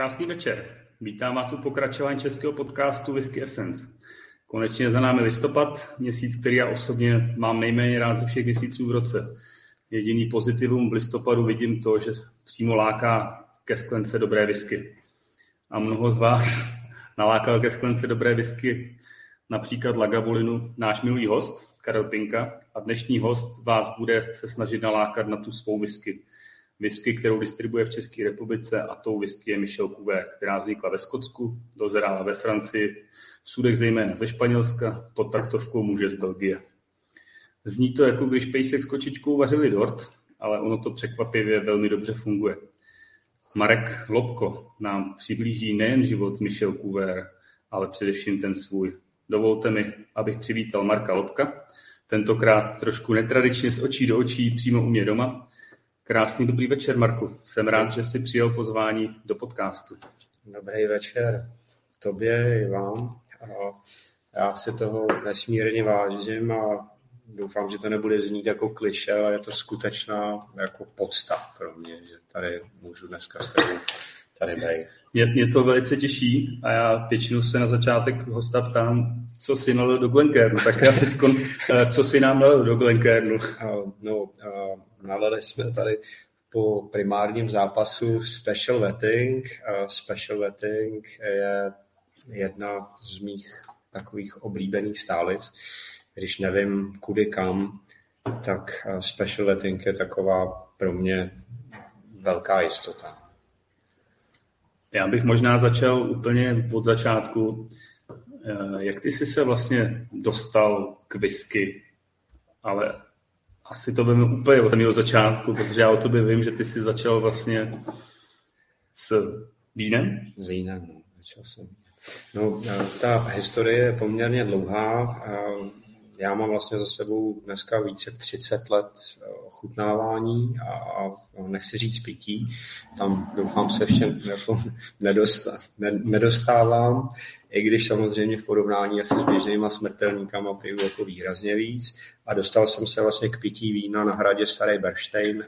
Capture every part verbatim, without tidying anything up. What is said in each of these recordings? Krásný večer. Vítám vás u pokračování českého podcastu Whisky Essence. Konečně za námi listopad, měsíc, který já osobně mám nejméně rád ze všech měsíců v roce. Jediný pozitivum v listopadu vidím to, že přímo láká ke sklence dobré whisky. A mnoho z vás nalákal ke sklence dobré whisky například Lagavulinu náš milý host Karel Pinka a dnešní host vás bude se snažit nalákat na tu svou whisky. Whisky, kterou distribuje v České republice, a tou whisky je Michel Cuvée, která vznikla ve Skotsku, dozrála ve Francii, v sudech zejména ze Španělska, pod taktovkou muže z Belgie. Zní to, jako když pejsek s kočičkou vařili dort, ale ono to překvapivě velmi dobře funguje. Marek Lobko nám přiblíží nejen život Michel Cuvée, ale především ten svůj. Dovolte mi, abych přivítal Marka Lobka, tentokrát trošku netradičně z očí do očí přímo u mě doma. Krásný dobrý večer, Marku. Jsem rád, že jsi přijal pozvání do podcastu. Dobrý večer tobě i vám. Já si toho nesmírně vážím a doufám, že to nebude znít jako klišé, ale je to skutečná jako podsta pro mě, že tady můžu dneska s tebou tady být. Mě, mě to velice těší a já většinou se na začátek hosta ptám, co si nalil do Glencairnu. Tak já teď, co si nám nalil do Glencairnu? Uh, no, uh, nalili jsme tady po primárním zápasu Special Vetting. Uh, Special Vetting je jedna z mých takových oblíbených stálic. Když nevím kudy kam, tak Special Vetting je taková pro mě velká jistota. Já bych možná začal úplně od začátku. Jak ty jsi se vlastně dostal k whisky? Ale asi to vím úplně od mého začátku, protože já o tobě vím, že ty jsi začal vlastně s vínem? S vínem, no. Začal jsem. No, ta historie je poměrně dlouhá. Já mám vlastně za sebou dneska více třicet let ochutnávání a nechci říct pití. Tam doufám se ještě nedostávám, i když samozřejmě v porovnání asi s běžnýma smrtelníkama piju jako výrazně víc. A dostal jsem se vlastně k pití vína na hradě Starý Berštejn,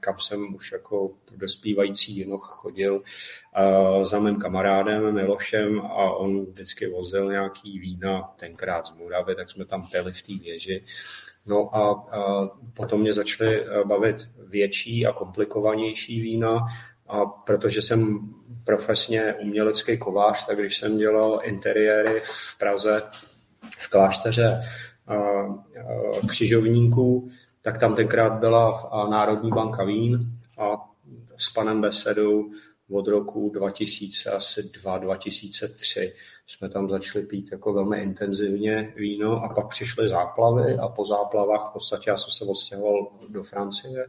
kam jsem už jako dospívající jinoch chodil za mým kamarádem Milošem a on vždycky vozil nějaký vína, tenkrát z Moravy, tak jsme tam pili v té věži. No a, a potom mě začaly bavit větší a komplikovanější vína, a protože jsem profesně umělecký kovář, tak když jsem dělal interiéry v Praze v klášteře křižovníků, tak tam tenkrát byla Národní banka vín a s panem Besedou od roku dva tisíce dva, dva tisíce tři jsme tam začali pít jako velmi intenzivně víno a pak přišly záplavy a po záplavách v podstatě já jsem se odstěhoval do Francie.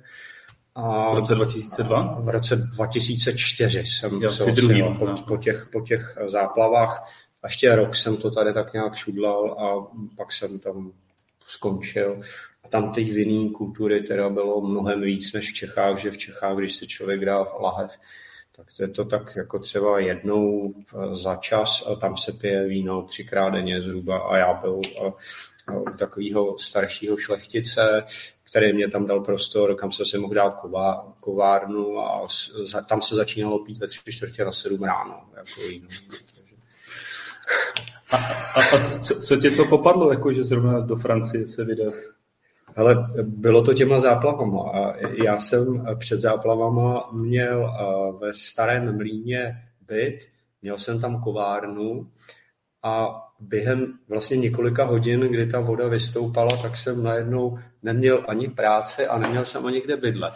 A v roce dva tisíce dva? V roce dva tisíce čtyři jsem jo, se odstěhoval po, no. po, těch, po těch záplavách. A ještě rok jsem to tady tak nějak šudlal a pak jsem tam skončil. A tam ty vinné kultury teda bylo mnohem víc než v Čechách, že v Čechách, když si člověk dá v lahev, tak to je to tak jako třeba jednou za čas a tam se pije víno třikrát denně zhruba a já byl u takového staršího šlechtice, který mě tam dal prostor, kam jsem si mohl dát ková, kovárnu a za, tam se začínalo pít ve tři čtvrtě na sedm ráno. Jako víno. A, a, a co, co tě to popadlo, jako, že zrovna do Francie se vydat? Hele, bylo to těma záplavama. Já jsem před záplavama měl ve Starém Mlýně byt, měl jsem tam kovárnu a během vlastně několika hodin, kdy ta voda vystoupala, tak jsem najednou neměl ani práce a neměl jsem ani kde bydlet.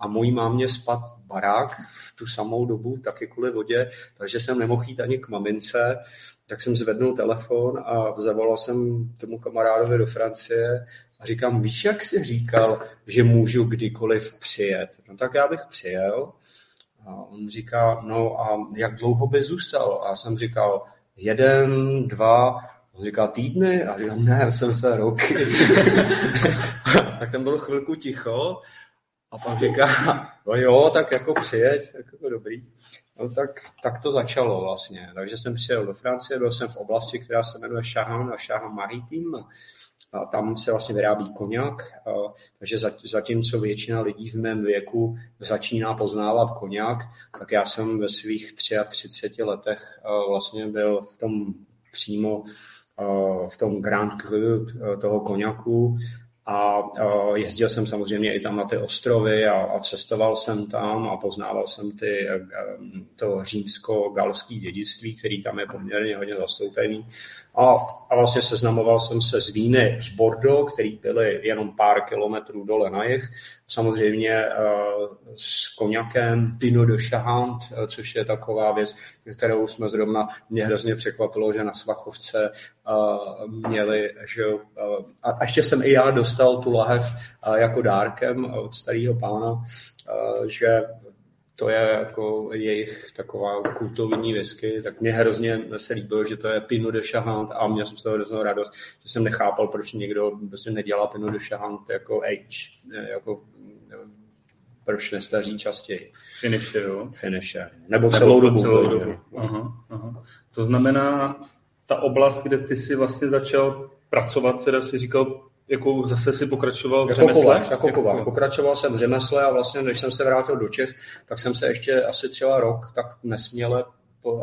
A mojí mámě spadl barák v tu samou dobu taky kvůli vodě, takže jsem nemohl jít ani k mamince, tak jsem zvednul telefon a zavolal jsem tomu kamarádovi do Francie a říkám, víš, jak jsi říkal, že můžu kdykoliv přijet? No tak já bych přijel. A on říká, no a jak dlouho by zůstal? A já jsem říkal, jeden, dva, on říkal týdny a říkám, ne, jsem se roky. Tak tam bylo chvilku ticho a pak říká, no jo, tak jako přijeď, tak jako dobrý. No tak, tak to začalo vlastně. Takže jsem přijel do Francie, byl jsem v oblasti, která se jmenuje Chahan a Chahan Maritime a tam se vlastně vyrábí koňak, takže zatímco většina lidí v mém věku začíná poznávat koňak, tak já jsem ve svých třiatřiceti letech vlastně byl v tom přímo v tom Grand Cru toho koňaku a jezdil jsem samozřejmě i tam na ty ostrovy a, a cestoval jsem tam a poznával jsem ty, to římsko-galské dědictví, který tam je poměrně hodně zastoupený. A, a vlastně seznamoval jsem se s víny z Bordeaux, který byly jenom pár kilometrů dole na jih. Samozřejmě s koňakem Pinot de Charente, což je taková věc, kterou jsme zrovna, mě hrozně překvapilo, že na Svachovce měli, že a ještě jsem i já dostal tu lahev jako dárkem od starého pána, že to je jako jejich taková kultovní whisky, tak mě hrozně se líbilo, že to je Pinot de Charente a měl jsem z toho hroznou radost, že jsem nechápal, proč někdo prostě nedělá Pinot de Charente jako age, jako proč nestaří častěji. Finishe, jo? Finishe. Nebo celou dobu. Celou dobu. Aha, aha. To znamená, ta oblast, kde ty si vlastně začal pracovat, teda si říkal, jako zase si pokračoval v jako řemesle? Kovář, jako jako kovář. Pokračoval jsem v řemesle a vlastně, když jsem se vrátil do Čech, tak jsem se ještě asi třeba rok tak nesměle,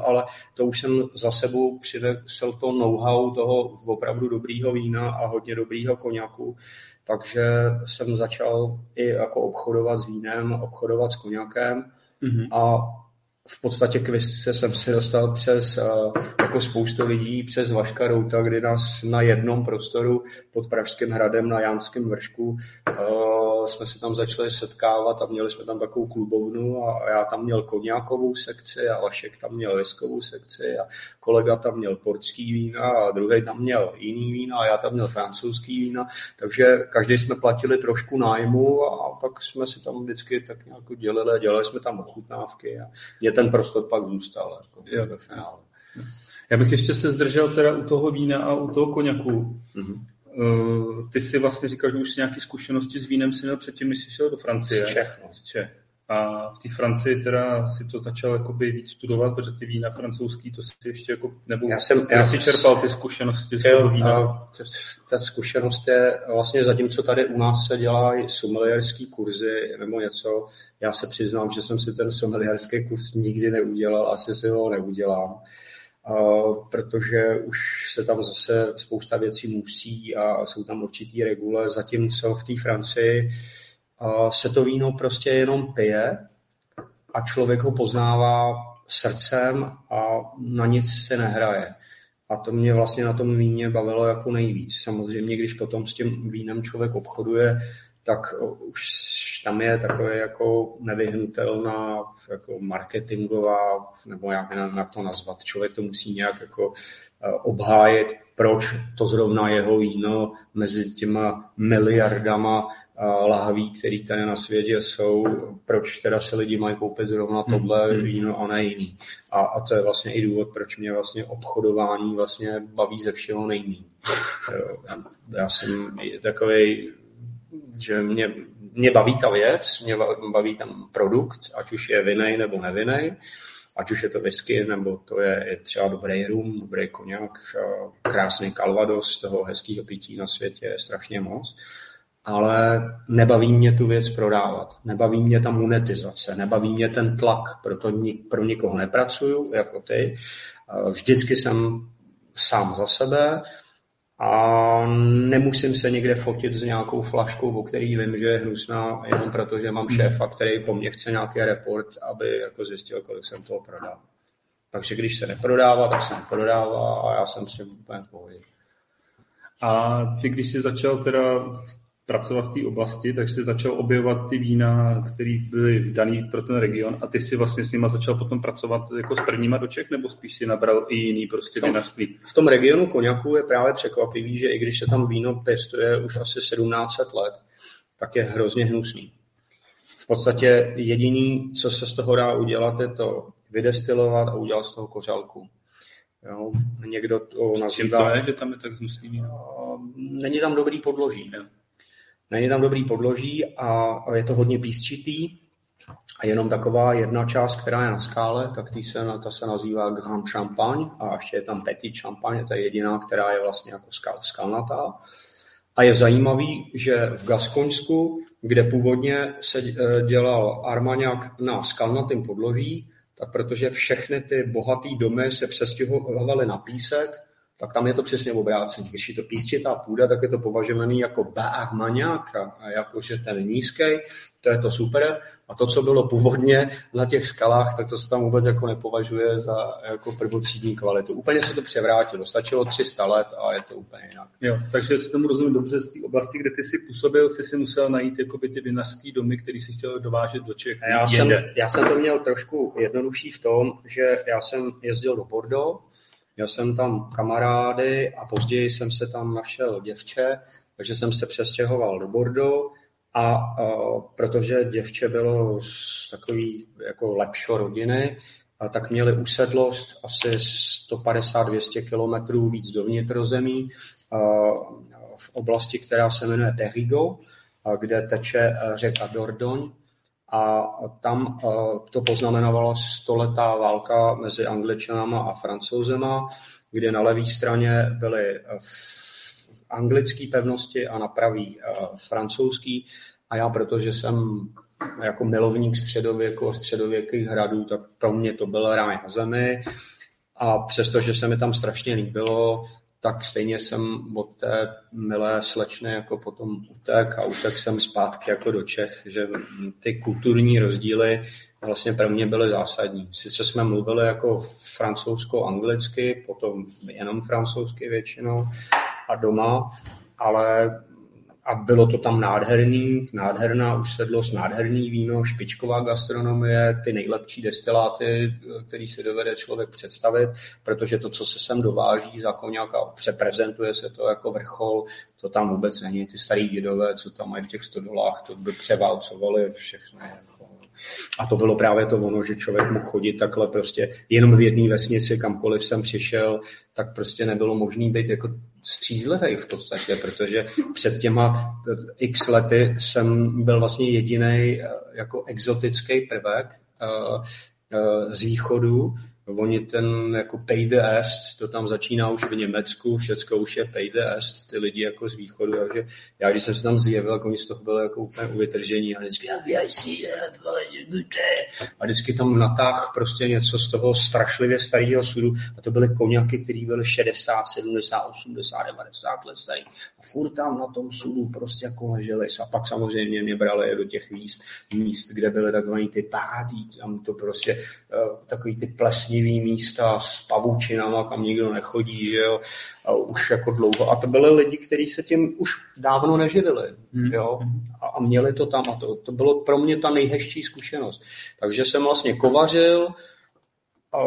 ale to už jsem za sebou přivezl to know-how toho opravdu dobrýho vína a hodně dobrýho koňaku, takže jsem začal i jako obchodovat s vínem, obchodovat s koňakem mm-hmm. a v podstatě k whisce jsem se dostal přes jako spoustu lidí, přes Vaška Routa, kdy nás na jednom prostoru pod Pražským hradem na Jánském vršku uh, jsme se tam začali setkávat a měli jsme tam takovou klubovnu a já tam měl koňákovou sekci a Vašek tam měl whiskovou sekci a kolega tam měl portský vína a druhý tam měl jiný vína a já tam měl francouzský vína, takže každý jsme platili trošku nájmu a tak jsme si tam vždycky tak nějak dělili, dělali jsme tam ochutnávky a ten prostor pak zůstal jako ve finále. Já bych ještě se zdržel teda u toho vína a u toho koňaku. Mm-hmm. Ty si vlastně říkal, že už si nějaké zkušenosti s vínem si měl předtím, než jsi šel do Francie. Z Čech. Z Čech. A v té Francii teda si to začal jakoby víc studovat, protože ty vína francouzský, to si ještě jako, nebo já jsem, já si čerpal ty zkušenosti z toho vína. Ta zkušenost je vlastně zatímco tady u nás se dělají sommelierský kurzy nebo něco, já se přiznám, že jsem si ten sommelierský kurz nikdy neudělal, asi si ho neudělám. Uh, protože už se tam zase spousta věcí musí a jsou tam určitý regule, zatímco v té Francii uh, se to víno prostě jenom pije a člověk ho poznává srdcem a na nic se nehraje. A to mě vlastně na tom víně bavilo jako nejvíc. Samozřejmě, když potom s tím vínem člověk obchoduje, tak už tam je takové jako nevyhnutelná jako marketingová, nebo jak, jak to nazvat. Člověk to musí nějak jako obhájit, proč to zrovna jeho víno mezi těma miliardama lahví, který tady na světě jsou, proč teda se lidi mají koupit zrovna tohle víno a ne jiný. A, a to je vlastně i důvod, proč mě vlastně obchodování vlastně baví ze všeho nejmíň. Já jsem takovej, že mě, mě baví ta věc, mě baví ten produkt, ať už je vinej nebo nevinej, ať už je to whisky, nebo to je, je třeba dobrý rum, dobrý koňak, krásný calvados, toho hezkého pití na světě je strašně moc. Ale nebaví mě tu věc prodávat, nebaví mě ta monetizace, nebaví mě ten tlak, proto pro nikoho nepracuju, jako ty. Vždycky jsem sám za sebe a nemusím se někde fotit s nějakou flaškou, o který vím, že je hnusná, jenom proto, že mám šéfa, který po mně chce nějaký report, aby jako zjistil, kolik jsem toho prodal. Takže když se neprodává, tak se neprodává a já jsem si úplně v pohodě. A ty, když jsi začal teda pracovat v té oblasti, takže jsi začal objevovat ty vína, které byly daný pro ten region a ty si vlastně s nima začal potom pracovat jako s prvníma do Čech, nebo spíš si nabral i jiný prostě vinařství? V tom regionu koňaku je právě překvapivý, že i když se tam víno pěstuje už asi sedmnáct set let, tak je hrozně hnusný. V podstatě jediný, co se z toho dá udělat, je to vydestilovat a udělat z toho kořálku. Jo, někdo to nazývá... To je, že tam je tak hnusný víno? Není tam dobrý podloží, ne? Není tam dobrý podloží a je to hodně písčitý a jenom taková jedna část, která je na skále, tak tý se, ta se nazývá Grand Champagne a ještě je tam Petit Champagne, to je jediná, která je vlastně jako skal, skalnatá A je zajímavý, že v Gaskoňsku, kde původně se dělal armaňák na skalnatém podloží, tak protože všechny ty bohatý domy se přestěhovaly na písek, tak tam je to přesně obrácený. Když je to písčitá půda, tak je to považovaný jako barmaňák, a jakože ten nízký, to je to super. A to, co bylo původně na těch skalách, tak to se tam vůbec jako nepovažuje za jako prvotřídní kvalitu. Úplně se to převrátilo. Stačilo tři sta let a je to úplně jinak. Jo, takže si tomu rozumím dobře, z té oblasti, kde ty jsi působil, jsi si musel najít jakoby ty vinařské domy, které jsi chtěl dovážet do Čech. Já jsem, já jsem to měl trošku jednodušší v tom, že já jsem jezdil do Bordeaux. Měl jsem tam kamarády a později jsem se tam našel děvče, takže jsem se přestěhoval do Bordeaux a, a protože děvče bylo z takový jako lepší rodiny, a tak měli usedlost asi sto padesát až dvě stě kilometrů víc do vnitrozemí v oblasti, která se jmenuje Périgord, kde teče řeka Dordogne. A tam to poznamenovala stoletá válka mezi Angličanama a Francouzema, kde na levé straně byly anglické pevnosti a na pravé francouzský. A já, protože jsem jako milovník středověku a středověkých hradů, tak pro mě to byl ráj na zemi. A přestože se mi tam strašně líbilo, tak stejně jsem od té milé slečny jako potom utek a utek jsem zpátky jako do Čech, že ty kulturní rozdíly vlastně pro mě byly zásadní. Sice jsme mluvili jako francouzsko-anglicky, potom jenom francouzsky většinou a doma, ale a bylo to tam nádherný, nádherná usedlost, nádherný víno, špičková gastronomie, ty nejlepší destiláty, který si dovede člověk představit, protože to, co se sem dováží za koňák a přeprezentuje se to jako vrchol, to tam vůbec není. Ty starý dědové, co tam mají v těch stodolách, to by převálcovali všechno. A to bylo právě to ono, že člověk mohl chodit takhle prostě jenom v jedné vesnici, kamkoliv jsem přišel, tak prostě nebylo možné být jako střízlivý v podstatě, protože před těma x lety jsem byl vlastně jedinej jako exotický prvek z východu. Oni ten jako pay the est, to tam začíná už v Německu, všecko už je pay the est, ty lidi jako z východu, takže já když jsem se tam zjevil, jako oni z toho byli jako úplně uvytržení a vždycky a vždycky tam natáh prostě něco z toho strašlivě starého sudu a to byly koňaky, které byly šedesát, sedmdesát, osmdesát, devadesát let starý a furt tam na tom sudu prostě jako leželi a pak samozřejmě mě brali do těch míst, míst kde byly takové ty pádí, tam to prostě takový ty plesní místa s pavučinama, kam nikdo nechodí, že jo, a už jako dlouho. A to byly lidi, kteří se tím už dávno neživili, jo, a, a měli to tam a to, to bylo pro mě ta nejhezčí zkušenost. Takže jsem vlastně kovařil a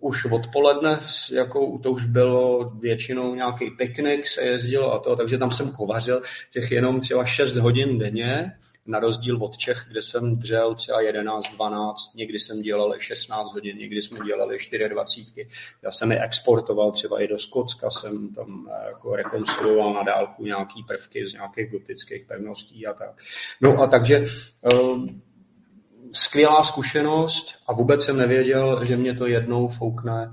už odpoledne, jako to už bylo většinou nějaký piknik, se jezdilo a to, takže tam jsem kovařil těch jenom třeba šest hodin denně, na rozdíl od Čech, kde jsem dřel třeba jedenáct, dvanáct, někdy jsem dělal šestnáct hodin, někdy jsme dělali dvacet čtyři. Já jsem je exportoval třeba i do Skotska, jsem tam jako rekonstruoval na dálku nějaký prvky z nějakých gotických pevností a tak. No a takže skvělá zkušenost a vůbec jsem nevěděl, že mě to jednou foukne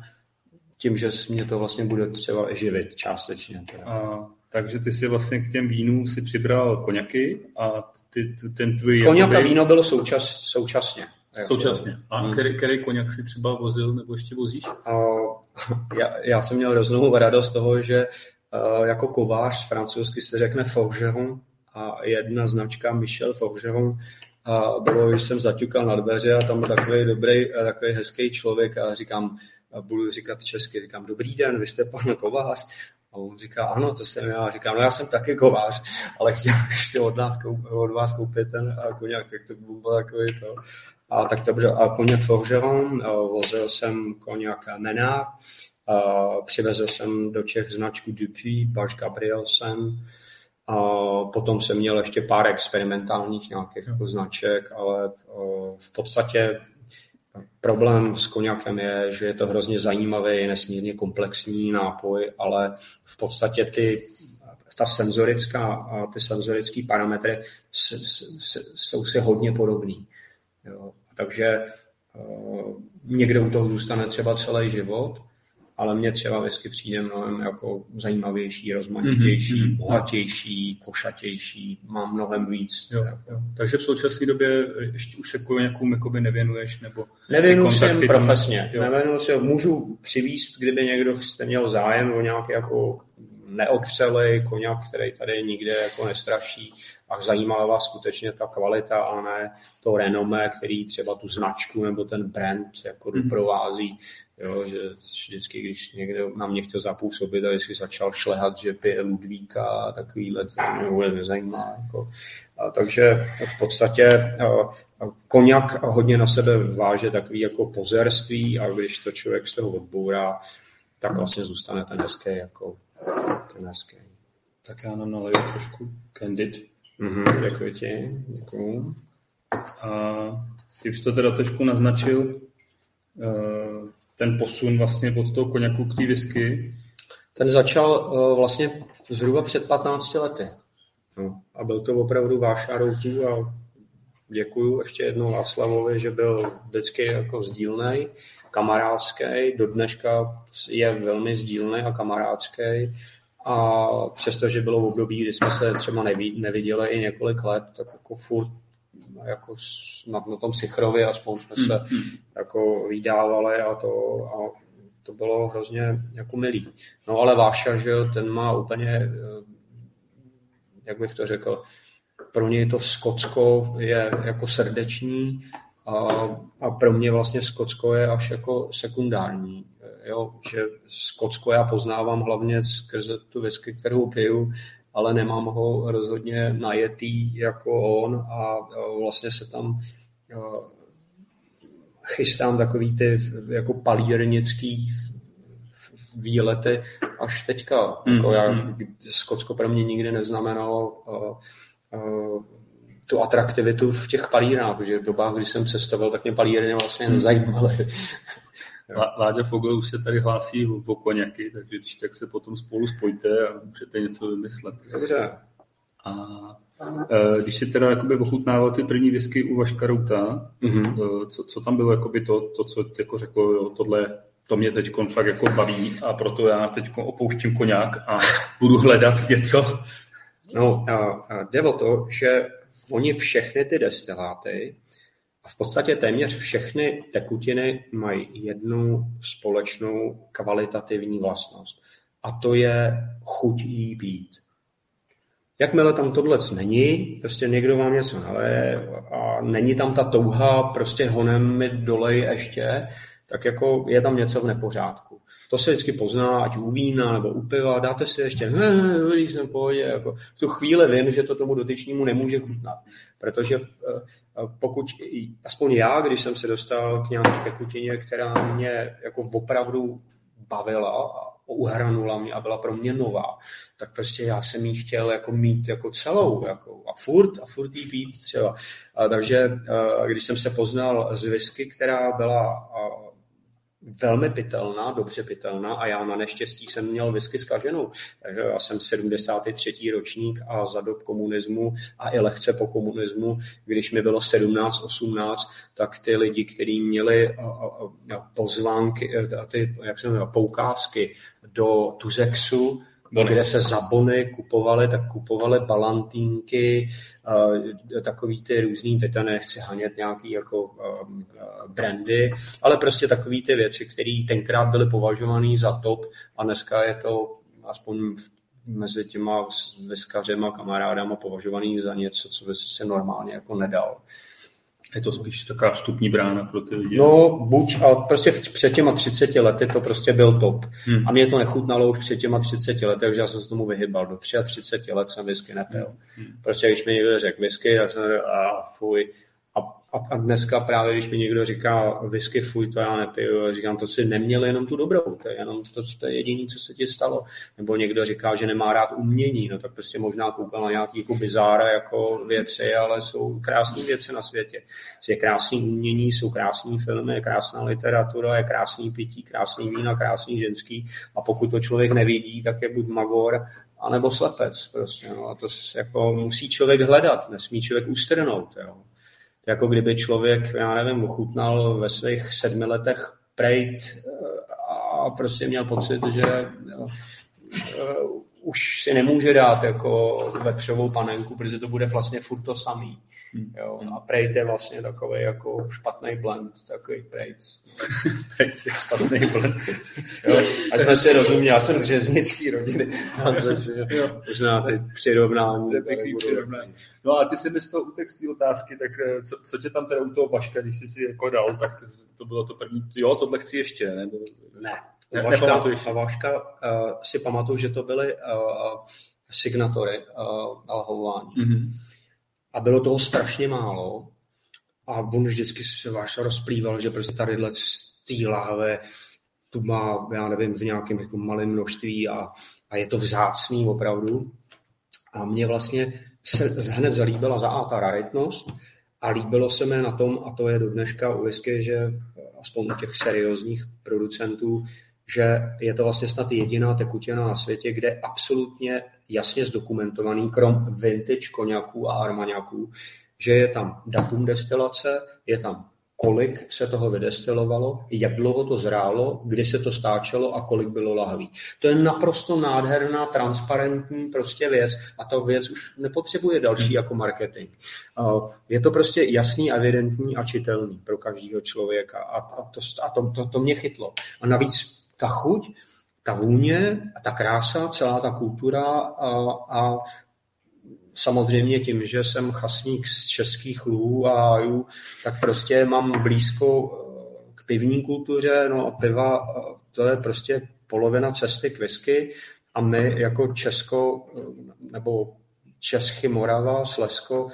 tím, že mě to vlastně bude třeba živit částečně. Teda. Takže ty si vlastně k těm vínům si přibral koňaky a ty, ten tvůj... Koňak a víno bylo součas, současně. Současně. Jako. A který, který koňak si třeba vozil nebo ještě vozíš? Já, já jsem měl roznou radost toho, že jako kovář francouzsky se řekne Forgeron a jedna značka Michel Forgeron a bylo, když jsem zaťukal na dveře a tam byl takový dobrý, takový hezký člověk a říkám, budu říkat česky, říkám, dobrý den, vy jste pan kovář. A on říká, ano, to jsem já. Říkám, no já jsem taky kovář, ale chtěl bych si od, nás koupit, od vás koupit ten koněk, tak to bylo takový to. A tak dobře, a koněk Forgeron, vozil jsem koněk Menard, přivezl jsem do Čech značku Dupuis, Baš Gabriel jsem, a potom jsem měl ještě pár experimentálních nějakých jako značek, ale v podstatě problém s koňakem je, že je to hrozně zajímavý, nesmírně komplexní nápoj, ale v podstatě ty, ta senzorická, ty senzorické parametry s, s, s, jsou si hodně podobný. Jo. Takže uh, někdo u toho zůstane třeba celý život ale mně třeba whisky přijde mnohem jako zajímavější, rozmanitější, mm-hmm. bohatější, košatější, má mnohem víc. Jo, jo. Takže v současné době ještě už se k nějakou jakoby nevěnuješ? Nebo nevěnuji se jim profesně. Nevěnuji se, můžu přivízt, kdyby někdo jste měl zájem o nějaké jako neotřelej koněk, který tady nikde jako nestraší, a zajímala vás skutečně ta kvalita, ale ne to renomé, který třeba tu značku nebo ten brand jako doprovází. Jo, že vždycky, když někdo na mě chtěl zapůsobit a vždycky začal šlehat, že pije Ludvíka a takovýhle, to mě vůbec nezajímá. Jako. A takže v podstatě koněk hodně na sebe váže takový jako pozerství, a když to člověk z toho odbourá, tak vlastně zůstane ten hezký jako ten hezký. Tak já nám naleju trošku Candid. Mm-hmm, děkuji ti, děkuji. A ty už to teda trošku naznačil, ten posun vlastně od toho koněku k té whisky. Ten začal vlastně zhruba před patnácti lety. No, a byl to opravdu vášár routů a děkuji ještě jednou Václavovi, že byl vždycky jako sdílnej, kamarádský, do dneška je velmi sdílnej a kamarádský. A přestože bylo v období, kdy jsme se třeba neviděli i několik let, tak jako furt jako na tom Sichrově aspoň jsme se jako vydávali a to, a to bylo hrozně jako milý. No ale Váša, že ten má úplně, jak bych to řekl, pro něj to Skotsko je jako srdeční a, a pro mě vlastně Skotsko je až jako sekundární. Jo, že Skotsko já poznávám hlavně skrze tu whisky, kterou piju, ale nemám ho rozhodně najetý jako on a vlastně se tam chystám takový ty jako palírnický výlety až teďka. Mm-hmm. Jako já, Skotsko pro mě nikdy neznamenalo uh, uh, tu atraktivitu v těch palírnách, že v dobách, kdy jsem cestoval, tak mě palírny vlastně nezajímaly. Láďa Fogel už se tady hlásí o koněky, takže když tak se potom spolu spojte a můžete něco vymyslet. Dobře. A když si teda jakoby ochutnával ty první whisky u Vaška Routa, mm-hmm. co, co tam bylo jakoby to, to, co jako řekl, jo, tohle, to mě teď fakt jako baví a proto já teď opouštím koněk a budu hledat něco. No, a, a jde o to, že oni všechny ty destiláty a v podstatě téměř všechny tekutiny mají jednu společnou kvalitativní vlastnost. A to je chuť jí pít. Jakmile tam tohle není, prostě někdo vám něco naleje a není tam ta touha, prostě honem mi dolej ještě, tak jako je tam něco v nepořádku. To se vždycky pozná, ať u vína nebo u piva, dáte si ještě, když jsem v pohodě, jako v tu chvíli vím, že to tomu dotyčnímu nemůže chutnat. Protože pokud, aspoň já, když jsem se dostal k nějaké tekutině, která mě jako opravdu bavila a uhranula mě a byla pro mě nová, tak prostě já jsem jí chtěl jako mít jako celou jako a furt a furt jí pít třeba. A takže když jsem se poznal z whisky, která byla velmi pitelná, dobře pitelná a já na neštěstí jsem měl whisky zkaženou. Takže já jsem sedmdesátý třetí ročník a za dob komunismu a i lehce po komunismu, když mi bylo sedmnáct, osmnáct, tak ty lidi, kteří měli pozvánky, ty, jak jsem měl, poukázky do Tuzexu, Bony. Kde se za bony kupovaly, tak kupovaly balantínky, takový ty různý, teď nechci hanět nějaký jako brandy, ale prostě takový ty věci, které tenkrát byly považované za top a dneska je to aspoň mezi těma vyskařema, kamarádama považovaný za něco, co by se normálně jako nedal. Je to spíš taková vstupní brána pro ty lidi. No, buď, ale prostě v, před těma třiceti lety to prostě byl top. Hmm. A mě to nechutnalo už před těma třiceti lety, takže já jsem se tomu vyhybal. Do třiatřiceti let jsem whisky nepil. Hmm. Prostě když mi někdo řekl whisky, tak jsem řekl, a fuj. A, a, a dneska právě, když mi někdo říká whisky, fuj, to já nepiju, říkám, to si neměl jenom tu dobrou, to je jenom to, to je jediné, co se ti stalo. Nebo někdo říká, že nemá rád umění, no tak prostě možná koukal na nějaký jako bizára jako věci, ale jsou krásné věci na světě. Je krásné umění, jsou krásné filmy, je krásná literatura, je krásný pití, krásný vína, krásný ženský a pokud to člověk nevidí, tak je buď magor, anebo slepec prostě, no a to jako musí člověk hledat, nesmí člověk ustrnout, jo. Jako kdyby člověk, já nevím, ochutnal ve svých sedmi letech prejt a a prostě měl pocit, že uh, už si nemůže dát jako vepřovou panenku, protože to bude vlastně furt to samý. Jo, a prejt je vlastně takový jako špatný blend, takový prejt. Prejt je špatný blend. Jo, až jsme si rozuměli, já jsem z řeznický rodiny. Možná ty přirovnání. To je pěkný přirovnání. No a ty jsi mi z toho utek z té otázky, tak co, co tě tam teda u toho Baška, když jsi si jako dal, tak to bylo to první, jo, tohle chci ještě, nebo... Ne. U Vaška, a Vaška uh, si pamatuju, že to byly uh, signatory uh, alhování. Mm-hmm. A bylo toho strašně málo. A on vždycky se Váša rozplýval, že prostě tadyhle z té lahve tu má, já nevím, v nějakém jako malém množství a, a je to vzácný opravdu. A mně vlastně se hned zalíbila za A ta raritnost a líbilo se mi na tom, a to je do dneška u whisky, že aspoň těch seriózních producentů, že je to vlastně snad jediná tekutina na světě, kde absolutně jasně zdokumentovaný, krom vintage koňaků a armaňaků, že je tam datum destilace, je tam kolik se toho vydestilovalo, jak dlouho to zrálo, kdy se to stáčelo a kolik bylo lahví. To je naprosto nádherná, transparentní prostě věc a ta věc už nepotřebuje další jako marketing. Je to prostě jasný, evidentní a čitelný pro každého člověka a, a, to, a to, to, to mě chytlo. A navíc ta chuť, ta vůně, ta krása, celá ta kultura a, a samozřejmě tím, že jsem chasník z českých luhů a hájů, tak prostě mám blízko k pivní kultuře, no a piva, to je prostě polovina cesty k whisky a my jako Česko, nebo Čechy, Morava, Slezsko,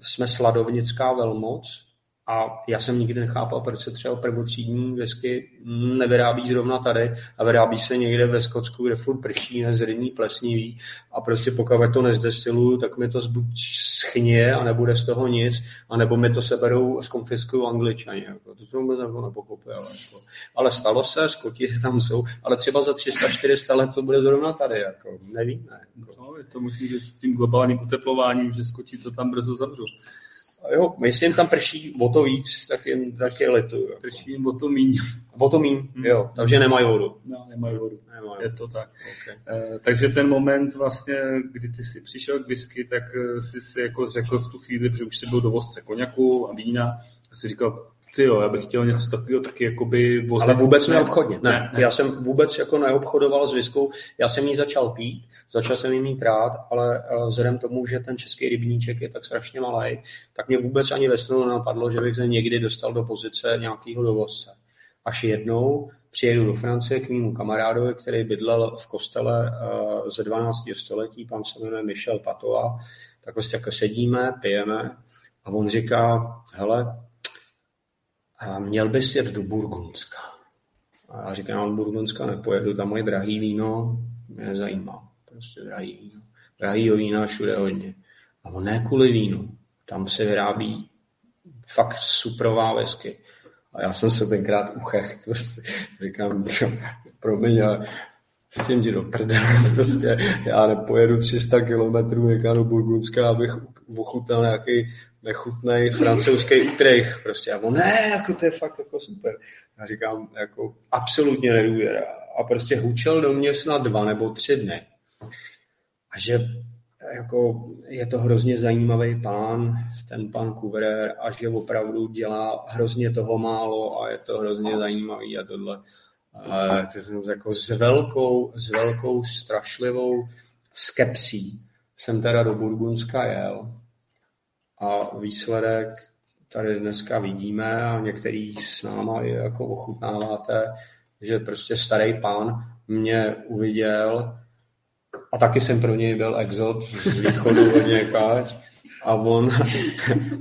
jsme sladovnická velmoc a já jsem nikdy nechápal, proč se třeba prvotřídní whisky nevyrábí zrovna tady a vyrábí se někde ve Skotsku, kde furt prší, nezrní, plesniví a prostě pokud to nezdestiluju, tak mi to buď schnije a nebude z toho nic, anebo mi to seberou, zkonfiskují Angličani. Jako. To jsem vůbec nepochopil. Jako. Ale stalo se, Skoti tam jsou, ale třeba za tři sta čtyři sta let to bude zrovna tady. Jako. Nevím, ne. Jako. No, to musí být s tím globálním oteplováním, že Skoti to tam brzo zavřou. Jo, jestli jim tam prší o to víc, tak jim taky letuju. Jako. Prší jim o to míň. O to míň, hmm. jo. Takže nemají vodu. No, nemají vodu. Nemají. Je to tak. Okay. Uh, takže ten moment vlastně, kdy ty jsi přišel k whisky, tak jsi si jako řekl v tu chvíli, že už jsi byl dovozce koněku a vína. A jsi říkal, ty jo, já bych chtěl něco takového taky jakoby vozit. Ale vůbec neobchodně. Ne, ne, ne. Já jsem vůbec jako neobchodoval s whiskou. Já jsem jí začal pít, začal jsem jí mít rád, ale vzhledem tomu, že ten český rybníček je tak strašně malý, tak mě vůbec ani ve snu nenapadlo, že bych se někdy dostal do pozice nějakého dovozce. Až jednou přijedu do Francie k mému kamarádovi, který bydlel v kostele ze dvanáctého století, pan se jmenuje Michel Patoa, tak prostě jako sedíme, pijeme a on říká, hele, a měl bys jet do Burgundska. A já říkám, do Burgundska nepojedu, tam moje drahý víno mě nezajímá. Prostě drahý víno. Drahýho vína všude hodně. A on ne kvůli vínu. Tam se vyrábí fakt suprová whisky. A já jsem se tenkrát uchecht. Prostě. Říkám, promiň, ale jsem ti do prdele. Prostě já nepojedu tři sta kilometrů někam do Burgundska, abych ochutnal nějaký nechutnej francouzský Utrecht prostě. A on, ne, jako to je fakt jako super. Já říkám, jako absolutně nedůvěra. A prostě hučel do mě snad dva nebo tři dny. A že jako je to hrozně zajímavý pán, ten pan Couvreur, a že opravdu dělá hrozně toho málo a je to hrozně zajímavý a tohle. A to jsem jako s velkou, s velkou strašlivou skepsí jsem teda do Burgundska jel. A výsledek tady dneska vidíme a některý s náma jako ochutnáváte, že prostě starý pán mě uviděl a taky jsem pro něj byl exot z východu od někač a on,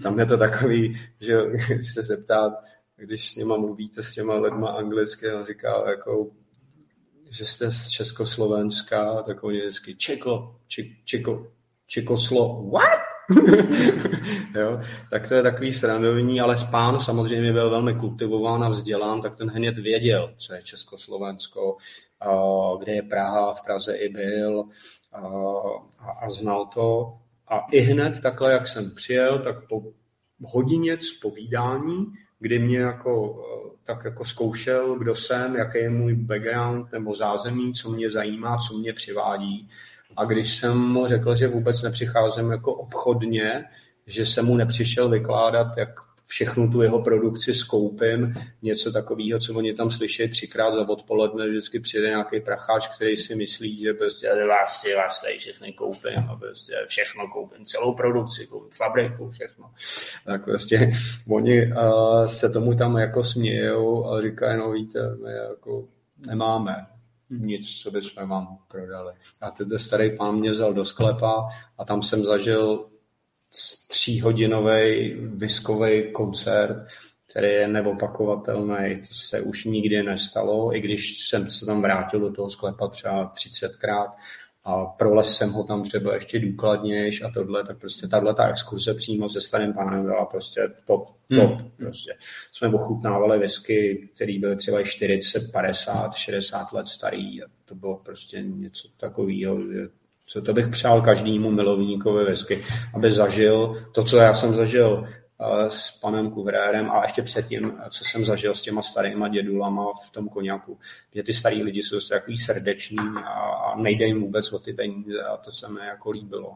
tam je to takový, že když se zeptá, když s něma mluvíte s těma lidma anglicky, on říká jako, že jste z Československa, tak on je vždycky Čeko, či, Čeko, Čekoslo, what? Jo, tak to je takový srandovní, ale pán samozřejmě byl velmi kultivován a vzdělán, tak ten hned věděl, co je Československo, kde je Praha, v Praze i byl a, a znal to. A i hned takhle, jak jsem přijel, tak po hodině z povídání kdy mě jako, tak jako zkoušel, kdo jsem, jaký je můj background nebo zázemí, co mě zajímá, co mě přivádí. A když jsem mu řekl, že vůbec nepřicházím jako obchodně, že jsem mu nepřišel vykládat, jak všechnu tu jeho produkci skoupím, něco takového, co oni tam slyší třikrát za odpoledne, vždycky přijde nějaký pracháč, který si myslí, že prostě vás si vás tady všechny koupím a prostě všechno koupím, celou produkci koupím, fabriku, všechno. Tak prostě oni uh, se tomu tam jako smějou a říkají, no víte, my jako nemáme nic, co bychom vám prodali. A ten starý pán mě vzal do sklepa a tam jsem zažil tříhodinový diskový koncert, který je neopakovatelný, to se už nikdy nestalo, i když jsem se tam vrátil do toho sklepa třeba třicetkrát a prolez jsem ho tam třeba ještě důkladnějš a tohle, tak prostě tato exkurze přímo se starým panem byla prostě top, top. Hmm. Prostě. Jsme ochutnávali whisky, který byly třeba čtyřicet, padesát, šedesát let starý a to bylo prostě něco takového, že co to bych přál každému milovníkovi whisky, aby zažil to, co já jsem zažil s panem Kuvrérem a ještě předtím, co jsem zažil s těma starýma dědulama v tom koněku. Že ty starý lidi jsou takový srdeční a nejde jim vůbec o ty peníze a to se mi jako líbilo.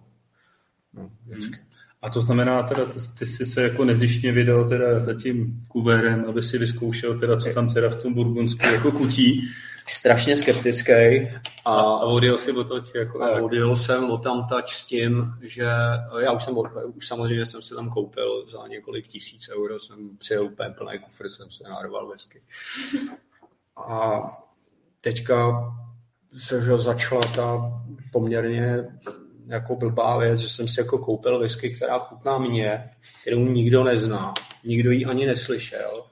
No, vždycky. A to znamená teda, ty jsi se jako nezištně vydal teda za tím Kuvrérem, aby si vyzkoušel teda, co tam teda v tom Burgundsku jako kutí. Strašně skeptický. A, a odjel si odtač jako a odjel jsem odtamtač s tím, že já už jsem už samozřejmě jsem se tam koupil za několik tisíc euro, jsem přijel úplně plný kufr, jsem se narval whisky. A teďka se začala ta poměrně jako blbá věc, že jsem si jako koupil whisky, která chutná mě, kterou nikdo nezná, nikdo ji ani neslyšel.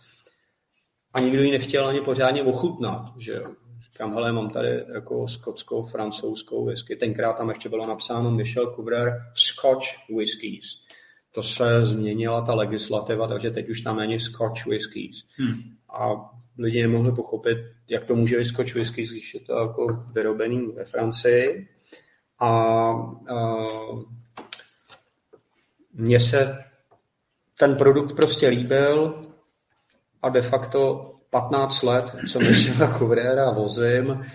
A nikdo ji nechtěl ani pořádně ochutnat, že jo. Říkám, hele, mám tady jako skotskou, francouzskou whisky. Tenkrát tam ještě bylo napsáno Michel Kubrer Scotch Whiskies. To se změnila ta legislativa, takže teď už tam není Scotch Whiskies. Hmm. A lidi nemohli pochopit, jak to může být Scotch Whiskies, když je to jako vyrobený ve Francii. A, a mně se ten produkt prostě líbil, a de facto patnáct let, co Michela Kuvrera vozím,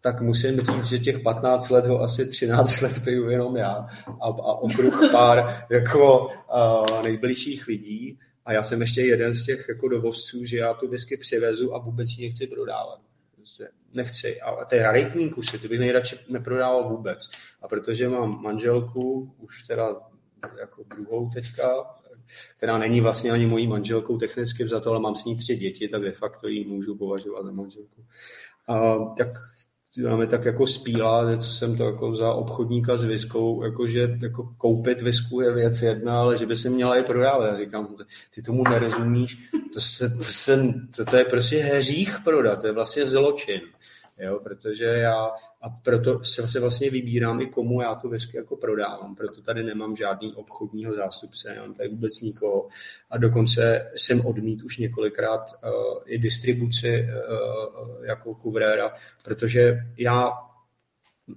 tak musím říct, že těch patnáct let ho asi třináct let piju jenom já a, a okruh pár jako uh, nejbližších lidí. A já jsem ještě jeden z těch jako dovozců, že já tu whisky přivezu a vůbec ji nechci prodávat. Nechci. A ty raritní kusy, ty bych nejradši neprodával vůbec. A protože mám manželku, už teda jako druhou teďka, která není vlastně ani mojí manželkou technicky vzato, ale mám s ní tři děti, tak de facto ji můžu považovat za manželku. A tak ona mi tak jako spílá, co jsem to jako za obchodníka s viskou, jakože jako koupit visku je věc jedna, ale že by se měla i prodávat. Já říkám, ty tomu nerozumíš, to, se, to, se, to, to je prostě hřích prodat, to je vlastně zločin. Jo, protože já a proto se vlastně vybírám i komu já tu whisky jako prodávám, proto tady nemám žádný obchodního zástupce, nemám tady vůbec nikoho a dokonce jsem odmít už několikrát uh, i distribuci uh, jako Kuvréra, protože já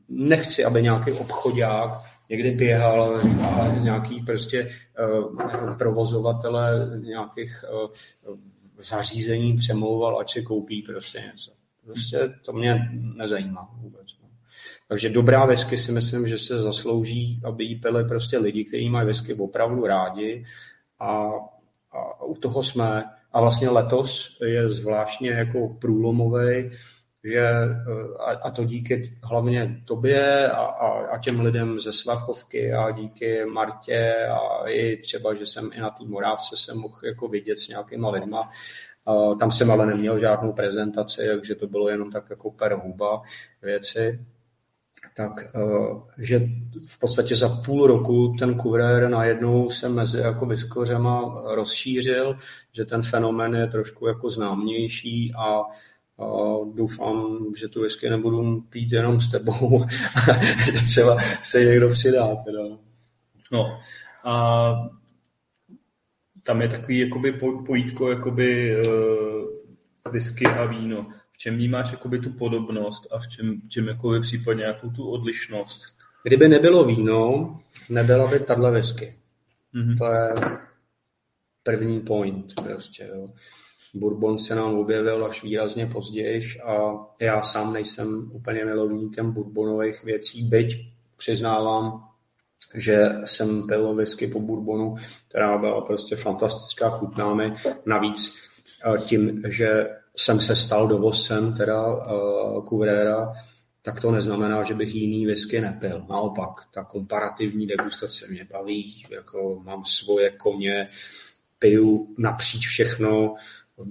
nechci, aby nějaký obchodák někdy běhal a nějaký prostě uh, provozovatele nějakých uh, zařízení přemlouval, ať si koupí prostě něco. Prostě to mě nezajímá vůbec. Takže dobrá whisky si myslím, že se zaslouží, aby jí pili prostě lidi, kteří mají whisky opravdu rádi a, a u toho jsme. A vlastně letos je zvláštně jako průlomovej, že, a, a to díky hlavně tobě a, a, a těm lidem ze Svachovky a díky Martě a i třeba, že jsem i na té Morávce jsem mohl jako vidět s nějakýma lidma. Uh, tam jsem ale neměl žádnou prezentaci, takže to bylo jenom tak jako per huba věci. Tak, uh, že v podstatě za půl roku ten Kuvrér najednou se mezi jako vyskořema rozšířil, že ten fenomén je trošku jako známější a Uh, doufám, že tu whisky nebudu pít jenom s tebou. Třeba se někdo přidá. Teda. No. A tam je takový jakoby pojítko jakoby uh, whisky a víno. V čem vnímáš jakoby tu podobnost a v čem, v čem jakoby případně nějakou tu odlišnost? Kdyby nebylo víno, nebyla by tato whisky. Mm-hmm. To je první point prostě, jo. Bourbon se nám objevil až výrazně později a já sám nejsem úplně milovníkem bourbonových věcí, byť přiznávám, že jsem pil whisky po bourbonu, která byla prostě fantastická, chutná mi. Navíc tím, že jsem se stal dovozcem teda uh, Couvrera, tak to neznamená, že bych jiný whisky nepil. Naopak, ta komparativní degustace mě baví, jako mám svoje koně, piju napříč všechno,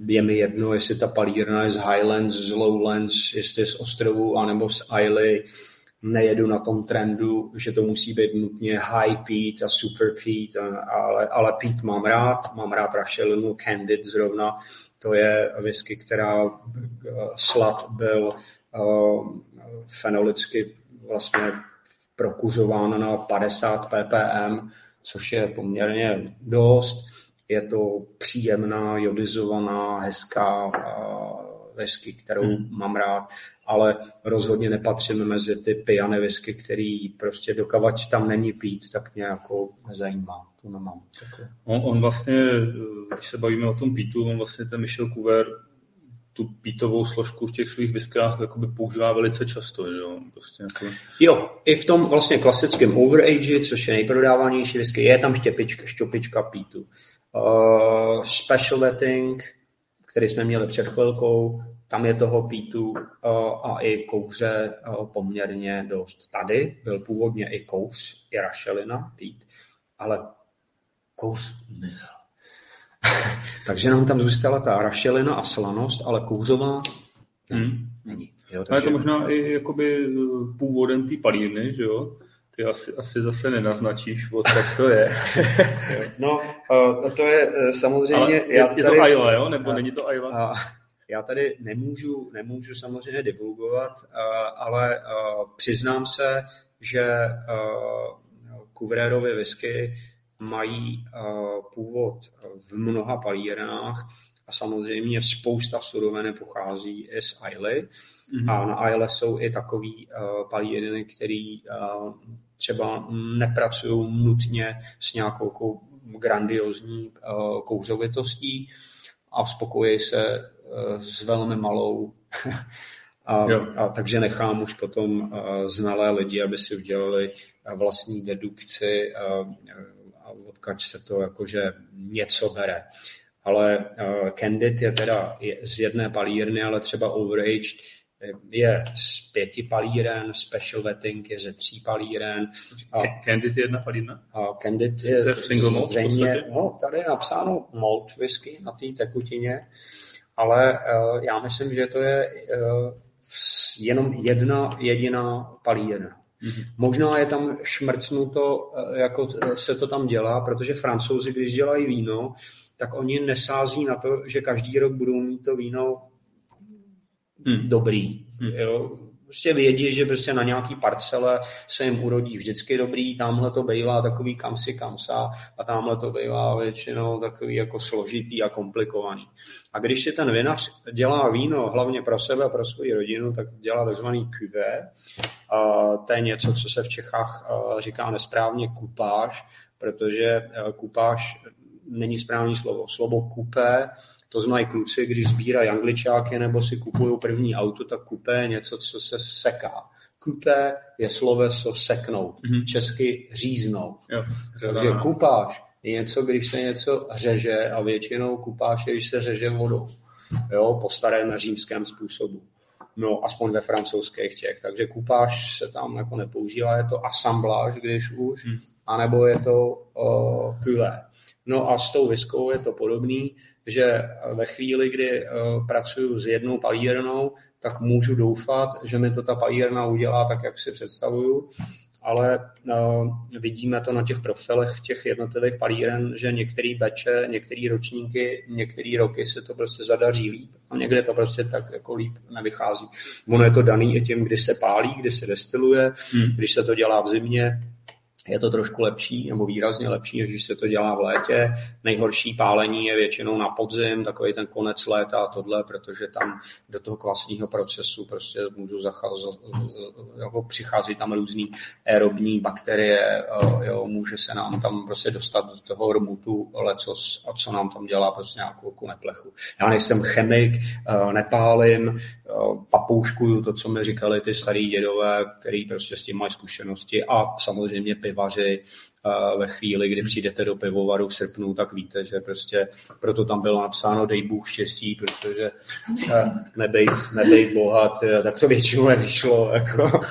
je mi jedno, jestli ta palírna je z Highlands, z Lowlands, jestli je z ostrovů, anebo z Islay. Nejedu na tom trendu, že to musí být nutně high peat a super peat, ale, ale peat mám rád, mám rád Rachelinu, Candid zrovna, to je whisky, která slad byl uh, fenolicky vlastně prokuřován na padesát ppm, což je poměrně dost. Je to příjemná, jodizovaná, hezká uh, whisky, kterou hmm. mám rád, ale rozhodně nepatřím mezi ty pijané whisky, který prostě dokavať tam není pít, tak mě jako nezajímá. To nemám. On, on vlastně, když se bavíme o tom pítu, on vlastně ten Michel Couvreur tu pítovou složku v těch svých whiskách jakoby používá velice často. Jo? Prostě jako... jo, i v tom vlastně klasickém overage, což je nejprodávanější whisky, je tam štěpička, štěpička pítu. Uh, special vetting, který jsme měli před chvilkou, tam je toho pítu a i kouře poměrně dost. Tady byl původně i kouř, i rašelina, pít, ale kouř mizel. Takže nám tam zůstala ta rašelina a slanost, ale kouřová ne, hmm. není. Jo, takže... Ale je to možná i jakoby původem té palírny, že jo? Ty asi, asi zase nenaznačíš, odkud to je. No, to je samozřejmě... Ale je, já je tady... to Islay, jo? Nebo a, není to Islay? A... Já tady nemůžu, nemůžu samozřejmě divulgovat, ale přiznám se, že Couvreurovy whisky mají původ v mnoha palírnách a samozřejmě spousta surovin pochází i z Islay. Mm-hmm. A na Islay jsou i takový palírny, které třeba nepracují nutně s nějakou grandiozní kouřovitostí a spokojí se s velmi malou. a, a takže nechám už potom znalé lidi, aby si udělali vlastní dedukci a, a odkaď se to jakože něco bere. Ale Candid je teda z jedné palírny, ale třeba Overaged je z pěti palíren, Special Vetting je ze tří palíren. Candid je jedna palírna? Candid je, je single malt zřejmě, no, tady je napsáno malt whisky na té tekutině, ale uh, já myslím, že to je uh, jenom jedna jediná palírna. Mm-hmm. Možná je tam šmrcnuto, uh, jako se to tam dělá, protože Francouzi, když dělají víno, tak oni nesází na to, že každý rok budou mít to víno mm. dobrý. Mm. Jo? Prostě vědí, že prostě na nějaký parcele se jim urodí vždycky dobrý, tamhle to bývá takový kamsi kamsa a tamhle to bývá většinou takový jako složitý a komplikovaný. A když si ten vinař dělá víno hlavně pro sebe a pro svou rodinu, tak dělá takzvaný cuvé. To je něco, co se v Čechách říká nesprávně kupáž, protože kupáž není správný slovo. Slovo kupé, to znají kluci, když sbírají angličáky nebo si kupují první auto, tak kupé je něco, co se seká. Kupé je sloveso seknout, mm-hmm. česky říznout. Jo, takže kupáž je něco, když se něco řeže a většinou kupáž je, když se řeže vodou. Jo, po starém římském způsobu. No, aspoň ve francouzských těch. Takže kupáž se tam jako nepoužívá, je to asambláž, když už, mm. anebo je to uh, cuvé. No a s tou whiskou je to podobný, že ve chvíli, kdy uh, pracuju s jednou palírnou, tak můžu doufat, že mi to ta palírna udělá tak, jak si představuju, ale uh, vidíme to na těch profilech těch jednotlivých palíren, že některé batche, některé ročníky, některé roky se to prostě zadaří líp a někde to prostě tak jako líp nevychází. Ono je to daný i tím, kdy se pálí, kdy se destiluje, hmm. když se to dělá v zimě, je to trošku lepší, nebo výrazně lepší, když se to dělá v létě. Nejhorší pálení je většinou na podzim, takový ten konec léta a tohle, protože tam do toho kvasného procesu prostě můžu zacházet, jako přichází tam různý aerobní bakterie, jo, může se nám tam prostě dostat do toho rmutu lecos, a co nám tam dělá prostě nějakou neplechu. Já nejsem chemik, nepálím, papouškuju to, co mi říkali ty starý dědové, který prostě s tím mají zkušenosti, a samozřejmě pivaři ve chvíli, kdy přijdete do pivovaru v srpnu, tak víte, že prostě proto tam bylo napsáno dej Bůh štěstí, protože nebejt, nebejt bohat, tak to většinou nevyšlo. Jako.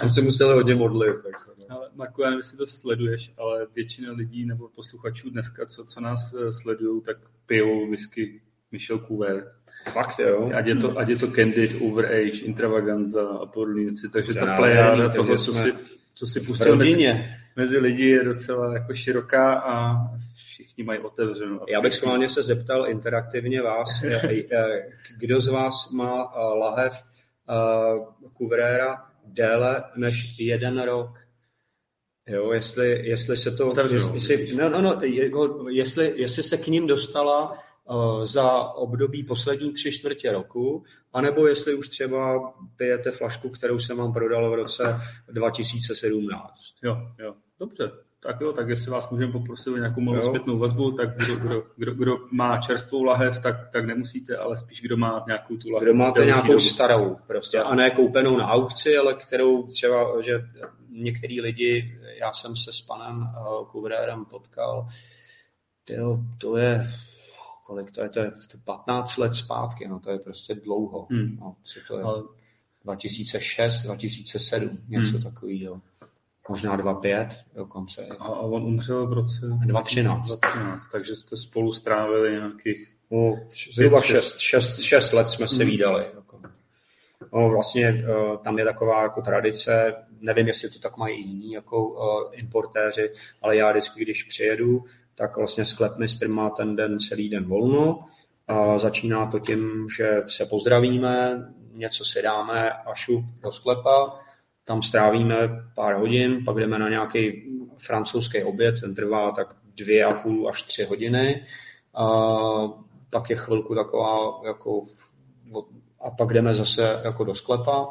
Tam se museli hodně modlit. Jako. Ale Marku, já nevím, jestli to sleduješ, ale většina lidí nebo posluchačů dneska, co, co nás sledují, tak pijou whisky Michel Couver. Fakt, jo. Ať je to, ať je to Candid, Overage, Intravaganza a podobné věci. Takže Žená, ta plejáda toho, co si... co si pustil mezi, mezi lidi, je docela jako široká a všichni mají otevřenou. Já bych schválně se zeptal interaktivně vás, kdo z vás má lahev Couvrera déle než jeden rok? Jo, jestli, jestli se to... Jestli, no, no, jestli, jestli se k ním dostala za období poslední tři čtvrtě roku, anebo jestli už třeba pijete flašku, kterou jsem vám prodal v roce dva tisíce sedmnáct. Jo, jo, dobře. Tak jo, tak jestli vás můžeme poprosit o nějakou malou zpětnou vazbu, tak kdo, kdo, kdo, kdo má čerstvou lahev, tak, tak nemusíte, ale spíš kdo má nějakou tu lahev. Kdo máte nějakou dobu. Starou prostě, a ne koupenou na aukci, ale kterou třeba, že některý lidi, já jsem se s panem Couvrerem potkal, tyjo, to je... kolik to je, to je patnáct let zpátky, no to je prostě dlouho, hmm. no, co to je, dva tisíce šest, dva tisíce sedm, něco hmm. takového, možná dva pět dokonce. A, a on umřel v roce? dva tisíce třináct. dva tisíce třináct, takže jste spolu strávili nějakých... No, zhruba šest let jsme se hmm. vídali. No, vlastně tam je taková jako tradice, nevím, jestli to tak mají jiní jako importéři, ale já vždycky, když přijedu, tak vlastně sklepmistr má ten den celý den volno a začíná to tím, že se pozdravíme, něco si dáme a šup do sklepa, tam strávíme pár hodin, pak jdeme na nějaký francouzský oběd, ten trvá tak dvě a půl až tři hodiny, a pak je chvilku taková, jako, a pak jdeme zase jako do sklepa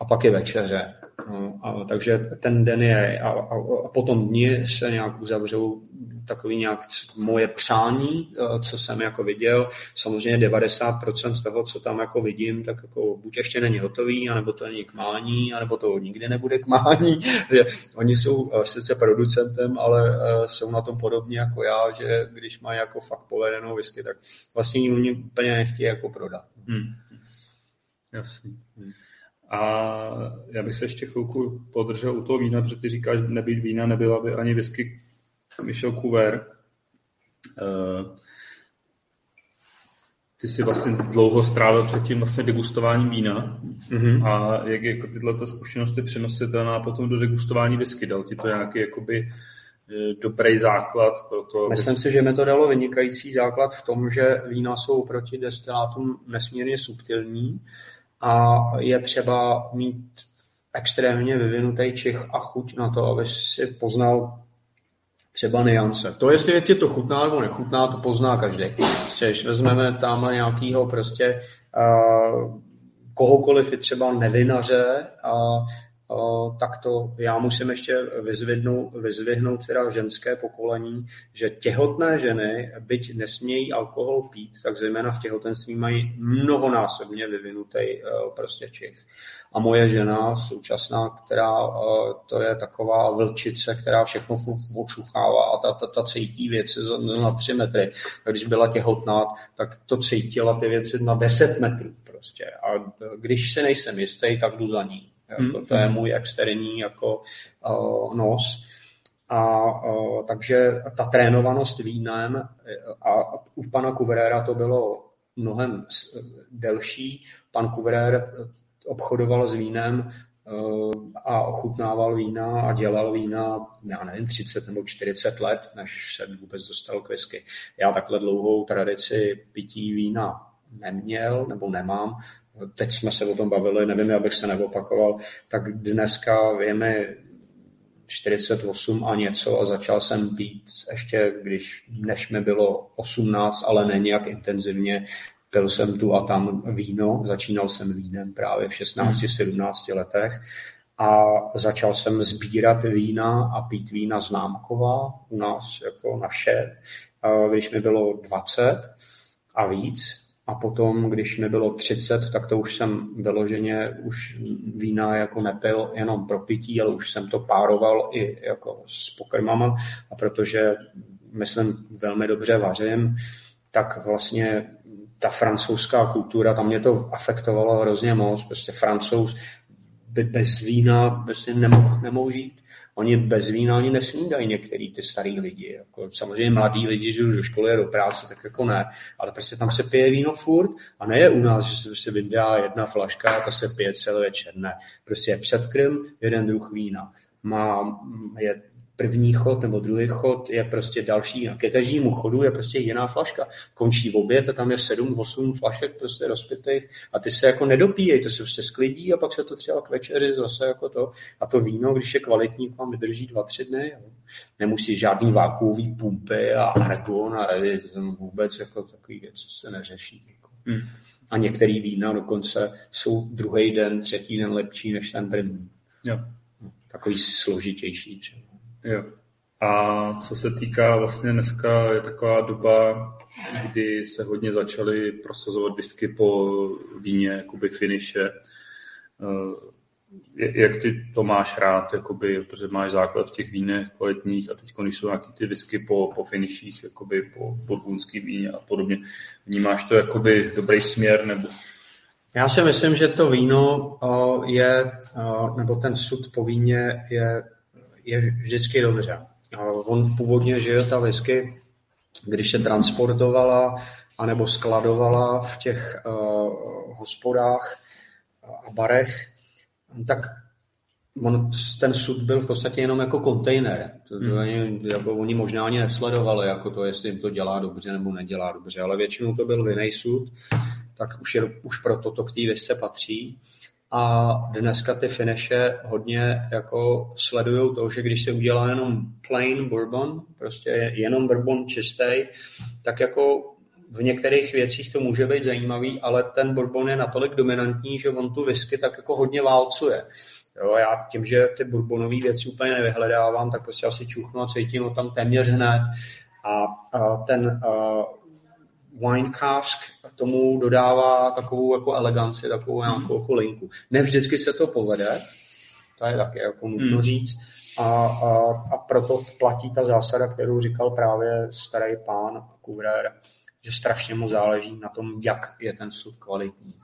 a pak je večeře. No, a, takže ten den je, a, a, a potom dní se nějak uzavřou takový nějak moje přání, co jsem jako viděl. Samozřejmě devadesát procent toho, co tam jako vidím, tak jako buď ještě není hotový, anebo to není k mání, anebo to nikdy nebude k mání. Oni jsou sice producentem, ale jsou na tom podobně jako já, že když mají jako fakt povedenou whisky, tak vlastně mě úplně nechtějí jako prodat. Hmm. Jasný. Hmm. A já bych se ještě chvilku podržel u toho vína, protože ty říkáš, nebýt vína, nebyla by ani whisky Michel Couver. Ty jsi vlastně dlouho strávil před tím vlastně degustováním vína. Mm-hmm. A jak jako tyhle zkušenosti přenositelná potom do degustování whisky? Dal ti to nějaký jakoby dobrý základ pro to? Myslím aby... si, že mi to dalo vynikající základ v tom, že vína jsou proti destilátům nesmírně subtilní a je třeba mít extrémně vyvinutý čich a chuť na to, aby si poznal třeba niance. To, jestli tě to chutná nebo nechutná, to pozná každý. Když vezmeme tamhle nějakého prostě uh, kohokoliv, je třeba nevinaře, uh, uh, tak to já musím ještě vyzvihnout, vyzvihnout teda ženské pokolení, že těhotné ženy, byť nesmějí alkohol pít, tak zejména v těhotenství mají mnohonásobně vyvinutý uh, prostě čich. A moje žena současná, která to je taková vlčice, která všechno očuchává a ta, ta, ta cítí věci na tři metry. A když byla těhotná, tak to cítila ty věci na deset metrů prostě. A když se nejsem jistý, tak jdu za ní. Hmm. To, to je můj externí jako uh, nos. A uh, takže ta trénovanost vínem a, a u pana Couvrera to bylo mnohem delší. Pan Couverer obchodoval s vínem a ochutnával vína a dělal vína, já nevím, třicet nebo čtyřicet let, než se vůbec dostal k whisky. Já takhle dlouhou tradici pití vína neměl nebo nemám. Teď jsme se o tom bavili, nevím, abych se neopakoval, tak dneska je mi čtyřicet osm a něco a začal jsem pít ještě, když, než mi bylo osmnáct, ale ne nějak intenzivně. Pil jsem tu a tam víno, začínal jsem vínem právě v šestnácti sedmnácti letech a začal jsem sbírat vína a pít vína známková u nás jako naše, když mi bylo dvacet a víc. A potom, když mi bylo třicet, tak to už jsem vyloženě už vína jako nepil jenom pro pití, ale už jsem to pároval i jako s pokrmama. A protože, myslím, velmi dobře vařím, tak vlastně ta francouzská kultura, tam mě to afektovalo hrozně moc. Prostě Francouz by bez vína prostě nemohl, nemohl žít. Oni bez vína ani nesnídají některý ty starý lidi. Jako, samozřejmě mladí lidi, že už do školy a do práce, tak jako ne. Ale prostě tam se pije víno furt a ne je u nás, že se prostě vydá jedna flaška a ta se pije celý večer. Ne. Prostě je předkrm, jeden druh vína. Má, je první chod nebo druhý chod je prostě další. A ke každému chodu je prostě jiná flaška. Končí v oběd a tam je sedm, osm flašek prostě rozpitých a ty se jako nedopíjej, to se prostě sklidí a pak se to třeba k večeři zase jako to. A to víno, když je kvalitní, vám vydrží dva, tři dny. Jo. Nemusí žádný vákuový pumpy a argon a je to vůbec jako takový věc, co se neřeší. Jako. Hmm. A některý vína dokonce jsou druhý den, třetí den lepší než ten první. Jo. Takový složitější třeba. Jo. A co se týká vlastně dneska je taková doba, kdy se hodně začaly prosazovat whisky po víně, jakoby finiše. Jak ty to máš rád, jakoby, protože máš základ v těch vínech kvalitních a teď, když jsou nějaký ty whisky po, po finiších, jakoby po burgundský víně a podobně, vnímáš to jakoby dobrý směr nebo... Já si myslím, že to víno je, nebo ten sud po víně je je vždycky dobře. On původně žil ta whisky, když se transportovala anebo skladovala v těch uh, hospodách a barech, tak on, ten sud byl v podstatě jenom jako kontejner. To, to hmm. ani, jako oni možná ani nesledovali, jako to, jestli jim to dělá dobře nebo nedělá dobře, ale většinou to byl vinný sud, tak už, je, už proto to k té whisce patří. A dneska ty finishe hodně jako sledujou to, že když se udělá jenom plain bourbon, prostě jenom bourbon čistý, tak jako v některých věcích to může být zajímavý, ale ten bourbon je natolik dominantní, že on tu whisky tak jako hodně válcuje. Jo, já tím, že ty bourbonové věci úplně nevyhledávám, tak prostě asi čuchnu a cítím ho tam téměř hned. A, a ten... A, wine cask tomu dodává takovou jako eleganci, takovou nějakou jako linku. Ne vždycky se to povede, to je taky jako nutno hmm. říct, a, a, a proto platí ta zásada, kterou říkal právě starý pán Couvreur, že strašně mu záleží na tom, jak je ten sud kvalitní.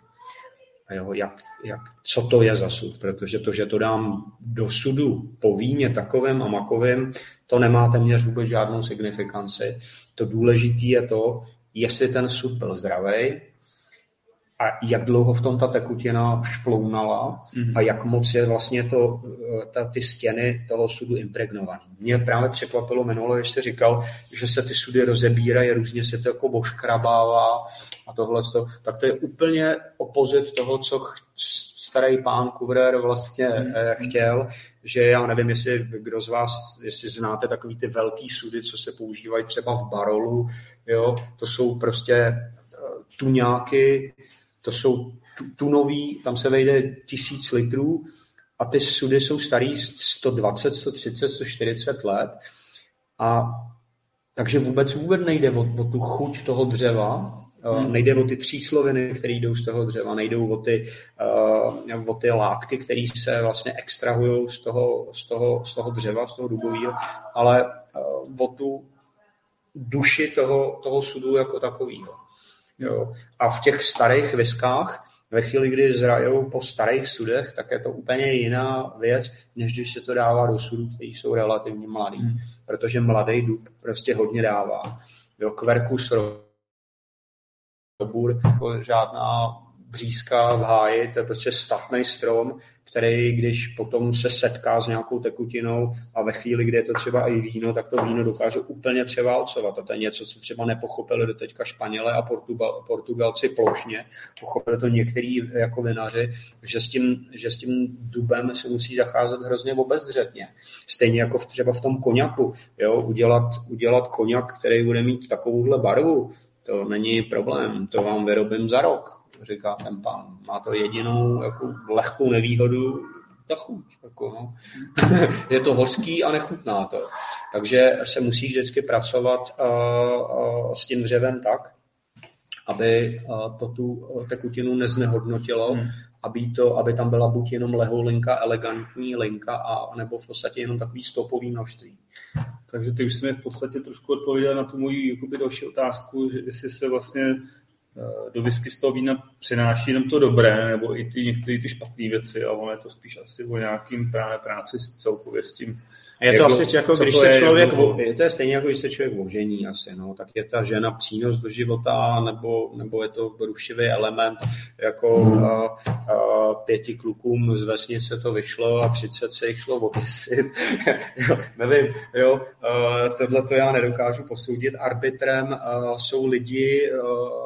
A jo, jak, jak, co to je za sud, protože to, že to dám do sudu po víně takovém a makovém, to nemá téměř vůbec žádnou signifikanci. To důležitý je to, jestli ten sud byl zdravý a jak dlouho v tom ta tekutina šplounala a jak moc je vlastně to, ta, ty stěny toho sudu impregnovaný. Mě právě překvapilo minule, když jste říkal, že se ty sudy rozebírají, různě se to jako oškrabává a tohle. Tak to je úplně opozit toho, co ch- starý pán Couvreur vlastně chtěl, že já nevím, jestli kdo z vás, jestli znáte takový ty velký sudy, co se používají třeba v barolu, jo, to jsou prostě tuňáky, to jsou tunový, tam se vejde tisíc litrů a ty sudy jsou starý sto dvacet, sto třicet, sto čtyřicet let a takže vůbec vůbec nejde o, o tu chuť toho dřeva, Hmm. nejde o ty třísloviny, které jdou z toho dřeva, nejdou o ty, uh, o ty látky, které se vlastně extrahují z toho, z toho, z toho dřeva, z toho dubového, ale uh, o tu duši toho, toho sudu jako takového. Jo. A v těch starých whiskách, ve chvíli, kdy zrajou po starých sudech, tak je to úplně jiná věc, než když se to dává do sudů, které jsou relativně mladý, hmm. protože mladý dub prostě hodně dává. Jo, kverku sro obůr, jako žádná břízka v háji, to je prostě statný strom, který když potom se setká s nějakou tekutinou a ve chvíli, kdy je to třeba i víno, tak to víno dokáže úplně převálcovat. A to je něco, co třeba nepochopili doteďka Španělé a Portugal, Portugalci plošně. Pochopili to některý jako vinaři, že s tím, že s tím dubem se musí zacházet hrozně obezřetně. Stejně jako v, třeba v tom koňaku. Jo? Udělat, udělat koňak, který bude mít takovouhle barvu, to není problém, to vám vyrobím za rok, říká ten pán. Má to jedinou jako lehkou nevýhodu, ta chuť. Jako, no. Je to hořký a nechutná to. Takže se musí vždycky pracovat a, a s tím dřevem tak, aby a, to tu tekutinu neznehodnotilo, hmm. aby, to, aby tam byla buď jenom lehoulinka, elegantní linka, a nebo v podstatě jenom takový stopový množství. Takže ty už jsi mi v podstatě trošku odpověděl na tu moji jakoby další otázku, že jestli se vlastně do whisky z toho vína přenáší jenom to dobré, nebo i ty některé ty špatné věci, a ono je to spíš asi o nějakým právě práci s celkově s tím. A je to jako, asi jako, když se je, člověk, nebo... je to stejně jako když se člověk ožení asi, no, tak je ta žena přínos do života, nebo, nebo je to rušivý element, jako hmm. a, a pěti klukům z vesnice to vyšlo a třicet se jich šlo oběsit. Jo, nevím, jo, tohle to já nedokážu posoudit. Arbitrem a, jsou lidi, a,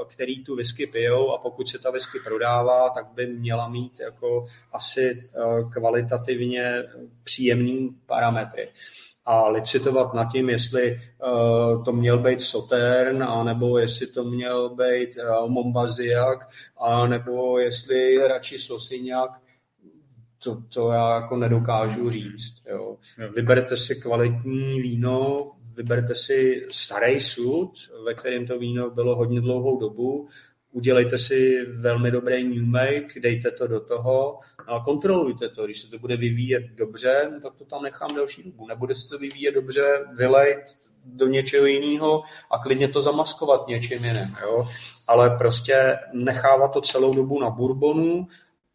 který tu whisky pijou, a pokud se ta whisky prodává, tak by měla mít jako asi a, kvalitativně příjemný parametry. A licitovat nad tím, jestli uh, to měl být Sauternes, anebo jestli to měl být uh, Montbazillac, anebo jestli radši Sausignac, to, to já jako nedokážu říct. Jo. Vyberte si kvalitní víno, vyberte si starý sud, ve kterém to víno bylo hodně dlouhou dobu, udělejte si velmi dobrý new make, dejte to do toho a kontrolujte to. Když se to bude vyvíjet dobře, tak to tam nechám delší dobu. Nebude se to vyvíjet dobře, vylej do něčeho jiného a klidně to zamaskovat něčím jiným. Jo? Ale prostě nechávat to celou dobu na bourbonu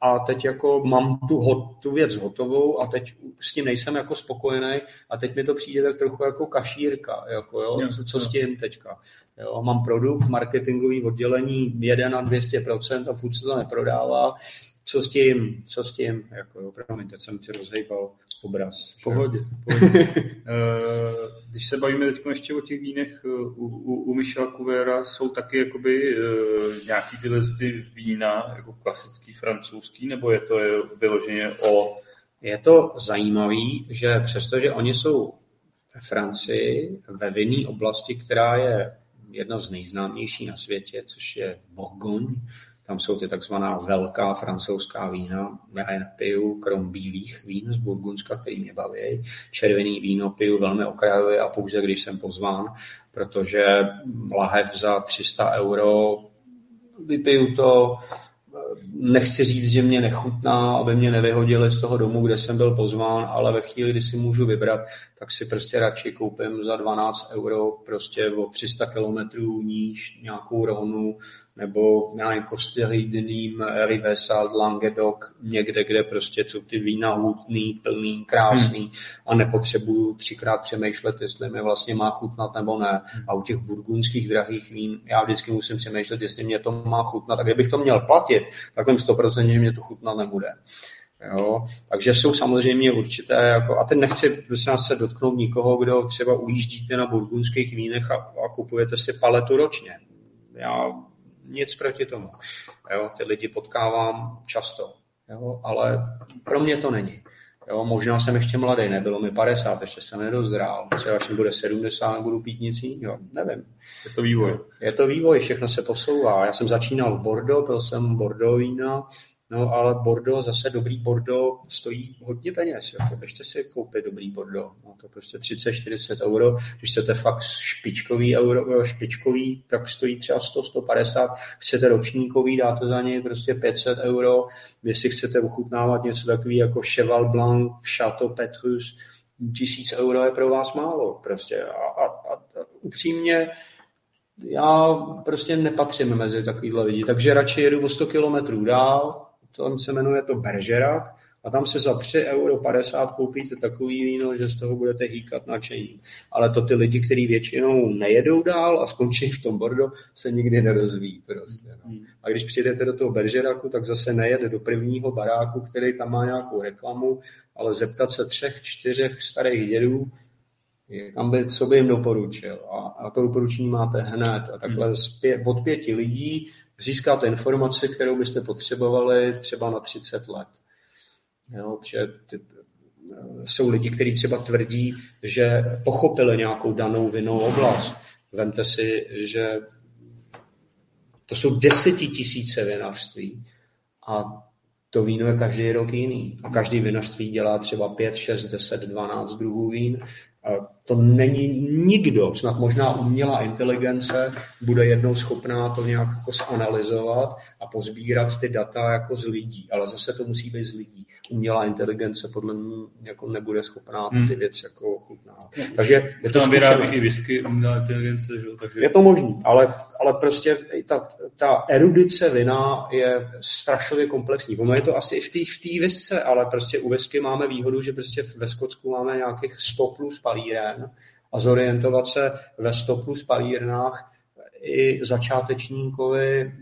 a teď jako mám tu, hot, tu věc hotovou a teď s tím nejsem jako spokojený a teď mi to přijde tak trochu jako kašírka. Jako, jo? Co, co s tím teďka? Jo, mám produkt, marketingový oddělení jede na dvě stě procent a furt se to neprodává. Co s tím? Co s tím? Jako, jo, promiňte, jsem si rozhejbal obraz. V pohodě. V pohodě. Když se bavíme teď ještě o těch vínech, u, u, u Michela Couverta jsou taky jakoby, nějaký tyhle vína, jako klasický francouzský, nebo je to vyloženě o... Je to zajímavý, že přestože oni jsou ve Francii, ve vinné oblasti, která je jedna z nejznámějších na světě, což je Bourgogne. Tam jsou ty takzvaná velká francouzská vína. Já je piju, krom bílých vín z Burgundska, který mě baví. Červený víno piju velmi okrajově a pouze, když jsem pozván, protože lahev za tři sta euro, vypiju to, nechci říct, že mě nechutná, aby mě nevyhodili z toho domu, kde jsem byl pozván, ale ve chvíli, kdy si můžu vybrat, tak si prostě radši koupím za dvanáct euro prostě o tři sta kilometrů níž nějakou ronu, nebo nějaký kostelidným Rivesa z Languedoc, někde, kde prostě jsou ty vína hutný, plný, krásný hmm. a nepotřebuju třikrát přemýšlet, jestli mi vlastně má chutnat nebo ne. A u těch burgundských drahých vín já vždycky musím přemýšlet, jestli mě to má chutnat. A kdybych to měl platit, tak vím sto procent, mě to chutnat nebude. Jo, takže jsou samozřejmě určité, jako, a teď nechci se dotknout nikoho, kdo třeba ujíždíte na burgundských vínech a, a kupujete si paletu ročně. Já nic proti tomu. Jo, ty lidi potkávám často, jo, ale pro mě to není. Jo, možná jsem ještě mladý, nebylo mi padesát, ještě jsem nedozrál. Třeba až mi bude sedmdesát, budu pít nic jiného, nevím. Je to vývoj. Je to vývoj, všechno se posouvá. Já jsem začínal v Bordeaux, byl jsem Bordeaux vína, no ale Bordeaux, zase dobrý Bordeaux stojí hodně peněz. Jako, běžte si koupit dobrý Bordeaux. No, to prostě třicet čtyřicet euro. Když chcete fakt špičkový, euro, špičkový, tak stojí třeba sto, sto padesát. Chcete ročníkový, dáte za něj prostě pět set euro. Jestli chcete ochutnávat něco takový jako Cheval Blanc, Chateau Petrus, tisíc euro je pro vás málo. Prostě. A, a, a upřímně, já prostě nepatřím mezi takovýhle lidi, takže radši jedu o sto kilometrů dál, tam se jmenuje to Bergerac, a tam se za tři euro padesát koupíte takový víno, že z toho budete hýkat nadšením. Ale to ty lidi, kteří většinou nejedou dál a skončí v tom Bordeaux, se nikdy nerozvíjí prostě. No. A když přijdete do toho Bergeraku, tak zase nejet do prvního baráku, který tam má nějakou reklamu, ale zeptat se třech, čtyřech starých dědů, tam by, co by jim doporučil. A, a to doporučení máte hned. A takhle z pě- od pěti lidí získáte informaci, kterou byste potřebovali třeba na třicet let. Jo, že ty, jsou lidi, kteří třeba tvrdí, že pochopili nějakou danou vinnou oblast. Vemte si, že to jsou desetitisíce vinařství a to víno je každý rok jiný. A každý vinařství dělá třeba pět, šest, deset, dvanáct druhů vín. To není nikdo, snad možná umělá inteligence bude jednou schopná to nějak jako zanalyzovat a pozbírat ty data jako z lidí, ale zase to musí být z lidí. Umělá inteligence podle mě jako nebude schopná ty věci jako chutnat. Takže je to vyrábí i whisky umělá inteligence, že? Takže... Je to možný, ale, ale prostě ta, ta erudice vina je strašlivě komplexní. Ono je to asi i v té v whisce, ale prostě u whisky máme výhodu, že prostě ve Skotsku máme nějakých sto plus palíren a zorientovat se ve sto plus palírnách i začátečníkovi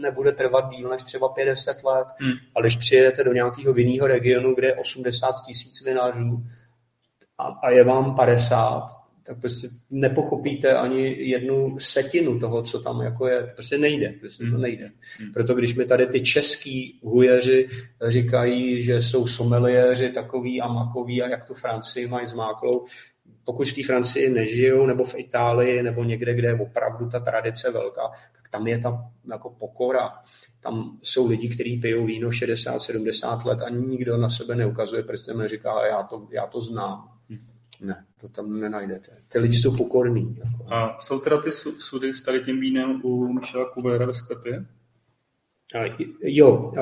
nebude trvat díl než třeba padesát let. Hmm. A když přijedete do nějakého jiného regionu, kde je osmdesát tisíc vinařů a, a je vám padesát, tak prostě nepochopíte ani jednu setinu toho, co tam jako je. Prostě nejde. Prostě to nejde. Hmm. Proto když mi tady ty český hujeři říkají, že jsou someliéři takový a makový a jak tu Francii mají s máklou, pokud v té Francii nežijou, nebo v Itálii, nebo někde, kde je opravdu ta tradice velká, tak tam je ta jako pokora. Tam jsou lidi, kteří pijou víno šedesát sedmdesát let a nikdo na sebe neukazuje prstem a říká, já to, já to znám. Ne, to tam nenajdete. Ty lidi jsou pokorní. Jako. A jsou teda ty sudy s tady tím vínem u Michela Kubera ve sklepě? Jo,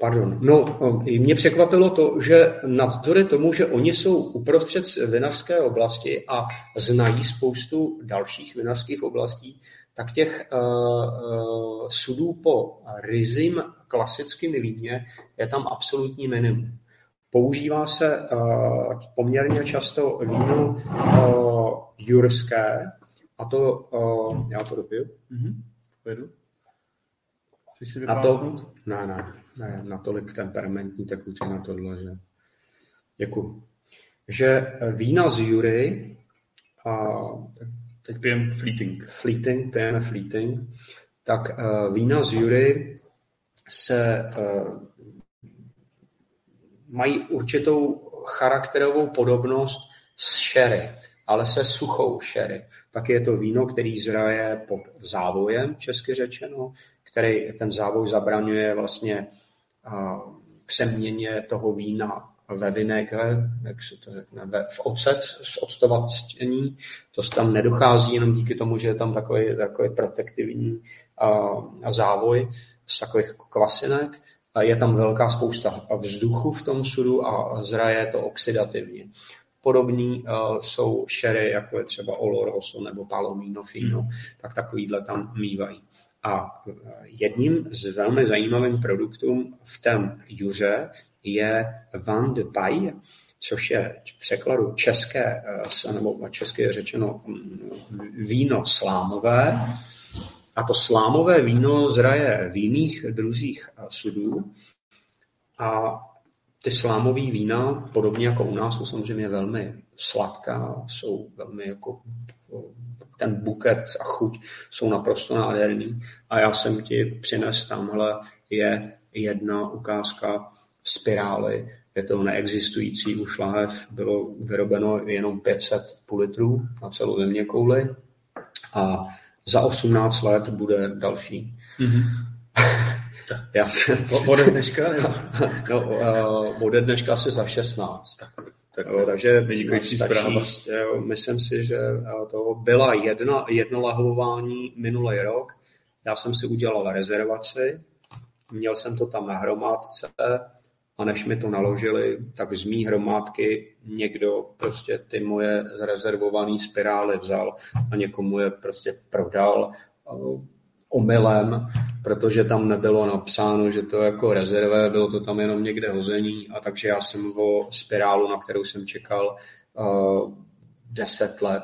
pardon. No, mě překvapilo to, že navzdory tomu, že oni jsou uprostřed vinařské oblasti a znají spoustu dalších vinařských oblastí, tak těch uh, sudů po ryzím klasickým víně je tam absolutní minimum. Používá se uh, poměrně často víno uh, jurské, a to uh, já to dopiju. Mm-hmm. Vedu. Na to, ne, ne, ne, natolik temperamentní tekutě na tohle, že děkuju. Že vína z Jury, a teď pijeme fleeting, fleeting, pijeme fleeting, tak uh, vína z Jury se uh, mají určitou charakterovou podobnost s sherry, ale se suchou sherry. Tak je to víno, který zraje pod závojem, česky řečeno, který ten závoj zabraňuje vlastně a, přeměně toho vína ve vinek, jak se to řekne, ve, v ocet, s octovactění. To tam nedochází jenom díky tomu, že je tam takový, takový protektivní a, a závoj z takových kvasinek. A je tam velká spousta vzduchu v tom sudu a zraje to oxidativně. Podobní uh, jsou sherry, jako je třeba Oloroso nebo Palomino Fino, hmm. tak takovýhle tam mývají. A jedním z velmi zajímavých produktů v tém juře je vin de paille, což je v překladu české, nebo česky je řečeno víno slámové. A to slámové víno zraje v jiných druzích sudů. A ty slámový vína, podobně jako u nás, jsou samozřejmě velmi sladká, jsou velmi jako... ten buket a chuť jsou naprosto nádherný. A já jsem ti přinesl, tamhle je jedna ukázka spirály. Je to neexistující už lahev, bylo vyrobeno jenom pět set půl litru na celou země kouli a za osmnáct let bude další. Mm-hmm. já jsem... Bude dneška? No, uh, bude dneška asi za šestnáct. Tak, jo, takže stačí, jo, myslím si, že to byla jedna, jedno lahvování minulý rok. Já jsem si udělal rezervaci, měl jsem to tam na hromádce a než mi to naložili, tak z mý hromádky někdo prostě ty moje zrezervované spirály vzal a někomu je prostě prodal. omylem, protože tam nebylo napsáno, že to jako rezervé, bylo to tam jenom někde hození, a takže já jsem o spirálu, na kterou jsem čekal uh, deset let,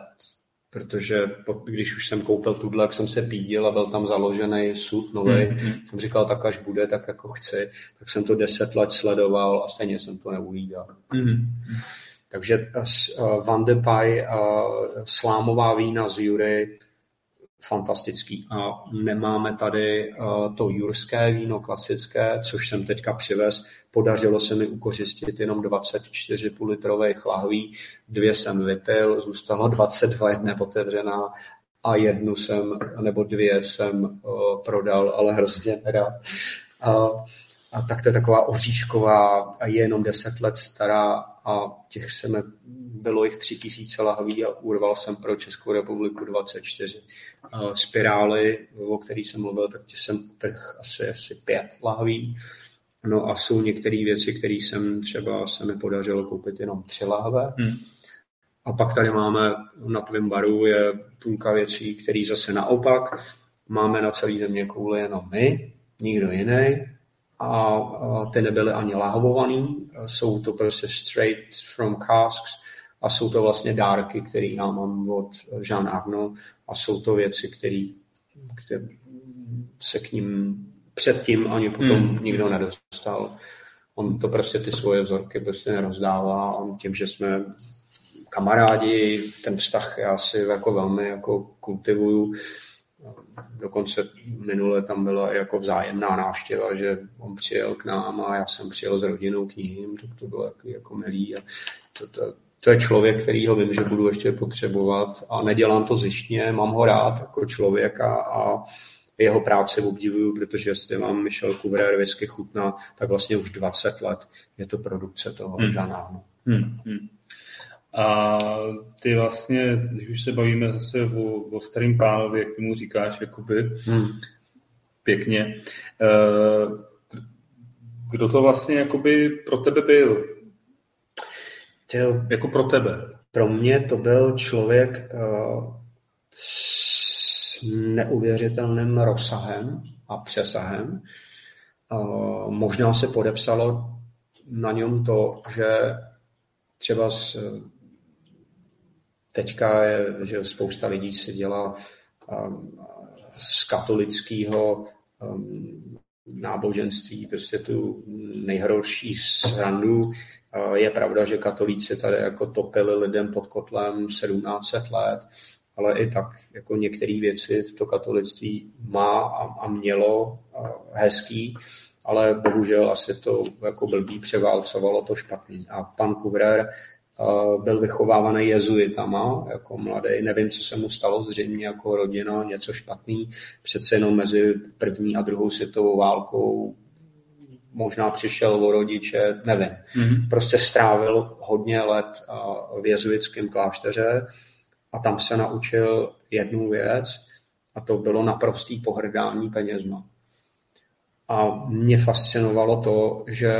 protože když už jsem koupil tuhle, jak jsem se pídil a byl tam založený sud nový, mm-hmm. jsem říkal, tak až bude, tak jako chci, tak jsem to deset let sledoval a stejně jsem to neuhlídal. Mm-hmm. Takže uh, Van de Pai, uh, slámová vína z Jury, fantastický. A nemáme tady uh, to jurské víno, klasické, což jsem teďka přivez. Podařilo se mi ukořistit jenom dvacet čtyři půlitrových lahví. Dvě jsem vypil, zůstalo dvacet dva, jedna otevřená a jednu jsem, nebo dvě jsem uh, prodal, ale hrozně rád. Uh, a tak to je taková oříšková a je jenom deset let stará a těch se mi bylo jich tři tisíce lahví a urval jsem pro Českou republiku dvacet čtyři. Spirály, o kterých jsem mluvil, tak těch jsem utrhl asi, asi pět lahví. No a jsou některé věci, které jsem třeba se mi podařilo koupit jenom tři lahve. Hmm. A pak tady máme na tvém baru je půlka věcí, které zase naopak máme na celý země kouli jenom my, nikdo jiný. A ty nebyly ani lahvovaný, jsou to prostě straight from casks a jsou to vlastně dárky, které já mám od Jean Arnaud a jsou to věci, které se k ním předtím ani potom hmm. nikdo nedostal. On to prostě ty svoje vzorky prostě nerozdává a tím, že jsme kamarádi, ten vztah já si jako velmi jako kultivuju. Dokonce minule tam byla jako vzájemná návštěva, že on přijel k nám a já jsem přijel s rodinou k ním, tak to bylo jako milý. A to, to, to je člověk, kterýho vím, že budu ještě potřebovat a nedělám to zištně, mám ho rád jako člověka a jeho práci obdivuju, protože jestli mám Michel Couvreur whisky chutná, tak vlastně už dvacet let je to produkce toho hmm. žanánu. Hmm. Hmm. A ty vlastně, když už se bavíme zase o, o starým pánovi, jak ty mu říkáš, jakoby, hmm. pěkně, kdo to vlastně jakoby pro tebe byl? Těl, jako pro tebe. Pro mě to byl člověk uh, s neuvěřitelným rozsahem a přesahem. Uh, možná se podepsalo na něm to, že třeba s teďka je, že spousta lidí se dělá z katolického náboženství prostě tu nejhorší srandu. Je pravda, že katolíci tady jako topili lidem pod kotlem sedmnáct set let, ale i tak jako některé věci v to katolictví má a mělo hezký, ale bohužel asi to jako blbý převálcovalo to špatný. A pan Couvreur byl vychovávaný jezuitama jako mladý. Nevím, co se mu stalo, zřejmě jako rodina, něco špatný. Přece jenom mezi první a druhou světovou válkou možná přišel o rodiče, nevím. Mm-hmm. Prostě strávil hodně let v jezuitském klášteře a tam se naučil jednu věc a to bylo naprostý pohrdání penězma. A mě fascinovalo to, že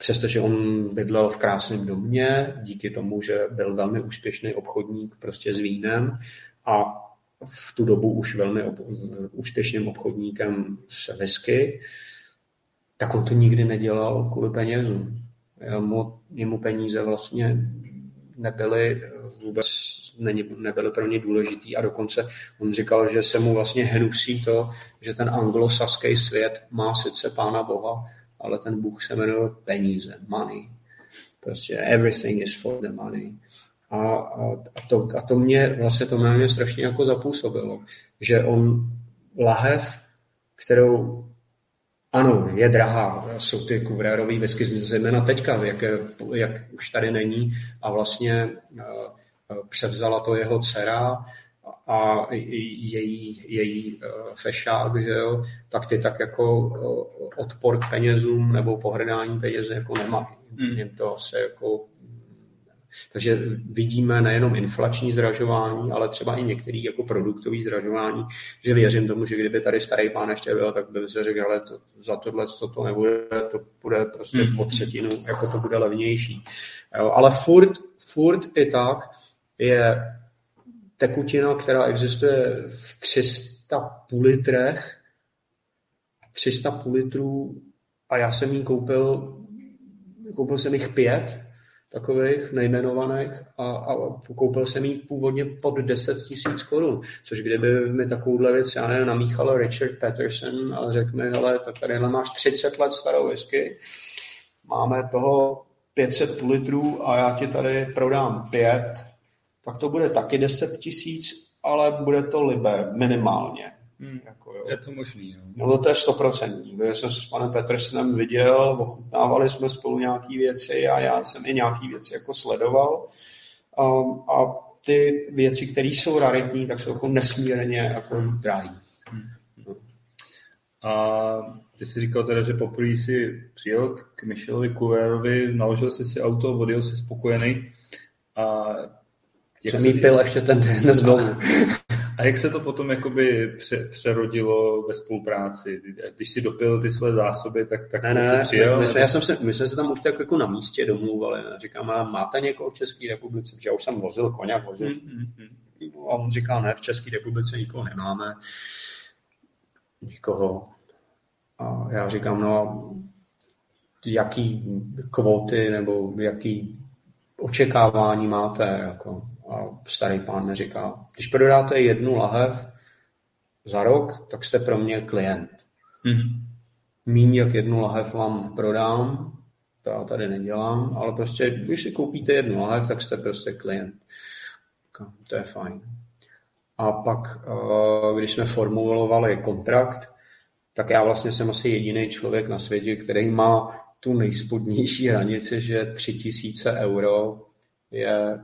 přestože on bydlel v krásném domě, díky tomu, že byl velmi úspěšný obchodník prostě s vínem a v tu dobu už velmi ob- úspěšným obchodníkem s whisky, tak on to nikdy nedělal kvůli penězům. Jemu peníze vlastně nebyly vůbec nebyly pro ně důležitý a dokonce on říkal, že se mu vlastně hnusí to, že ten anglosaský svět má sice Pána Boha, ale ten Bůh se jmenuje peníze, money. Prostě everything is for the money. A, a, a, to, a to mě vlastně to mě strašně jako zapůsobilo, že on lahev, kterou ano, je drahá, jsou ty Couvreurový whisky zejména teďka, jak, jak už tady není a vlastně převzala to jeho dcera a její, její fešák, že jo, tak ty tak jako odpor k penězům nebo pohrdání peněz jako nemají. Mm. To se jako... Takže vidíme nejenom inflační zdražování, ale třeba i některé jako produktové zdražování, že věřím tomu, že kdyby tady starý pán ještě byl, tak by se řekl, ale to, za tohle to, to nebude, to bude prostě o třetinu, jako to bude levnější. Jo, ale furt, furt i tak je tekutina, která existuje v tři sta půl litrech, tři sta půl litrů, a já jsem jí koupil, koupil jsem jich pět takových nejmenovaných a, a koupil jsem jí původně pod deset tisíc korun, což kdyby mi takovouhle věc, já nevím, namíchal Richard Patterson a řekl mi, hele, tak tadyhle máš třicet let starou whisky, máme toho pět set půl litrů a já ti tady prodám pět, tak to bude taky deset tisíc, ale bude to liber minimálně. Hmm, jako jo. Je to možný. Jo. No to je stoprocentní. Když jsem se s panem Petersonem viděl, ochutnávali jsme spolu nějaký věci a já jsem i nějaký věci jako sledoval. Um, a ty věci, které jsou raritní, tak jsou jako nesmírně jako drahý. Hmm. No. A ty jsi říkal teda, že poprvé si přijel k Michelovi Couverovi, naložil jsi si auto, odjel jsi spokojený. A jsem jí pil ještě ten den z domu. A jak se to potom jakoby přerodilo ve spolupráci? Když si dopil ty své zásoby, tak, tak jsi se přijel? My jsme, já jsem se, my jsme se tam už tak jako na místě domluvali. Říkám, a máte někoho v České republice? Protože já už jsem vozil koně, vozil. Mm-hmm. A on říká, ne, v České republice nikoho nemáme. Nikoho. A já říkám, no, jaký kvóty nebo jaký očekávání máte, jako... A starý pán mi říká, když prodáte jednu lahev za rok, tak jste pro mě klient. Mm-hmm. Míň jak jednu lahev vám prodám, to já tady nedělám, ale prostě, když si koupíte jednu lahev, tak jste prostě klient. To je fajn. A pak, když jsme formulovali kontrakt, tak já vlastně jsem asi jediný člověk na světě, který má tu nejspodnější hranici, že tři tisíce euro je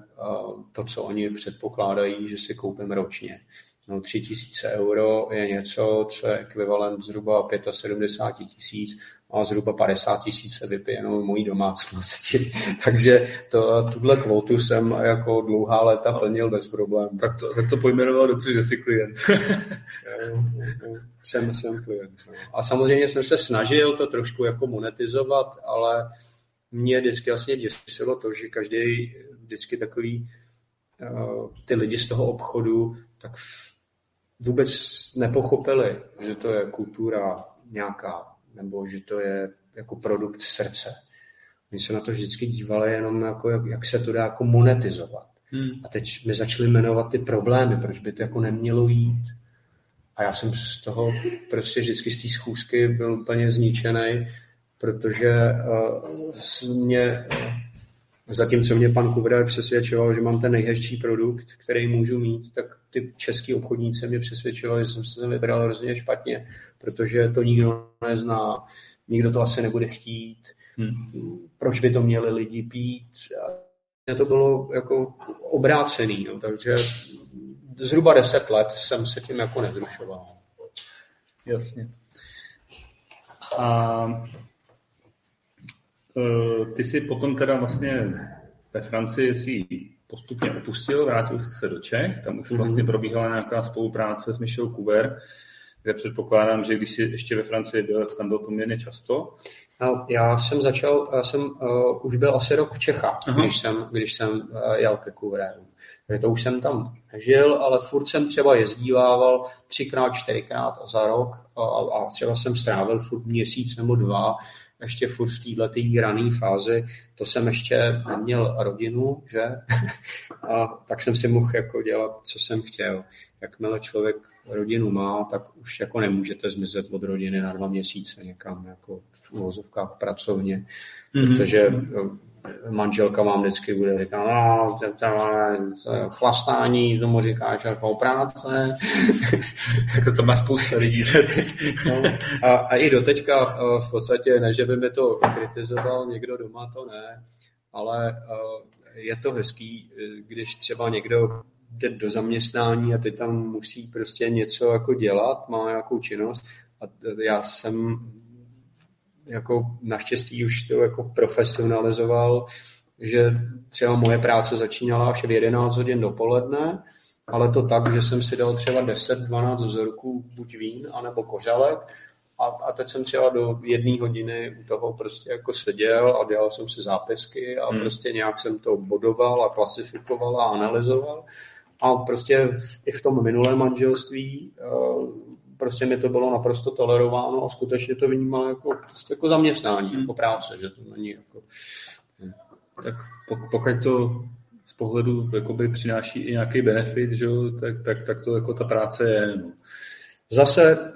to, co oni předpokládají, že si koupím ročně. No, tři tisíce euro je něco, co je ekvivalent zhruba sedmdesát pět tisíc a zhruba padesát tisíc se vypije jenom v mojí domácnosti. Takže to, tuhle kvotu jsem jako dlouhá léta plnil bez problémů. Tak to, tak to pojmenoval dobře, že jsi klient. jsem, jsem klient. No. A samozřejmě jsem se snažil to trošku jako monetizovat, ale mě vždycky vlastně děsilo to, že každý vždycky takový uh, ty lidi z toho obchodu tak vůbec nepochopili, že to je kultura nějaká, nebo že to je jako produkt srdce. Oni se na to vždycky dívali jenom jako, jak, jak se to dá jako monetizovat. Hmm. A teď mi začali jmenovat ty problémy, proč by to jako nemělo jít. A já jsem z toho prostě vždycky z té schůzky byl úplně zničený, protože uh, mě... Zatímco mě pan Couver přesvědčoval, že mám ten nejhezčí produkt, který můžu mít, tak ty český obchodníci mě přesvědčovali, že jsem se vybral hrozně špatně, protože to nikdo nezná, nikdo to asi nebude chtít, hmm. proč by to měli lidi pít. A to bylo jako obrácený, no, takže zhruba deset let jsem se tím jako nezrušoval. Jasně. A... Ty jsi potom teda vlastně ve Francii si postupně opustil, vrátil jsi se do Čech, tam už vlastně probíhala nějaká spolupráce s Michel Couver, kde předpokládám, že když jsi ještě ve Francii byl, tam byl poměrně často. No, já jsem začal, já jsem uh, už byl asi rok v Čechách, když jsem, když jsem uh, jel ke Couveru. Takže to už jsem tam žil, ale furt jsem třeba jezdívával třikrát, čtyřikrát za rok a, a třeba jsem strávil furt měsíc nebo dva, ještě furt v této rané fázi, to jsem ještě neměl rodinu, že? A tak jsem si mohl jako dělat, co jsem chtěl. Jakmile člověk rodinu má, tak už jako nemůžete zmizet od rodiny na dva měsíce někam, jako v uvozovkách pracovně, mm-hmm. protože manželka vám vždycky bude říkat, no, chlastání, tomu říkáš jako práce. Tak to má spousta lidí. No, a, a i doteďka v podstatě, ne, že by mi to kritizoval někdo doma, to ne, ale je to hezký, když třeba někdo jde do zaměstnání a ty tam musí prostě něco jako dělat, má nějakou činnost a já jsem jako naštěstí už to jako profesionalizoval, že třeba moje práce začínala až v jedenáct hodin dopoledne, ale to tak, že jsem si dal třeba deset dvanáct vzorků buď vín, anebo kořalek a, a teď jsem třeba do jedné hodiny u toho prostě jako seděl a dělal jsem si zápisky a hmm. prostě nějak jsem to bodoval a klasifikoval a analyzoval A prostě v, i v tom minulém manželství prostě mi to bylo naprosto tolerováno a skutečně to vnímal jako, jako zaměstnání, jako práce, že to není jako... Tak pokud to z pohledu jakoby přináší i nějaký benefit, že, tak, tak, tak to jako ta práce je... No. Zase,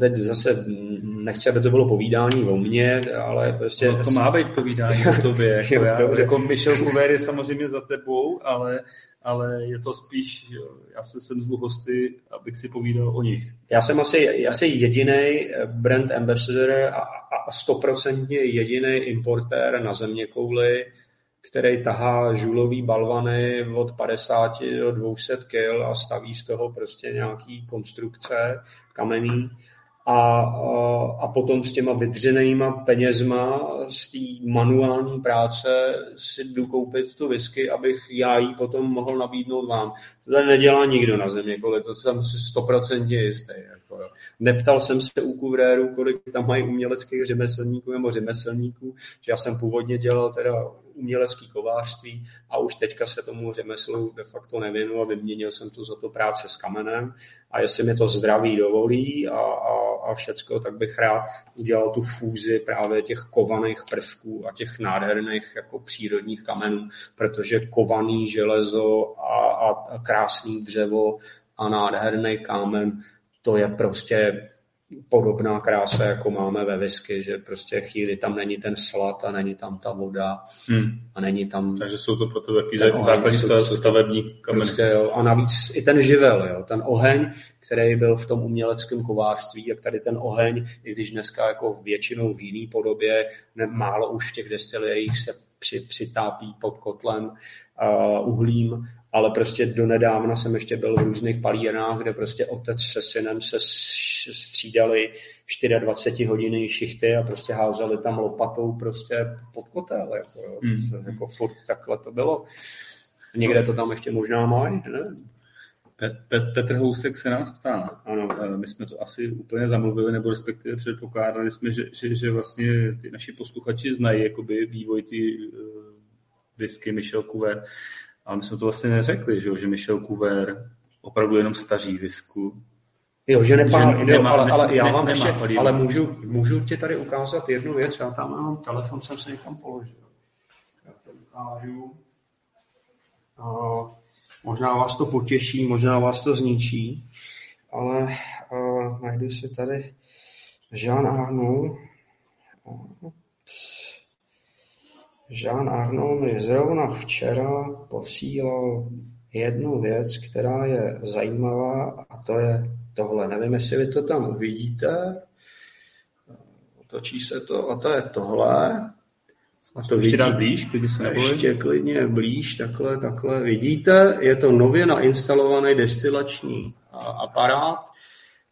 teď zase nechci, aby to bylo povídání o mně, ale prostě... No, to má být povídání o tobě. Jako já, jako Michel Couver je samozřejmě za tebou, ale, ale je to spíš, já se sem zvu hosty, abych si povídal o nich. Já jsem asi, asi jedinej brand ambassador a stoprocentně jedinej importér na zeměkouli, který tahá žulový balvany od padesát do dvou set kil a staví z toho prostě nějaký konstrukce kamenný a, a, a potom s těma vydřenýma penězma z té manuální práce si jdu koupit tu whisky, abych já ji potom mohl nabídnout vám. To tady nedělá nikdo na země, kvůli to jsem si stoprocentně jistý. Jako. Neptal jsem se u Couvéru, kolik tam mají uměleckých řemeslníků nebo řemeslníků, že já jsem původně dělal teda umělecký kovářství a už teďka se tomu řemeslu de facto nevěnu a vyměnil jsem to za to práce s kamenem a jestli mi to zdraví dovolí a, a, a všecko, tak bych rád udělal tu fúzi právě těch kovaných prvků a těch nádherných jako přírodních kamenů, protože kovaný železo a, a, a krásný dřevo a nádherný kámen, to je prostě podobná krása, jako máme ve whisky, že prostě chvíli tam není ten slad a není tam ta voda hmm. a není tam... Takže jsou to pro tebe takový základní stavební kameny. Prostě, a navíc i ten živel, jo, ten oheň, který byl v tom uměleckém kovářství, jak tady ten oheň, i když dneska jako většinou v jiný podobě, málo už v těch destileriích se při, přitápí pod kotlem uh, uhlím, ale prostě donedávna jsem ještě byl v různých palírnách, kde prostě otec se synem se střídali dvacet čtyři hodiny šichty a prostě házeli tam lopatou prostě pod kotel. Jako, mm. jako furt takhle to bylo. Někde to tam ještě možná mají. Petr Housek se nás ptá. Ano. My jsme to asi úplně zamluvili, nebo respektive předpokládali jsme, že, že, že vlastně ty naši posluchači znají jakoby vývoj ty uh, whisky Michel Couver. Ale my jsme to vlastně neřekli, že, že Michel Couver opravdu jenom staří whisku. Jo, že nepál, že nemá, jo, ale, ale ne, já vám ještě, ale můžu, můžu ti tady ukázat jednu věc. Já tam mám telefon, jsem se někam položil. Já to ukážu. Uh, možná vás to potěší, možná vás to zničí, ale uh, najdu si tady Jean Arnaud. Jean Arnaud mi zrovna včera posílal jednu věc, která je zajímavá a to je tohle. Nevím, jestli vy to tam uvidíte. Otočí se to a to je tohle. A to ještě dám blíž, klidně se nebojím. Ještě klidně blíž, takhle, takhle. Vidíte, je to nově nainstalovaný destilační aparát,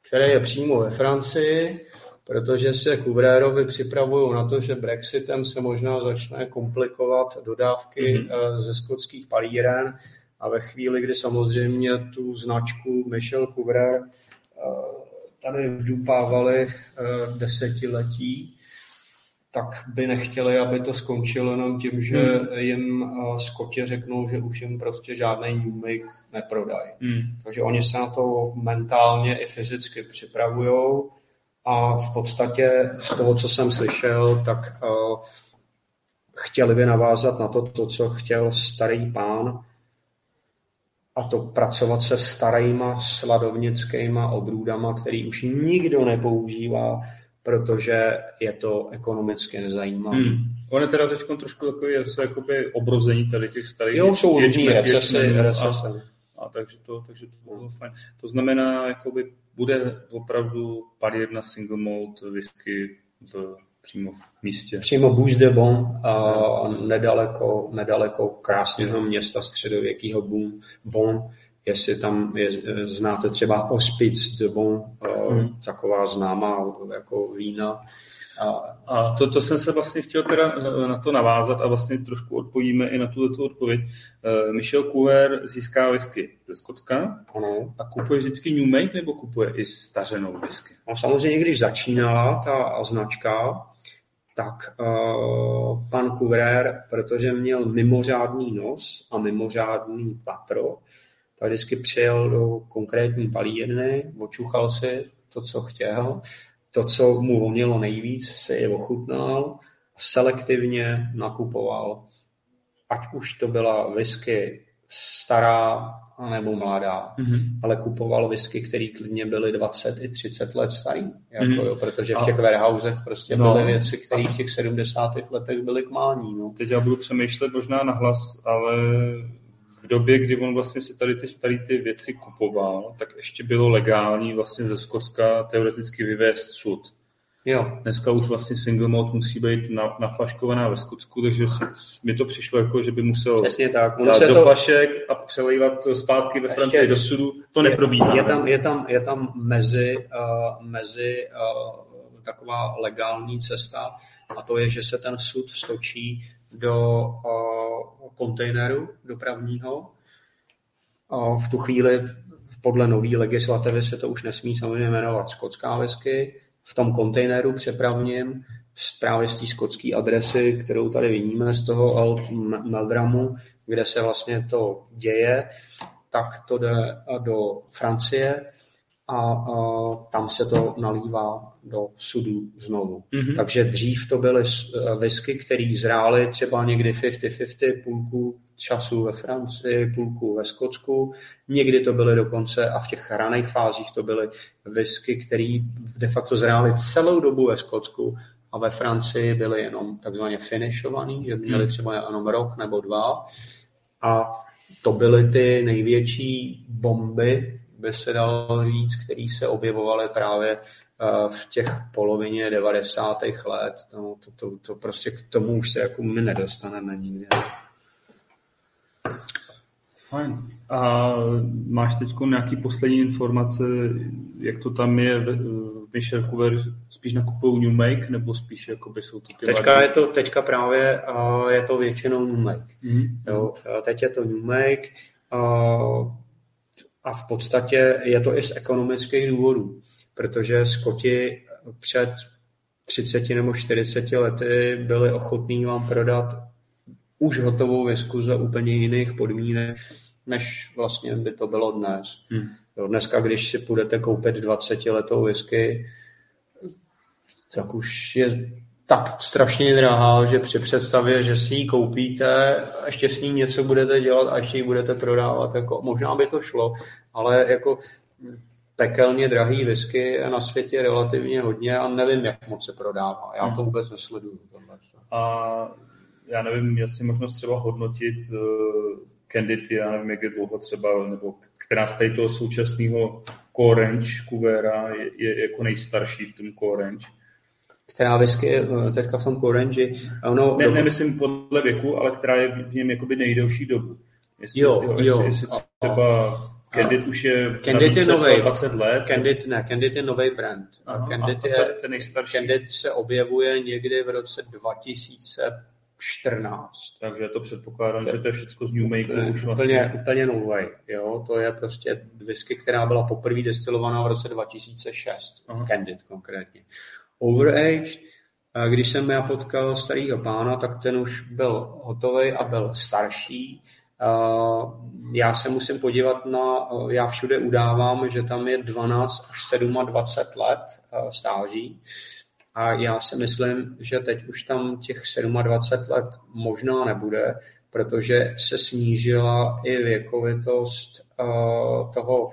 který je přímo ve Francii, protože se Couvérovi připravují na to, že Brexitem se možná začne komplikovat dodávky mm-hmm. ze skotských palíren a ve chvíli, kdy samozřejmě tu značku Michel Couvér tady vdupávali desetiletí, tak by nechtěli, aby to skončilo jenom tím, že mm. jim Skoti řeknou, že už jim prostě žádný new make neprodají. Mm. Takže oni se na to mentálně i fyzicky připravujou. A v podstatě z toho, co jsem slyšel, tak uh, chtěli by navázat na to, to, co chtěl starý pán, a to pracovat se starýma sladovnickýma odrůdama, který už nikdo nepoužívá, protože je to ekonomicky nezajímavé. Hmm. On je teda teď trošku takový jakoby obrození tady těch starých. Jo, jsou různý recesy. A takže to, takže to bylo fajn. To znamená, jakoby bude opravdu padlina single malt whisky v, přímo v místě. Přímo Bois-de-Boulogne a nedaleko, nedaleko krásného města středověkého Bonn. Jestli tam je, znáte třeba Hospice de Bonn, hmm. taková známá jako vína. A, a to, to jsem se vlastně chtěl teda na to navázat a vlastně trošku odpovíme i na tuto odpověď. Michel Couver získá whisky ze Skotska a kupuje vždycky new make nebo kupuje i stařenou whisky? No, samozřejmě, když začínala ta značka, tak uh, pan Couver, protože měl mimořádný nos a mimořádný patro, tak vždycky přijel do konkrétní palírny, očuchal si to, co chtěl, to, co mu vonilo nejvíc, si je ochutnal, selektivně nakupoval. Ať už to byla whisky stará nebo mladá, mm-hmm. ale kupoval whisky, které klidně byly dvacet i třicet let starý, jako, mm-hmm. jo, protože v těch warehousech prostě no. byly věci, které v těch sedmdesátých letech byly k mání. No. Teď já budu přemýšlet možná nahlas, ale v době, kdy on vlastně si tady ty staré ty věci kupoval, tak ještě bylo legální vlastně ze Skotska teoreticky vyvést sud. Jo. Dneska už vlastně single malt musí být na, naflaškovaná ve Skotsku, takže si, mi to přišlo jako, že by musel tak. dát do to... flašek a přelejvat to zpátky ve Francii do sudu. To neprobíhá. Je, je, tam, je, tam, je tam mezi, uh, mezi uh, taková legální cesta a to je, že se ten sud stočí do uh, kontejneru dopravního. Uh, v tu chvíli podle nový legislativy se to už nesmí samozřejmě jmenovat skotská whisky. V tom kontejneru přepravním právě z té skotské adresy, kterou tady vidíme z toho Alt Meldramu, kde se vlastně to děje, tak to jde do Francie a, a tam se to nalívá do sudů znovu. Mm-hmm. Takže dřív to byly whisky, které zrály třeba někdy padesát na padesát, půlku času ve Francii, půlku ve Skotsku. Někdy to byly dokonce, a v těch raných fázích to byly whisky, které de facto zrály celou dobu ve Skotsku a ve Francii byly jenom takzvaně finishovaný, že měly třeba jenom rok nebo dva. A to byly ty největší bomby, by se dalo říct, které se objevovaly právě v těch polovině devadesátých let. No, to, to, to prostě k tomu už se jako my nedostaneme nikdy. Fajn. A máš teď nějaký poslední informace, jak to tam je v Myšelkuver? Spíš nakupují New Make, nebo spíš jakoby jsou to ty teďka je to Teďka právě je to většinou New Make. Mm-hmm. Jo, teď je to New Make a, a v podstatě je to i z ekonomických důvodů, protože Skoti před třiceti nebo čtyřiceti lety byli ochotní vám prodat už hotovou whisky za úplně jiných podmínek, než vlastně by to bylo dnes. Hmm. Jo, dneska, když si půjdete koupit dvacetiletou whisky, tak už je tak strašně drahá, že při představě, že si ji koupíte, ještě s ní něco budete dělat a ještě ji budete prodávat. Jako, možná by to šlo, ale jako pekelně drahý whisky na světě relativně hodně a nevím, jak moc se prodává. Já hmm. to vůbec nesleduju. A já nevím, jestli možnost třeba hodnotit uh, Candid, já nevím, jak je dlouho třeba, nebo která z toho současného core range kuvéra je, je jako nejstarší v tom core range. Která whisky teďka v tom core range? Ono, ne, nemyslím podle věku, ale která je v něm jakoby nejdelší dobu. Jestli, jo, jo. Jestli, jestli třeba Candid už je Candid je novej. dvacet let. Candid, ne, Candid je nový brand. Aha, Candid, je, ten, ten nejstarší. Candid se objevuje někdy v roce dva tisíce čtrnáct. Takže to předpokládám, to, že to je všechno z New Makeu už vlastně. Úplně, úplně novej, jo. To je prostě whisky, která byla poprvé destilovaná v roce dva tisíce šest. Aha. V Candid konkrétně. Overaged, když jsem já potkal starýho pána, tak ten už byl hotovej a byl starší. Já se musím podívat na, já všude udávám, že tam je dvanáct až dvacet sedm let stáží. A já si myslím, že teď už tam těch dvacet sedm let možná nebude, protože se snížila i věkovitost uh, toho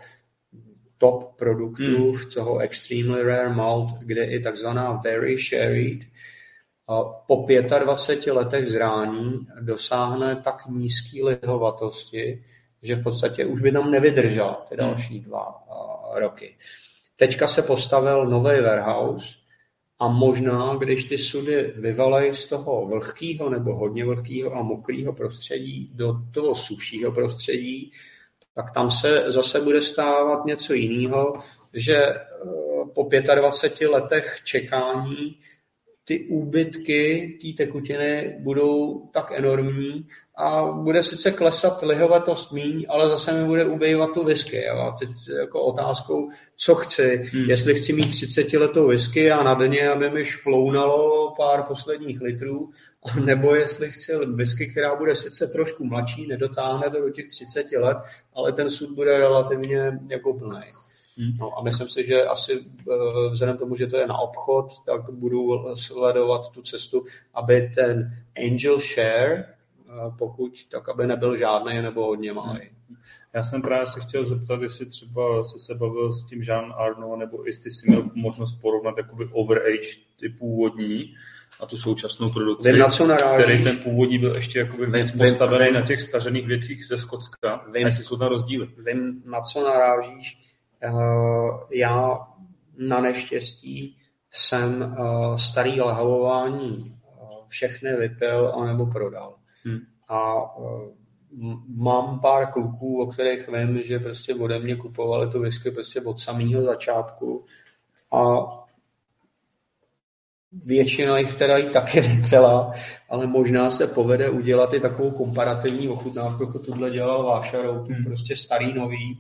top produktu, hmm. toho extremely rare malt, kde i takzvaná very sherried. Uh, po dvaceti pěti letech zrání dosáhne tak nízké lihovatosti, že v podstatě už by tam nevydržela ty další dva uh, roky. Teďka se postavil nový warehouse, a možná, když ty sudy vyvalejí z toho vlhkého nebo hodně vlhkého a mokrého prostředí do toho sušího prostředí, tak tam se zase bude stávat něco jiného, že po dvaceti pěti letech čekání ty úbytky té tekutiny budou tak enormní a bude sice klesat lihovatost míň, ale zase mi bude ubývat tu whisky. A teď jako otázkou, co chci. Hmm. Jestli chci mít třicetiletou whisky a na dně, aby mi šplounalo pár posledních litrů, nebo jestli chci whisky, která bude sice trošku mladší, nedotáhne to do těch třiceti let, ale ten sud bude relativně jako plný. No a myslím si, že asi vzhledem tomu, že to je na obchod, tak budu sledovat tu cestu, aby ten angel share, pokud, tak aby nebyl žádný nebo hodně malý. Já jsem právě se chtěl zeptat, jestli třeba jsi se bavil s tím Jean Arnaud, nebo jestli jsi měl možnost porovnat jakoby overage ty původní a tu současnou produkci, vím, na co narážíš, který ten původní byl ještě jakoby víc postavený vím, na těch stařených věcích ze Skotska, vím, a jestli jsou tam rozdíly. Vím, na co narážíš. Já na neštěstí jsem starý lhavování všechny vypil anebo prodal. Hmm. A mám pár kluků, o kterých vím, že prostě ode mě kupovali tu whisky prostě od samého začátku a většina jich teda i taky vypila, ale možná se povede udělat i takovou komparativní ochutnávku, jako tohle dělal Váša Rout, hmm. prostě starý, nový.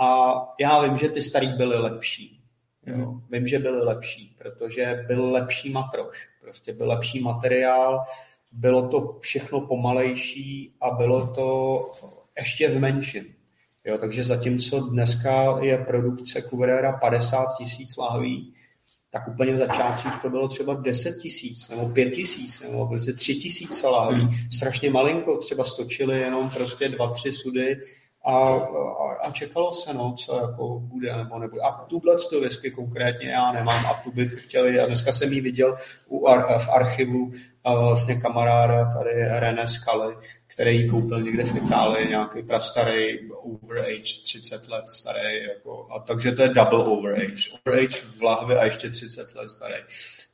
A já vím, že ty starý byly lepší. Jo. Vím, že byly lepší, protože byl lepší matroš. Prostě byl lepší materiál, bylo to všechno pomalejší a bylo to ještě v menším. Jo, takže zatímco dneska je produkce Cuverera padesát tisíc lahví, tak úplně v začátcích to bylo třeba deset tisíc, nebo pět tisíc, nebo prostě tři tisíce lahví. Strašně malinko, třeba stočili jenom prostě dva, tři sudy, A, a, a čekalo se, no, co jako bude nebo nebude. A tuhle tu whisky konkrétně já nemám a tu bych chtěl. A dneska jsem ji viděl u ar, v archivu vlastně kamaráda tady René Scully, který ji koupil někde v Itálii, nějaký prastarý overage, třicet let starý. Jako, a takže to je double overage. Overage v lahvi a ještě třicet let starý.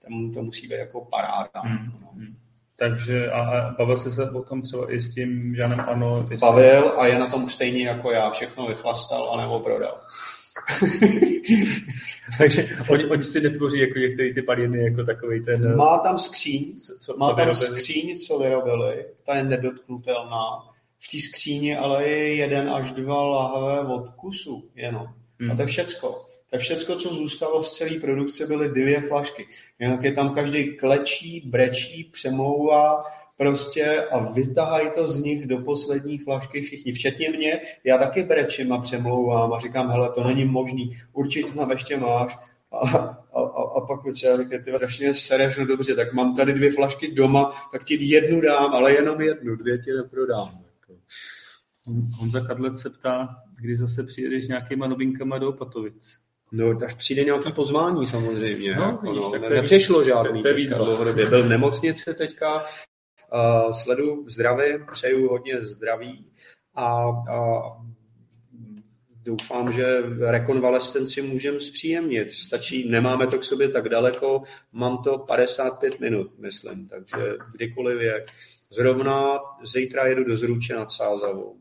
Tam to musí být jako paráda. Mm. Jako, no. Takže a bavil jsi se o tom třeba i s tím Žanem Arnaud? Bavil a je na tom stejně jako já. Všechno vychlastal anebo prodal. Takže oni, oni si netvoří jako některý ty paliny jako takovej ten... Má tam skříň, co, co, má co tam skříň, co vyrobili. Ta je nedotknutelná. V té skříně ale je jeden až dva lahve od kusu jenom. Hmm. A to je všecko. Tak všecko, co zůstalo z celé produkce, byly dvě flašky. Jinak je tam každý klečí, brečí, přemlouvá prostě a vytahají to z nich do poslední flašky všichni. Včetně mě, já taky brečím a přemlouvám a říkám, hele, to není možný, určitě tam ještě máš. A, a, a, a pak mi třeba říkají, ty strašně sereš, no dobře, tak mám tady dvě flašky doma, tak ti jednu dám, ale jenom jednu, dvě ti neprodám. Honza Kadlec se ptá, kdy zase přijedeš nějakýma novinkama do Opatovic? No, tak přijde nějaký pozvání samozřejmě. No, jako, no. Ne, nepřišlo žádný. To je výzva. Byl v nemocnici teďka, uh, sledu zdravím, přeju hodně zdraví a uh, doufám, že rekonvalescenci můžeme zpříjemnit. Stačí, nemáme to k sobě tak daleko, mám to padesát pět minut, myslím, takže kdykoliv je. Zrovna zítra jedu do Zruče nad Sázavou.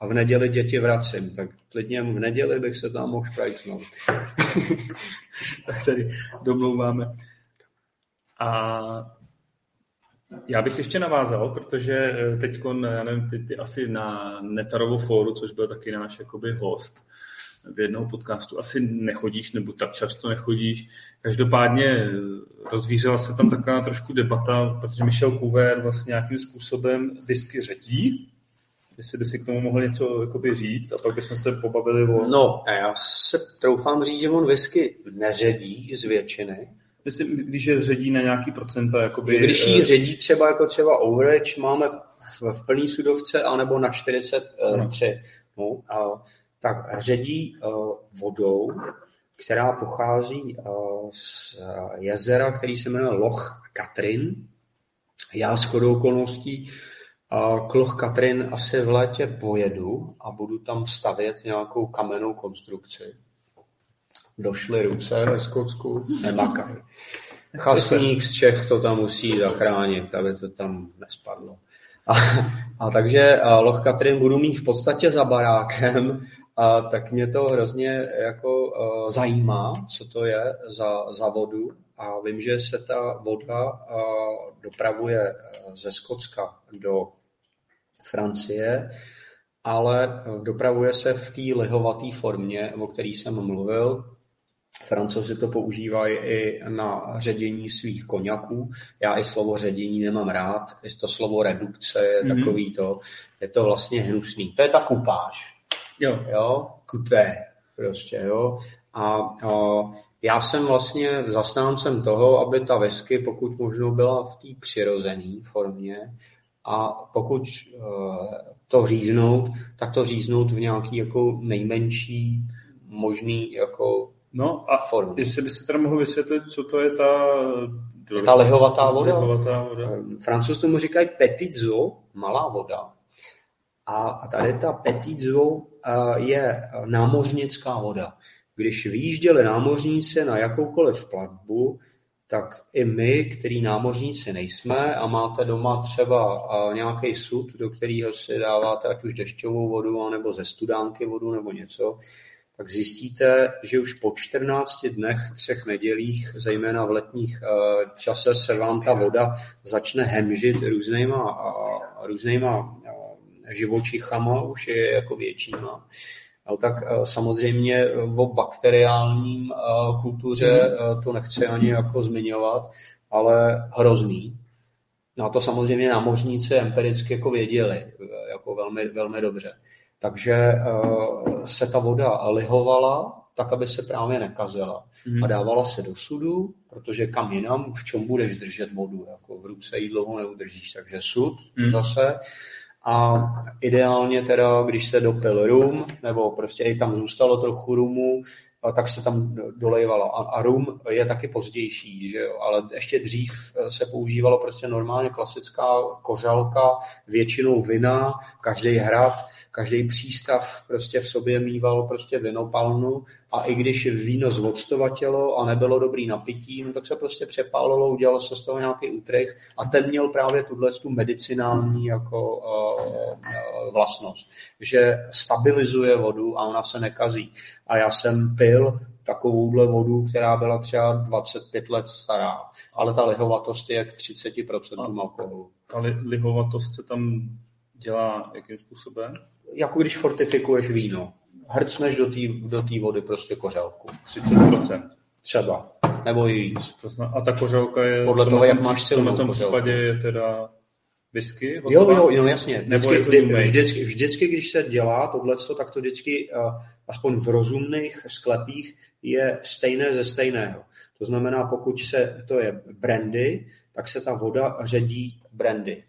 A v neděli děti vracím, tak klidně v neděli bych se tam mohl šprajcnout. Tak tady domlouváme. A já bych ještě navázal, protože teď, já nevím, ty, ty asi na Netarovo fóru, což byl taky náš jakoby host v jednoho podcastu, asi nechodíš, nebo tak často nechodíš. Každopádně rozvířela se tam taková trošku debata, protože Michel Couver vlastně nějakým způsobem whisky ředí, jestli by si k tomu mohl něco jakoby říct a pak bychom se pobavili o... No, a já se troufám říct, že on whisky neředí z většiny. Myslím, když je ředí na nějaký procenta, jakoby... Když ji ředí třeba jako třeba overage, máme v, v plný sudovce, anebo na čtyřicet tři. No. No, a, tak ředí a, vodou, která pochází a, z a, jezera, který se jmenuje Loch Katrin. Já shodou okolností k Loch Katrin asi v létě pojedu a budu tam stavět nějakou kamennou konstrukci. Došly ruce ve Skotsku, nemakaj. Chasník z Čech to tam musí zachránit, aby to tam nespadlo. A, a takže Loch Katrin budu mít v podstatě za barákem, a tak mě to hrozně jako zajímá, co to je za, za vodu. a vím, že se ta voda dopravuje ze Skotska do Francie, ale dopravuje se v té lihovaté formě, o které jsem mluvil. Francouzi to používají i na ředění svých koňaků. Já i slovo ředění nemám rád, i to slovo redukce je mm-hmm. takový to, je to vlastně hnusný. To je ta kupáž. Jo. Jo? Kupé. Prostě, jo. A, a já jsem vlastně zastáncem toho, aby ta whisky pokud možno byla v té přirozené formě a pokud uh, to říznout, tak to říznout v nějaký jako nejmenší možný jako no a formě. Jestli by se teda mohl vysvětlit, co to je ta... Ta lihovatá voda. Lihovatá voda. Francouz tomu říkají petit zo, malá voda. A tady ta petit zo je námořnická voda. Když vyjížděli námořníci na jakoukoliv plavbu, tak i my, který námořníci nejsme a máte doma třeba nějaký sud, do kterého si dáváte ať už dešťovou vodu, nebo ze studánky vodu, nebo něco, tak zjistíte, že už po čtrnácti dnech, třech nedělích, zejména v letních čase, se vám ta voda začne hemžit různýma, různýma živočichama, už je jako většíma. No, tak samozřejmě o bakteriálním kultuře to nechci ani jako zmiňovat, ale hrozný. No a to samozřejmě námořníci empiricky jako věděli jako velmi, velmi dobře. Takže se ta voda lihovala tak, aby se právě nekazila. A dávala se do sudu, protože kam jinam, v čem budeš držet vodu? Jako v ruce jí dlouho neudržíš, takže sud zase. A ideálně teda, když se dopil rum, nebo prostě i tam zůstalo trochu rumu, tak se tam dolejvalo. A, a rum je taky pozdější, že jo? Ale ještě dřív se používala prostě normálně klasická kořálka, většinou vina, každý hrad, každý přístav prostě v sobě mýval prostě vinopalnu a i když víno zvodstovatělo a nebylo dobrý na pití, no tak se prostě přepálilo, udělalo se z toho nějaký útrych a ten měl právě tuhle tu medicinální jako uh, vlastnost, že stabilizuje vodu a ona se nekazí. A já jsem pil takovouhle vodu, která byla třeba dvacet pět let stará, ale ta lihovatost je k třicet procent alkoholu. Ta li- lihovatost se tam dělá jakým způsobem? Jako když fortifikuješ víno. Hrcneš do té do té vody prostě kořálku. třicet procent. Třeba. Nebo i víc. A ta kořálka je... Podle toho, jak máš silnou kořálku. V tom případě je teda whisky? Hotová? Jo, jo, no jasně. Vždycky, vždycky, vždycky, vždycky, když se dělá tohleto, tak to vždycky, aspoň v rozumných sklepích, je stejné ze stejného. To znamená, pokud se to je brandy, tak se ta voda ředí brandy.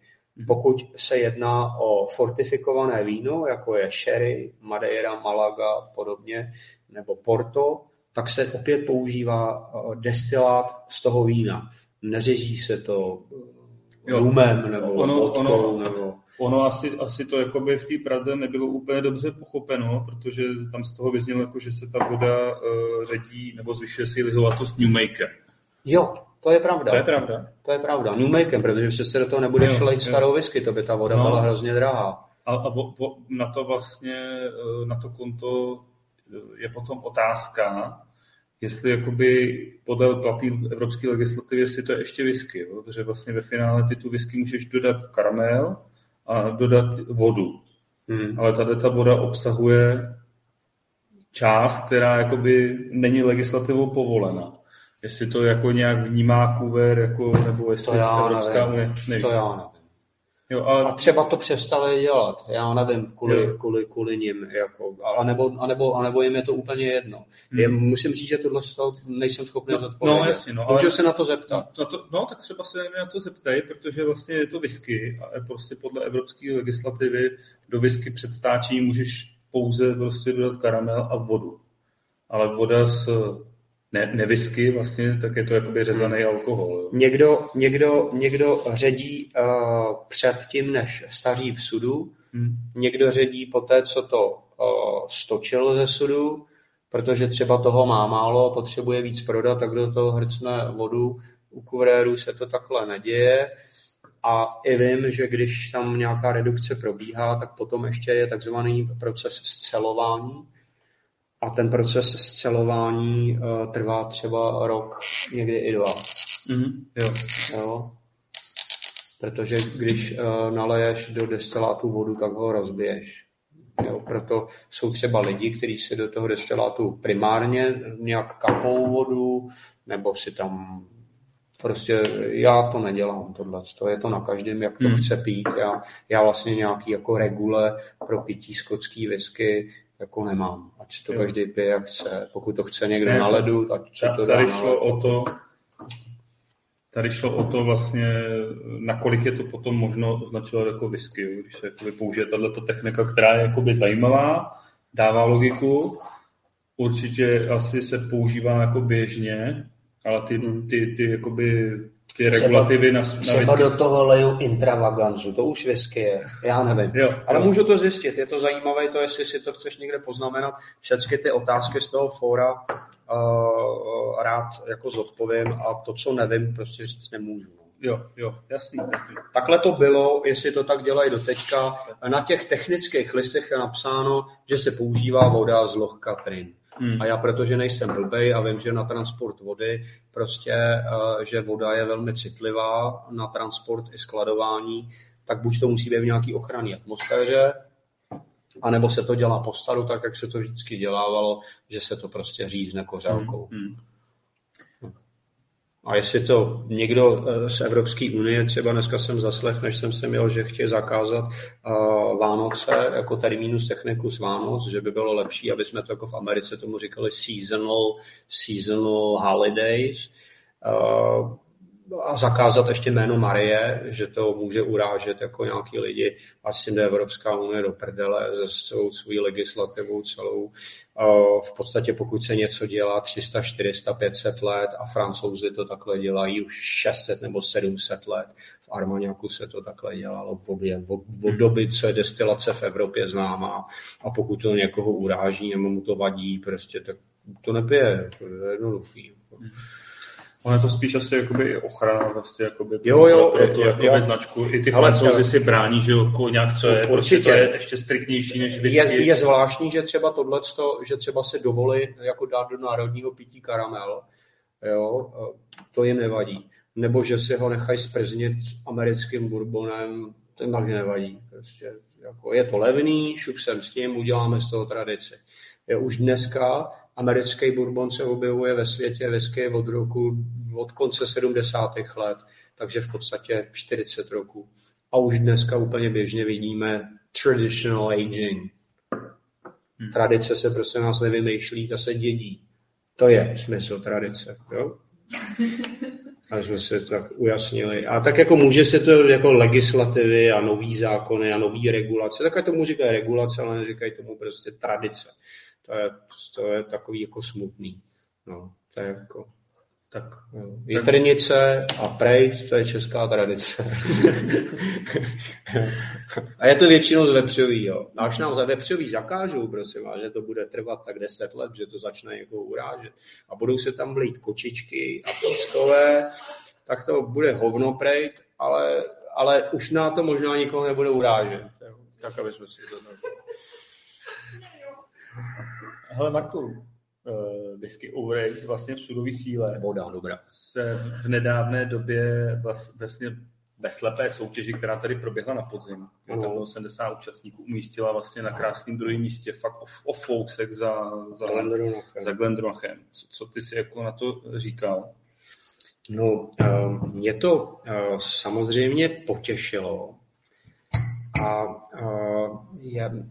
Pokud se jedná o fortifikované víno, jako je sherry, Madeira, Malaga podobně, nebo Porto, tak se opět používá destilát z toho vína. Neřeží se to rumem nebo ono, vodkou. Ono, nebo... ono asi, asi to jakoby v té Praze nebylo úplně dobře pochopeno, protože tam z toho vyznělo, jako, že se ta voda uh, ředí nebo zvyšuje si lihovatost Newmaker. Jo. To je pravda. To je pravda. To je pravda. Newmakerem, protože přece do toho nebudeš lejt starou whisky, to by ta voda no. byla hrozně drahá. A, a vo, vo, na to vlastně, na to konto je potom otázka, jestli jakoby podle platné evropské legislativy, jestli to je ještě whisky, protože vlastně ve finále ty tu whisky můžeš dodat karamel a dodat vodu. Hmm. Ale tady ta voda obsahuje část, která jakoby není legislativou povolena. Jestli to jako nějak vnímá Kuver, jako, nebo jestli já Evropská unie, nevím. To já nevím. Jo, ale... A třeba to přestali dělat, já nevím, kvůli, kvůli, kvůli nim, jako, anebo, anebo, anebo jim je to úplně jedno. Hmm. Je, musím říct, že tohle nejsem schopný no, zodpovědět. No, jasně, no, můžu ale... se na to zeptat. No, to, no tak třeba se na to zeptej, protože vlastně je to whisky a prostě podle evropské legislativy do whisky před stáčením můžeš pouze prostě dodat karamel a vodu. Ale voda s... Ne, ne whisky vlastně, tak je to jakoby řezaný alkohol. Někdo, někdo, někdo ředí uh, před tím, než staří v sudu, hmm. někdo ředí po té, co to uh, stočil ze sudu, protože třeba toho má málo, potřebuje víc prodat, tak do toho hrcne vodu. U kuvrérů se to takhle neděje. A i vím, že když tam nějaká redukce probíhá, tak potom ještě je takzvaný proces scelování. A ten proces scelování uh, trvá třeba rok, někdy i dva. Mm, jo. Jo. Protože když uh, naleješ do destilátu vodu, tak ho rozbiješ. Jo. Proto jsou třeba lidi, kteří se do toho destilátu primárně nějak kapou vodu, nebo si tam... Prostě já to nedělám, tohleto. Je to na každém, jak to mm. chce pít. Já, já vlastně nějaký jako regule pro pití skotský whisky jako nemám. Ať si to jo. každý pije, jak chce. Pokud to chce někdo ne, na ledu, tak si ta, to dá. Tady šlo o to, tady šlo o to vlastně, nakolik je to potom možno označovat jako whisky, když se použije tato technika, která je jakoby zajímavá, dává logiku, určitě asi se používá jako běžně, ale ty, ty, ty, jakoby, ty regulativy na, na whisky. Třeba do toho leju intravaganzu, to už whisky je, já nevím. Jo, ale jo. můžu to zjistit, je to zajímavé, to jestli si to chceš někde poznamenat. Všechny ty otázky z toho fóra uh, rád jako zodpovím a to, co nevím, prostě říct nemůžu. Jo, jo, jasný. Takhle to bylo, jestli to tak dělají doteďka. Na těch technických listech je napsáno, že se používá voda z Loch Katrin. Hmm. A já, protože nejsem blbej a vím, že na transport vody prostě, že voda je velmi citlivá na transport i skladování, tak buď to musí být v nějaký ochranné atmosféře, anebo se to dělá po staru, tak jak se to vždycky dělávalo, že se to prostě řízne kořálkou. Hmm. Hmm. A jestli to někdo z Evropské unie, třeba dneska jsem zaslech, než jsem se měl, že chtěl zakázat uh, Vánoce, jako terminus technicus Vánoc, že by bylo lepší, aby jsme to jako v Americe tomu říkali seasonal, seasonal holidays uh, a zakázat ještě jméno Marie, že to může urážet jako nějaký lidi, asi jde Evropská unie do prdele ze celou svou legislativou celou. V podstatě pokud se něco dělá tři sta, čtyři sta, pět set let a Francouzi to takhle dělají už šest set nebo sedm set let. V Armagnacu se to takhle dělalo v obě, v, v doby, co je destilace v Evropě známá. A pokud to někoho uráží nebo mu to vadí, prostě tak to nepije, to je jednoduchý. Ono je to spíš asi jakoby ochrana prostě jakoby jo, jo, pro, pro to jo, jakoby jo. značku. I ty Francouzi si brání, že jako nějak co je, určitě. To je ještě striktnější než whisky. Je, je zvláštní, že třeba tohleto, že třeba si dovolí jako dát do národního pití karamel, jo, to jim nevadí. Nebo že si ho nechají sprznit americkým bourbonem, to jim taky nevadí. Prostě jako je to levný, šup sem s tím, uděláme z toho tradici. Jo, už dneska americký bourbon se objevuje ve světě whisky od roku, od konce sedmdesátých let, takže v podstatě čtyřicet roků. A už dneska úplně běžně vidíme traditional aging. Hmm. Tradice se prostě nás nevymýšlí, ta se dědí. To je smysl tradice, jo? A jsme se tak ujasnili. A tak jako může se to jako legislativy a nový zákony a nový regulace, tak tomu říkají regulace, ale neříkají tomu prostě tradice. To je, to je takový jako smutný. No, to je jako... Tak, jo. Větrnice a prejt, to je česká tradice. A je to většinou z vepřový, jo. Až nám za vepřový zakážou, prosím vás, že to bude trvat tak deset let, že to začne jako urážet. A budou se tam vlít kočičky a pískové, tak to bude hovno prejt, ale, ale už na to možná nikoho nebude urážet. Jo. Tak, aby jsme si to znamenali. Hele Marku, whisky Ourage vlastně v sudové síle Voda, dobrá. se v nedávné době vlastně ve slepé soutěži, která tady proběhla na podzim, no. tam bylo sedmdesát účastníků, umístila vlastně na krásném druhém místě fakt o, o fousek za, za, za Glendronachem. Co, co ty si jako na to říkal? No, mě to samozřejmě potěšilo. A uh,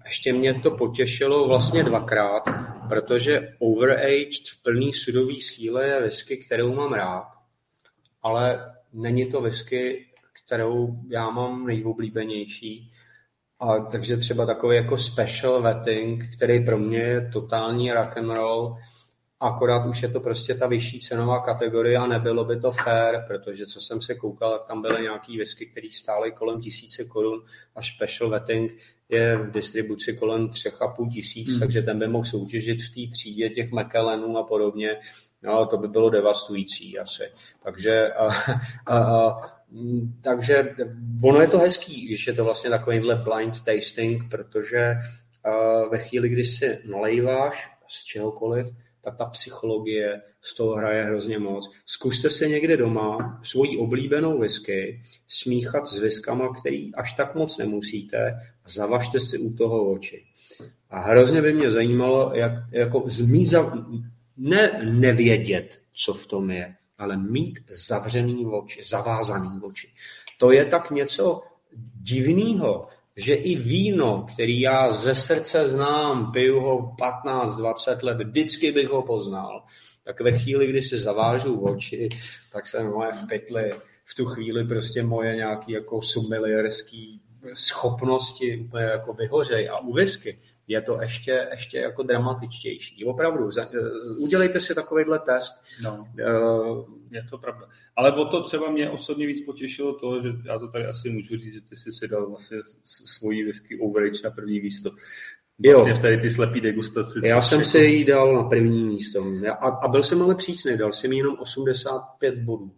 ještě mě to potěšilo vlastně dvakrát, protože Overaged v plný sudový síle je whisky, kterou mám rád, ale není to whisky, kterou já mám nejoblíbenější. A takže třeba takový jako special vetting, který pro mě je totální rock and roll, akorát už je to prostě ta vyšší cenová kategorie a nebylo by to fair, protože co jsem se koukal, tak tam byly nějaký whisky, které stály kolem tisíce korun a special vetting je v distribuci kolem třech a půl tisíc, hmm. takže ten by mohl soutěžit v té třídě těch Macallanů a podobně. No, to by bylo devastující asi. Takže, a, a, a, takže ono je to hezký, když je to vlastně takovýhle blind tasting, protože a, ve chvíli, kdy si nalejváš, z čehokoliv, tak ta psychologie z toho hraje hrozně moc. Zkuste si někde doma svoji oblíbenou whisky smíchat s whiskama, který až tak moc nemusíte, a zavažte si u toho oči. A hrozně by mě zajímalo, jak jako zmíza, ne, nevědět, co v tom je, ale mít zavřený oči, zavázaný oči. To je tak něco divného, že i víno, který já ze srdce znám, piju ho patnáct dvacet let, vždycky bych ho poznal, tak ve chvíli, kdy si zavážu v oči, tak jsem moje v pytli. V tu chvíli prostě moje nějaké jako sommeliérské schopnosti úplně jako vyhořejí. A u whisky je to ještě, ještě jako dramatičtější. Opravdu, udělejte si takovýhle test. No, je to pravda. Ale o to třeba mě osobně víc potěšilo to, že já to tady asi můžu říct, že ty jsi si dal vlastně svoji whisky Overage na první místo. Vlastně jo. V tady ty slepý degustaci. Já jsem jako... si ji dal na první místo. A, a byl jsem ale přísný, dal jsem jenom osmdesát pět bodů.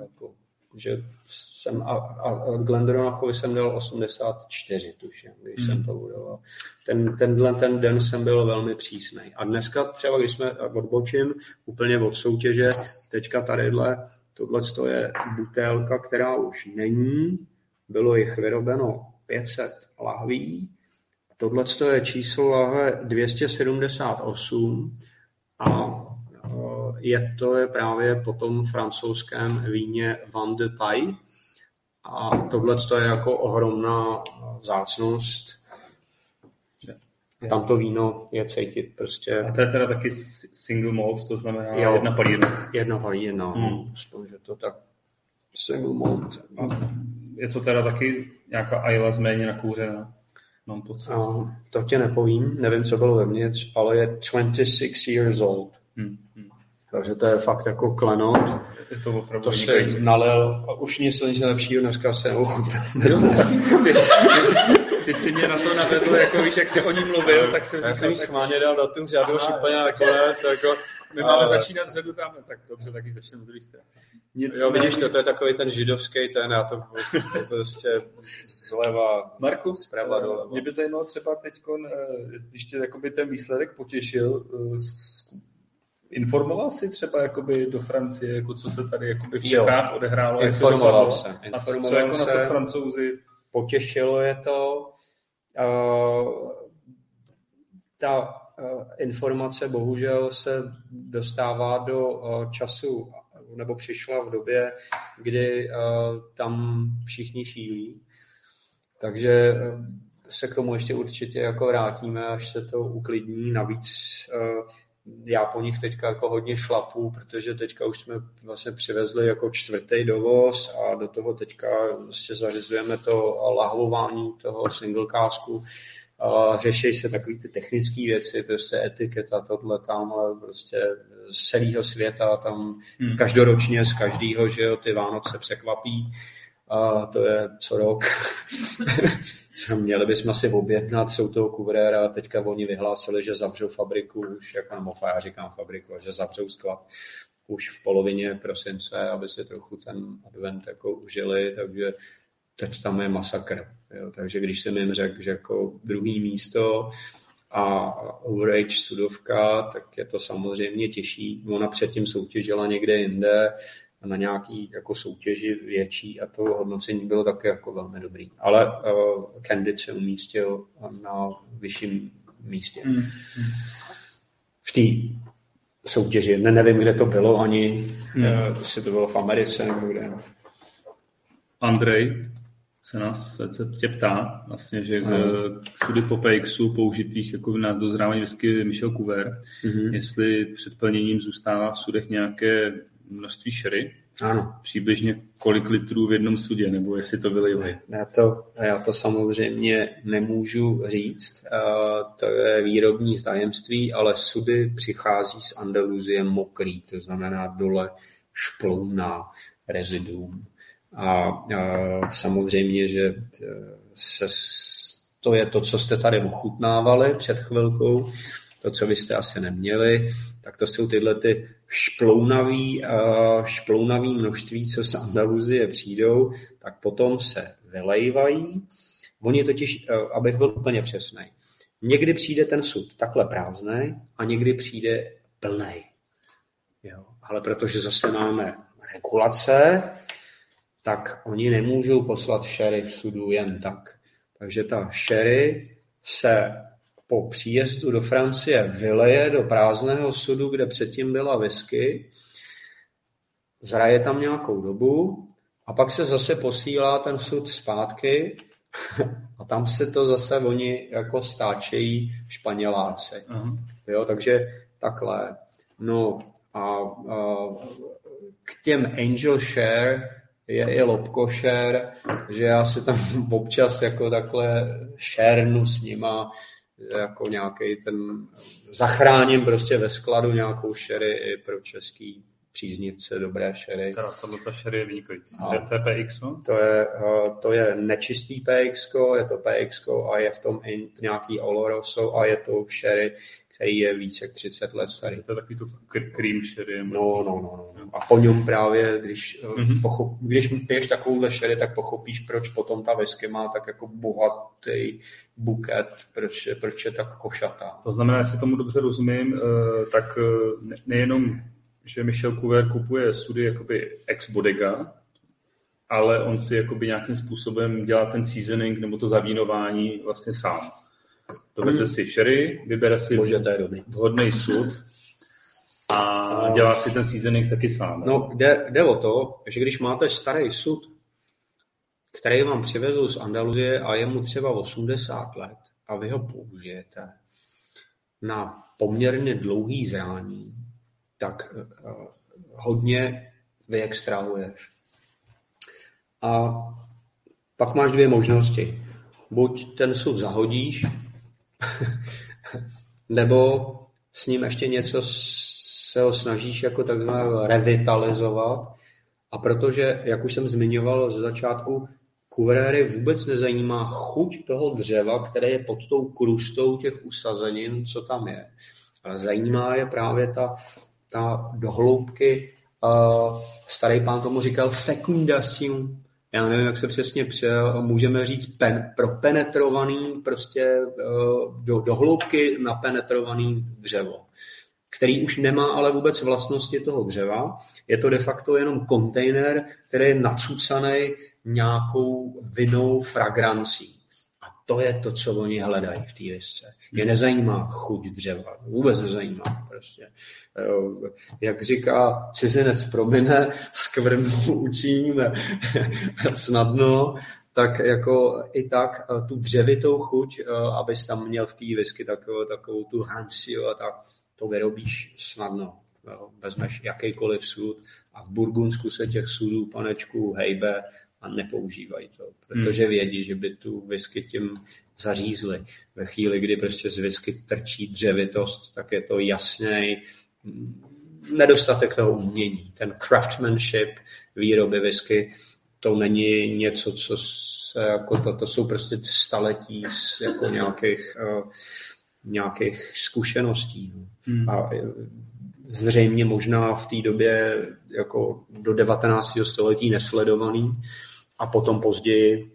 Jako, že jsem a, a Glendonochovi jsem dal osmdesát čtyři, tuším, když hmm. jsem to udělal. Ten, tenhle ten den jsem byl velmi přísnej. A dneska třeba, když jsme odbočím úplně od soutěže, teďka tadyhle, tohleto je butelka, která už není, bylo jich vyrobeno pět set lahví, tohleto je číslo lahve dvě stě sedmdesát osm a je to je právě po tom francouzském víně Vin de Paille. A tohle je jako ohromná vzácnost. Tam to víno je cítit prostě. A to je teda taky single malt, to znamená jo, jedna palírna. Jedna palírna, hmm. že to tak single malt. A je to teda taky nějaká ajla zméně nakouřená? Mám pocit. A to tě nepovím, nevím, co bylo vevnitř, ale je twenty-six years old. Hmm. Hmm. Takže to je fakt jako klenot. Je to opravdu to se nalil a už nic nic lepšího dneska se ochutnal. Ty, ty jsi mě na to navedl, jako víš, jak jsi o ní mluvil, no, tak jsem říkal. Já jsem jí schválně dal datum, žádnou šupaně na koles, jako... My máme ale... začínat řadu tam, tak dobře, taky začneme z druhé strany. Jo, vidíš to, to je takový ten židovský ten, já to prostě zleva, Marku, zprava doleva. Mě by zajímalo třeba teďkon, když tě ten výsledek potěšil, informoval jsi třeba jakoby do Francie, jako co se tady jakoby v Čechách jo, odehrálo? Informoval jak se jsem. Informoval a co jako jsem, na to Francouzi? Potěšilo je to. Uh, ta uh, informace bohužel se dostává do uh, času, nebo přišla v době, kdy uh, tam všichni šílí. Takže uh, se k tomu ještě určitě jako vrátíme, až se to uklidní. Navíc uh, já po nich teďka jako hodně šlapu, protože teďka už jsme vlastně přivezli jako čtvrtý dovoz a do toho teďka vlastně zařizujeme to lahvování toho single casku. Řeší se takové ty technické věci, prostě etiketa, tohle tam, prostě z celého světa tam hmm. každoročně z každého, že jo, ty Vánoce překvapí. A to je co rok. Měli bychom si objednat, jsou toho kuvréra, teďka oni vyhlásili, že zavřou fabriku, už jako na mofa, já říkám fabriku, že zavřou sklad už v polovině prosince, aby si trochu ten advent jako užili, takže teď tam je masakr. Jo. Takže když jsem jim řekl, že jako druhý místo a Overage sudovka, tak je to samozřejmě těžší. Ona předtím soutěžila někde jinde, na nějaký jako soutěži větší a to hodnocení bylo také jako velmi dobrý. Ale uh, Candid se umístil na vyšším místě. Mm. V té soutěži. Ne, nevím, kde to bylo ani. Mm. Jestli to bylo v Americe nebo kde. Andrej se nás se tě ptá, vlastně, že mm. k sudy po pé exu použitých jako na dozrávání whisky Michel Couvert, mm-hmm. jestli před plněním zůstává v sudech nějaké množství šery. Ano. Přibližně kolik litrů v jednom sudě, nebo jestli to vylejvají? Já to, já to samozřejmě nemůžu říct. Uh, to je výrobní tajemství, ale sudy přichází z Andaluzie mokrý, to znamená dole šplouná reziduum. A uh, samozřejmě, že se, to je to, co jste tady ochutnávali před chvilkou, to, co vy jste asi neměli, tak to jsou tyhle ty šplounavý, šplounavý množství, co z Andaluzie přijdou, tak potom se vylejvají. Oni totiž, abych byl úplně přesnej, Někdy přijde ten sud takhle prázdnej a někdy přijde plnej. Jo. Ale protože zase máme regulace, tak oni nemůžou poslat šerif sudu jen tak. Takže ta šery se po příjezdu do Francie vyleje do prázdného sudu, kde předtím byla whisky, zraje tam nějakou dobu a pak se zase posílá ten sud zpátky a tam se to zase oni jako stáčejí Španěláci. Uh-huh. Jo, takže takhle. No a, a k těm angel share je i lobko share, že já se tam občas jako takhle šernu s nima, jako nějaký ten, zachráním prostě ve skladu nějakou šery i pro český příznivce dobré šery. Teda tohleto šery je vynikající. To je P X ko? To je, to je nečistý P X ko, je to P X ko a je v tom nějaký Oloroso a je to šery, který je více jak třicet let starý. To je takový to cream šery. No, no, no, no. A po něm právě, když, mm-hmm. pochop, když piješ takovouhle šery, tak pochopíš, proč potom ta whisky má tak jako bohatý buket, proč, proč je tak košatá. To znamená, jestli tomu dobře rozumím, tak nejenom že Michel Couvert kupuje sudy jakoby ex bodega, ale on si jakoby nějakým způsobem dělá ten seasoning nebo to zavínování vlastně sám. Doveze si sherry, vybere si vhodný sud a dělá si ten seasoning taky sám. Ne? No, jde, jde o to, že když máte starý sud, který vám přivezl z Andaluzie a je mu třeba osmdesát let a vy ho použijete na poměrně dlouhý zrání, tak hodně vyextrahuješ. A pak máš dvě možnosti. Buď ten sud zahodíš, nebo s ním ještě něco se ho snažíš jako takhle revitalizovat. A protože, jak už jsem zmiňoval ze začátku, Couverty vůbec nezajímá chuť toho dřeva, které je pod tou krustou těch usazenin, co tam je. Ale zajímá je právě ta ta dohloubky, uh, starý pán tomu říkal fecundation, já nevím, jak se přesně přel, můžeme říct pen, propenetrovaný, prostě uh, do, dohloubky napenetrovaný dřevo, který už nemá ale vůbec vlastnosti toho dřeva, je to de facto jenom kontejner, který je nacucaný nějakou vinnou fragrancí. A to je to, co oni hledají v té visce. Je nezajímá chuť dřeva. Vůbec nezajímá prostě. Jak říká cizinec promine, skvrnu učiníme snadno, tak jako i tak tu dřevitou chuť, abys tam měl v té visky takovou, takovou tu ranciu a tak, to vyrobíš snadno. Vezmeš jakýkoliv sud a v Burgundsku se těch sudů, panečků, hejbe, a nepoužívají to, protože vědí, že by tu whisky tím zařízli. Ve chvíli, kdy prostě z whisky trčí dřevitost, tak je to jasný nedostatek toho umění. Ten craftsmanship výroby whisky, to není něco, co se jako to, to jsou prostě staletí z jako nějakých, nějakých zkušeností. Hmm. A zřejmě možná v té době jako do devatenáctého století nesledovaný a potom později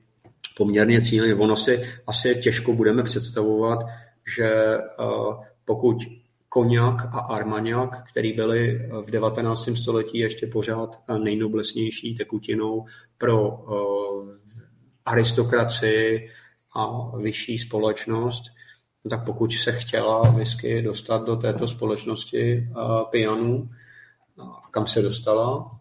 poměrně cílený. Ono si asi těžko budeme představovat, že pokud koňak a armaňák, který byly v devatenáctém století ještě pořád nejnoblesnější tekutinou pro aristokracii a vyšší společnost, no tak pokud se chtěla whisky dostat do této společnosti uh, pijanů, kam se dostala,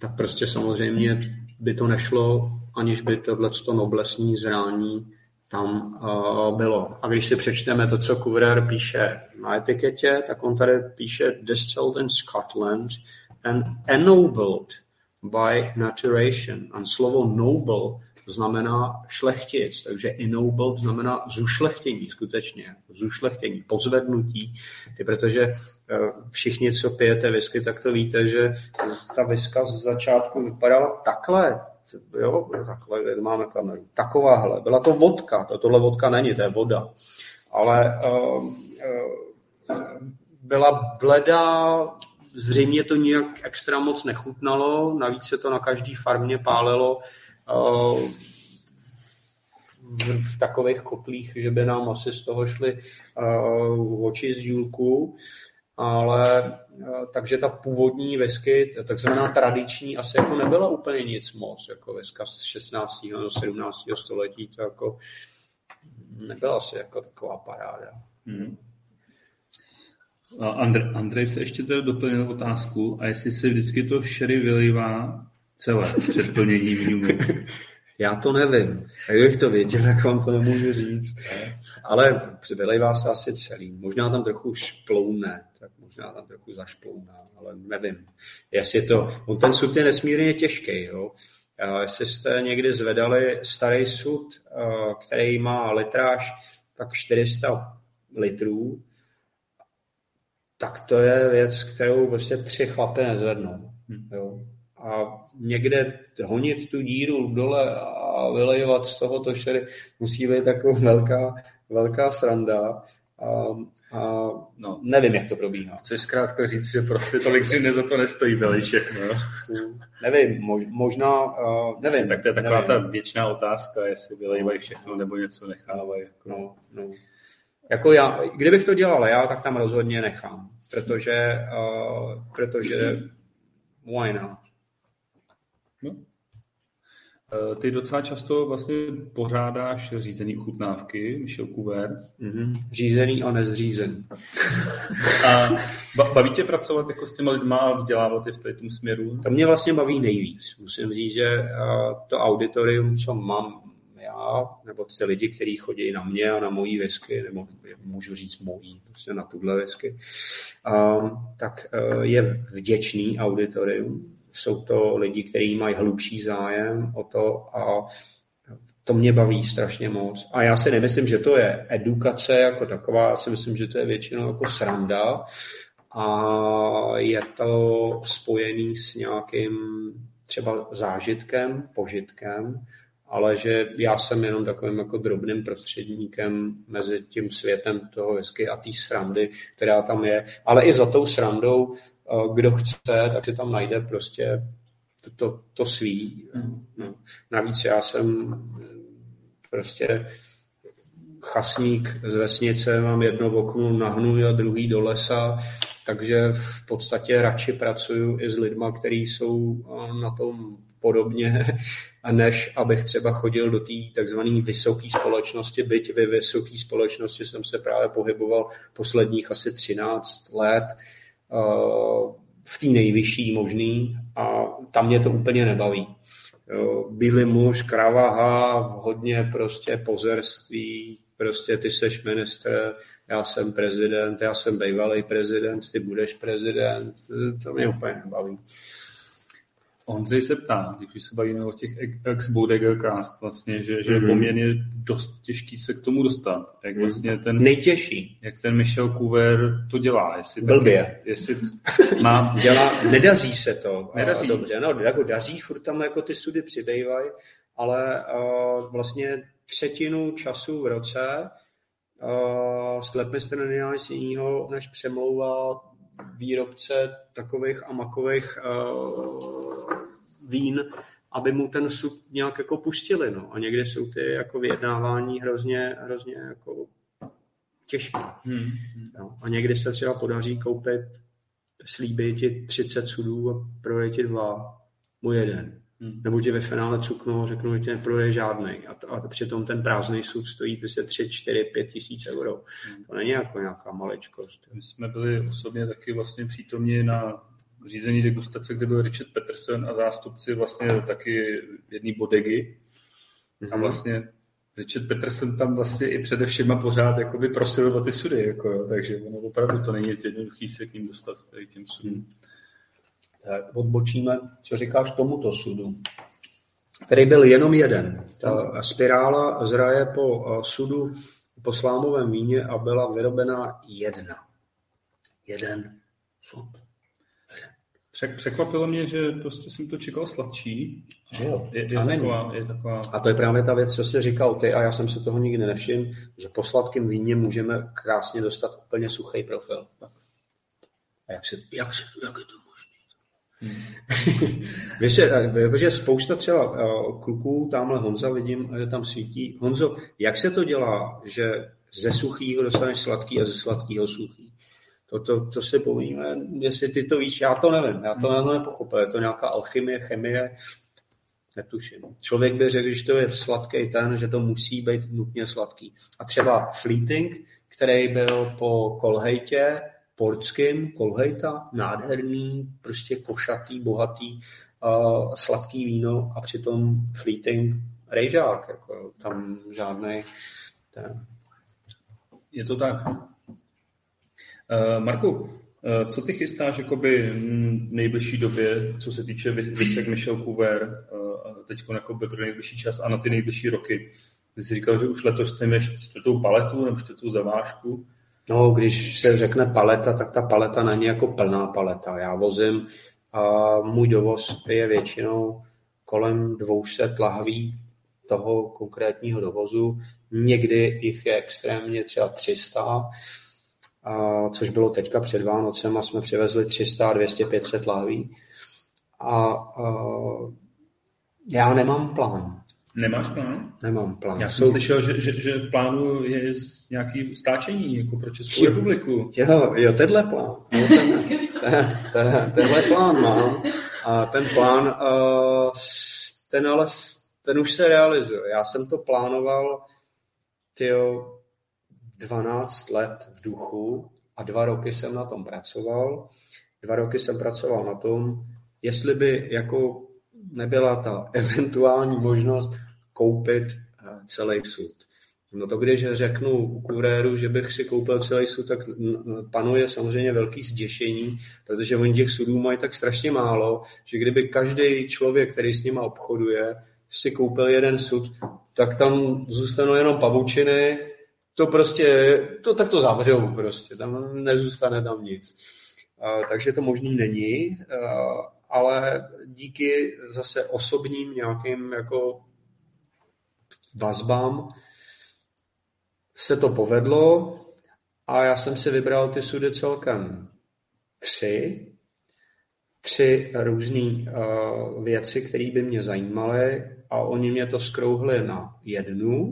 tak prostě samozřejmě by to nešlo, aniž by tohleto noblesní zrání tam uh, bylo. A když si přečteme to, co Couvreur píše na etiketě, tak on tady píše distilled in Scotland and ennobled by naturation. A slovo noble znamená šlechtic, takže ennobled znamená zušlechtění, skutečně, zušlechtění, pozvednutí, ty, protože všichni, co pijete whisky, tak to víte, že ta whisky z začátku vypadala takhle, jo, takhle, máme kameru, takováhle, byla to vodka, to, tohle vodka není, to je voda, ale uh, uh, byla bledá, zřejmě to nijak extra moc nechutnalo, navíc se to na každý farmě pálelo. Uh, v, v takových kotlích, že by nám asi z toho šly uh, oči z dílku, ale uh, takže ta původní whisky, takzvaná tradiční, asi jako nebyla úplně nic moc, jako whisky z šestnáctého nebo sedmnáctého století, to jako nebyla asi jako taková paráda. Hmm. A Andr- Andrej se ještě teda doplnil otázku, a jestli se vždycky to sherry vylívá celé před plněním jinu. Já to nevím. Kdybych to věděl, tak vám to nemůžu říct. Ale vylejvá se asi celý. Možná tam trochu šploune, tak možná tam trochu zašplouná, ale nevím. Jestli to, on ten sud je nesmírně těžký, jo. Jestli jste někdy zvedali starý sud, který má litráž tak čtyři sta litrů, tak to je věc, kterou prostě tři chlapy nezvednou. Jo. A někde honit tu díru dole a vylejovat z toho to sherry musí být taková velká, velká sranda. A, a no, nevím, jak to probíhá. Což zkrátka říct, že prostě tolik zřejmě za to nestojí veliček. No. Nevím, možná, uh, nevím. Tak to je taková nevím. ta věčná otázka, jestli vylejvají všechno nebo něco nechávají. Jako. No, no. Jako já, kdybych to dělal já, tak tam rozhodně nechám. Protože, uh, protože why not? No. Ty docela často vlastně pořádáš řízený ochutnávky, Michel Couvert. Mm-hmm. Řízený a nezřízený. A baví tě pracovat jako s těma lidma a vzdělávat je v tom směru? To mě vlastně baví nejvíc. Musím říct, že to auditorium, co mám já, nebo ty lidi, kteří chodí na mě a na mojí whisky, nebo můžu říct mojí, prostě na tuhle whisky, tak je vděčný auditorium. Jsou to lidi, kteří mají hlubší zájem o to a to mě baví strašně moc. A já si nemyslím, že to je edukace jako taková, já si myslím, že to je většinou jako sranda a je to spojený s nějakým třeba zážitkem, požitkem, ale že já jsem jenom takovým jako drobným prostředníkem mezi tím světem toho whisky a té srandy, která tam je. Ale i za tou srandou kdo chce, tak si tam najde prostě to, to, to svý. No. Navíc já jsem prostě chasník z vesnice, mám jedno v oknu nahnuji a druhý do lesa, takže v podstatě radši pracuju i s lidma, kteří jsou na tom podobně, než abych třeba chodil do té takzvané vysoké společnosti, byť ve vysoké společnosti jsem se právě pohyboval posledních asi třináct let, v té nejvyšší možný a tam mě to úplně nebaví. Bílý muž, kravaha, hodně prostě pozerství, prostě ty seš ministr, já jsem prezident, já jsem bývalý prezident, ty budeš prezident, to mě úplně nebaví. Ondřej se ptá, když se bavíme o těch ex-Bodegercast, vlastně, že, že mm-hmm. poměrně dost těžký se k tomu dostat. Jak vlastně ten, nejtěžší. Jak ten Michel Couvert to dělá. Jestli Blbě. Taky, jestli má, dělá, nedaří se to. Nedaří. Dobře, no, jako daří, furt tam jako ty sudy přibývají, ale uh, vlastně třetinu času v roce uh, sklepmistr nedělá nic jiného, než přemlouvá výrobce takových a makových uh, vín, aby mu ten sud nějak jako pustili. No. A někdy jsou ty jako vyjednávání hrozně, hrozně jako těžké. Hmm. No. A někdy se třeba podaří koupit, slíbí ti třicet sudů a prodají ti dva, mu jeden. Hmm. Nebo ti ve finále cuknou, řeknou, že ti neprodají žádnej. A, to, a přitom ten prázdný sud stojí prostě tři, čtyři, pět tisíc euro. Hmm. To není jako nějaká maličkost. My jsme byli osobně taky vlastně přítomni na řízení degustace, kde byl Richard Peterson a zástupci vlastně taky jedný bodegy. Hmm. A vlastně Richard Peterson tam vlastně i především pořád jakoby prosil o ty sudy. Jako, jo. Takže ono opravdu to není jednoduchý se k ním dostat tady těm sudům. Hmm. Odbočíme, co říkáš tomuto sudu, který byl jenom jeden. Ta spirála zraje po sudu po slámovém víně a byla vyrobená jedna. Jeden sud. Překvapilo mě, že prostě jsem to čekal sladší. Jo, je, je, a taková, je taková... A to je právě ta věc, co jsi říkal ty, a já jsem se toho nikdy nevšiml, že po sladkém víně můžeme krásně dostat úplně suchý profil. A jak, se, jak, se, jak je to možné? Protože spousta třeba kluků, tamhle Honza vidím, že tam svítí. Honzo, jak se to dělá, že ze suchýho dostaneš sladký a ze sladkýho suchý? To, to, to si povíme, jestli ty to víš, já to nevím, já to hmm. nepochopil. Je to nějaká alchymie, chemie, netuším. Člověk by řekl, že to je sladký ten, že to musí být nutně sladký. A třeba Fleeting, který byl po Kolhejtě, portským, Kolhejta, nádherný, prostě košatý, bohatý, uh, sladký víno a přitom Fleeting rejžák, jako tam žádnej. Ten... Je to tak. Uh, Marku, uh, co ty chystáš jakoby v nejbližší době, co se týče Visek Michel Couvert, uh, teďko jakoby pro nejbližší čas a na ty nejbližší roky? Ty jsi říkal, že už letos ty měš čtvrtou paletu nebo čtvrtou zavážku. No, když se řekne paleta, tak ta paleta není jako plná paleta. Já vozím a můj dovoz je většinou kolem dvě stě lahví toho konkrétního dovozu. Někdy jich je extrémně třeba tři sta, a což bylo teďka před Vánocem a jsme přivezli tři sta, dvě stě, pět set lahví. A, a já nemám plán. Nemáš plán? Nemám plán. Já jsem Jsou... slyšel, že, že, že v plánu je nějaký stáčení jako pro Českou jo, republiku. Jo, jo, tenhle plán. No, ten, ten, tenhle plán mám. A ten plán, ten ale ten už se realizuje. Já jsem to plánoval tyjo, dvanáct let v duchu a dva roky jsem na tom pracoval. Dva roky jsem pracoval na tom, jestli by jako nebyla ta eventuální možnost koupit celý sud. No to, když řeknu u kuréru, že bych si koupil celý sud, tak panuje samozřejmě velký zděšení, protože oni těch sudů mají tak strašně málo, že kdyby každý člověk, který s nima obchoduje, si koupil jeden sud, tak tam zůstanou jenom pavučiny, to prostě, to tak to zavřou prostě, tam nezůstane tam nic. Takže to možný není, ale díky zase osobním nějakým jako vazbám se to povedlo a já jsem si vybral ty sudy celkem tři. Tři různý uh, věci, které by mě zajímaly a oni mě to skrouhli na jednu,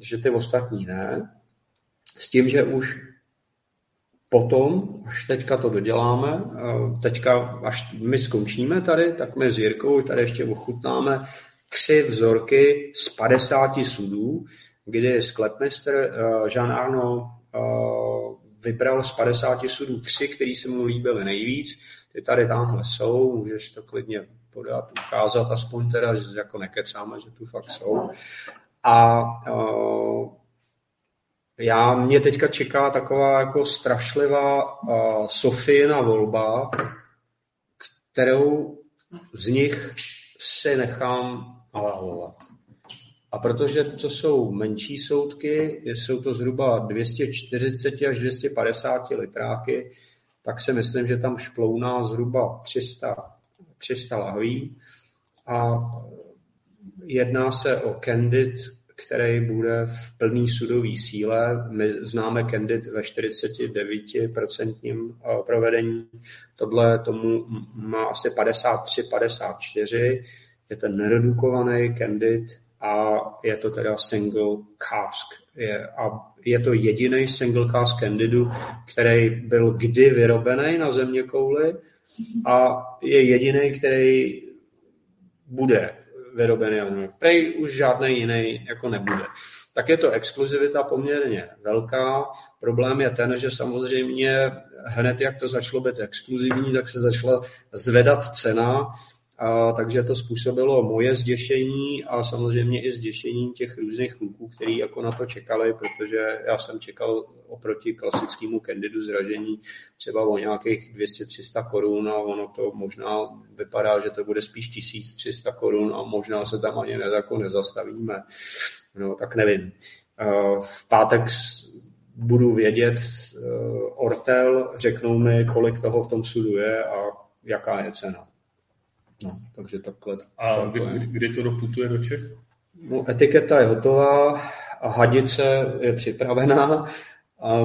že ty ostatní ne. S tím, že už potom, až teďka to doděláme, teďka, až my skončíme tady, tak my s Jirkou tady ještě ochutnáme tři vzorky z padesáti sudů, kdy sklepmistr Jean Arnaud vybral z padesáti sudů tři, který se mu líbily nejvíc. Ty tady tamhle jsou, můžeš to klidně podat, ukázat, aspoň teda, že jako nekecáme, že tu fakt jsou. A Já, mě teďka čeká taková jako strašlivá uh, Sofiina volba, kterou z nich si nechám halálovat. A protože to jsou menší soudky, jsou to zhruba dvě stě čtyřicet až dvě stě padesát litráky, tak si myslím, že tam šplouná zhruba tři sta, tři sta lahví. A jedná se o Candid, který bude v plný sudový síle. My známe Candid ve čtyřicet devět procent provedení. Tohle tomu má asi padesát tři až padesát čtyři. Je ten neredukovaný Candid a je to teda single cask. Je, a je to jediný single cask Candidu, který byl kdy vyrobený na zeměkouli a je jediný, který bude vyrobený. Prej už žádný jiný jako nebude. Tak je to exkluzivita poměrně velká. Problém je ten, že samozřejmě hned, jak to začalo být exkluzivní, tak se začala zvedat cena, a takže to způsobilo moje zděšení a samozřejmě i zděšení těch různých kluků, kteří jako na to čekali, protože já jsem čekal oproti klasickému Candidu zražení třeba o nějakých dvě stě až tři sta korun a ono to možná vypadá, že to bude spíš tisíc tři sta korun a možná se tam ani jako nezastavíme. No tak nevím. V pátek budu vědět ortel, řeknou mi, kolik toho v tom sudu je a jaká je cena. No, takže takhle. A kdy, kdy to doputuje do Čech? No, etiketa je hotová, hadice je připravená a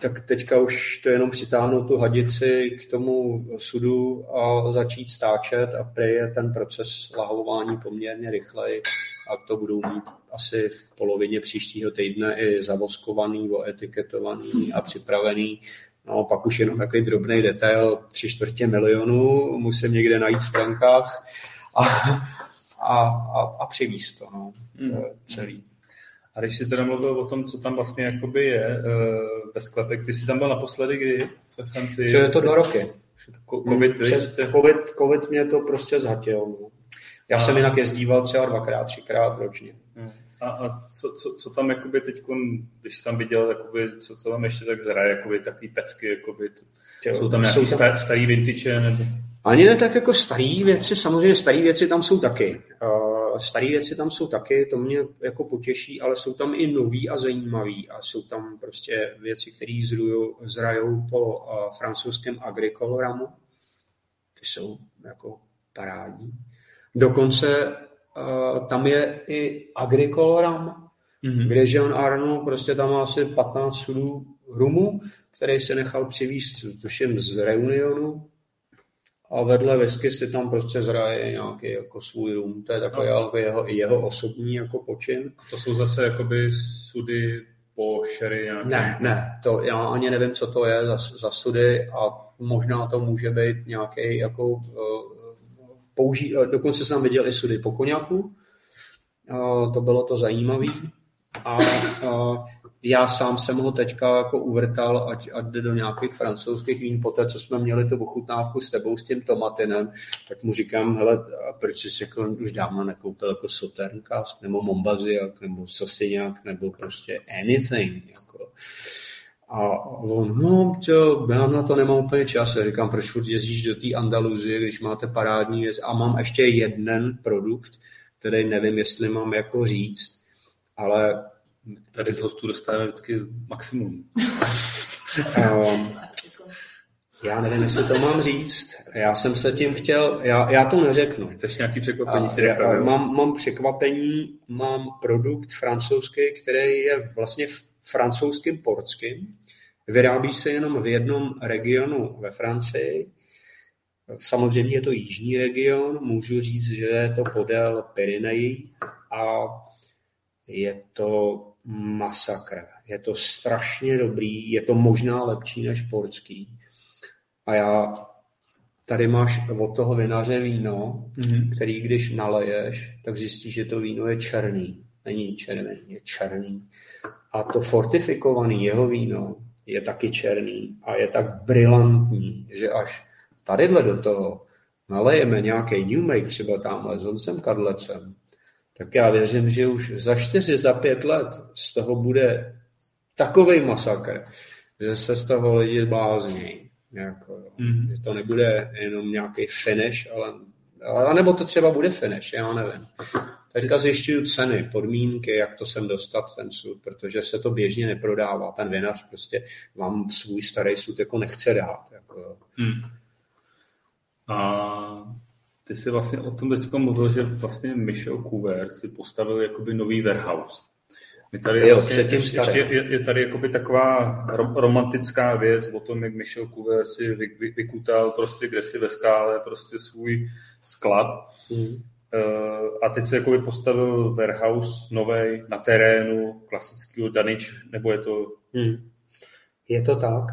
tak teďka už to je jenom přitáhnout tu hadici k tomu sudu a začít stáčet a prej je ten proces lahování poměrně rychleji a to budou mít asi v polovině příštího týdne i zavoskovaný, oetiketovaný a připravený. No pak už jenom takový drobný detail, tři čtvrtě milionu musím někde najít v strankách a, a, a, a přivíst to, no. To je celý. A když jsi teda mluvil o tom, co tam vlastně jakoby je ve sklepech, ty jsi tam byl naposledy, kdy ve Francii? To je to dva roky. COVID, Před, COVID, COVID mě to prostě zhatil. No. Já a... jsem jinak jezdíval třeba dvakrát, třikrát ročně. A, a co, co, co tam jakoby teď, když jsi tam viděl, jakoby, co, co tam ještě tak zraje, jakoby takový pecky, jakoby, to, jsou tam nějaký tam... starý vintage? Nebo... Ani ne tak jako starý věci, samozřejmě starý věci tam jsou taky. Staré věci tam jsou taky, to mě jako potěší, ale jsou tam i nový a zajímavý a jsou tam prostě věci, které zrajou po uh, francouzském agricoloramu. Ty jsou jako parádní. Dokonce uh, tam je i agricoloram, mm-hmm. kde Jean Arnaud prostě tam má asi patnáct sudů rumu, který se nechal přivízt tuším z Reunionu. A vedle whisky si tam prostě zraje nějaký jako svůj rum. To je takový no. jeho, jeho osobní jako počin. A to jsou zase jakoby sudy po sherry nějaké? Ne, ne. To já ani nevím, co to je za, za sudy a možná to může být nějaký jako uh, použí... Dokonce jsem viděl i sudy po koňaku. Uh, to bylo to zajímavé. A uh, já sám jsem ho teďka jako uvrtal, ať, ať jde do nějakých francouzských vín, poté, co jsme měli tu ochutnávku s tebou, s tím Tomatinem, tak mu říkám, hele, a proč jsi jako už dávno nekoupil jako Sauternes, nebo Montbazillac, nebo Sauvignac, nebo prostě anything, jako. A on, no, tjo, já na to nemám úplně čas. Já říkám, proč furt jezdíš do té Andaluzie, když máte parádní věc. A mám ještě jeden produkt, který nevím, jestli mám jako říct, ale tady z hostů dostáváme vždycky maximum. um, já nevím, jestli to mám říct. Já jsem se tím chtěl... Já, já to neřeknu. Chceš nějaký překvapení? A, já, mám, mám překvapení, mám produkt francouzský, který je vlastně francouzským portským. Vyrábí se jenom v jednom regionu ve Francii. Samozřejmě je to jižní region. Můžu říct, že je to podél Pyrenejí a je to masakr. Je to strašně dobrý, je to možná lepší než portský. A já tady máš od toho vinaře víno, mm-hmm. který když naleješ, tak zjistíš, že to víno je černý. Není červený, je černý. A to fortifikovaný jeho víno je taky černý a je tak brilantní, že až tadyhle do toho nalejeme nějaký new make, třeba tamhle s Honcem Kadlecem, tak já věřím, že už za čtyři, za pět let z toho bude takovej masakr, že se z toho lidi blázní. Jako, mm-hmm. Že to nebude jenom nějaký finish, ale, ale nebo to třeba bude finish, já nevím. Teďka zjišťuju ceny, podmínky, jak to sem dostat ten sud, protože se to běžně neprodává. Ten vinař prostě vám svůj starý sud jako nechce dát. Jako. Mm. A... Ty jsi vlastně o tom teďka mluvil, že vlastně Michel Couvert si postavil jakoby nový warehouse. Je tady, jo, vlastně, ještě, je, je tady jakoby taková romantická věc o tom, jak Michel Couvert si vy, vy, vykutal prostě kdesi ve skále prostě svůj sklad. Mm. A teď se jakoby postavil warehouse novej na terénu klasického Danič, nebo je to... Mm. Je to tak.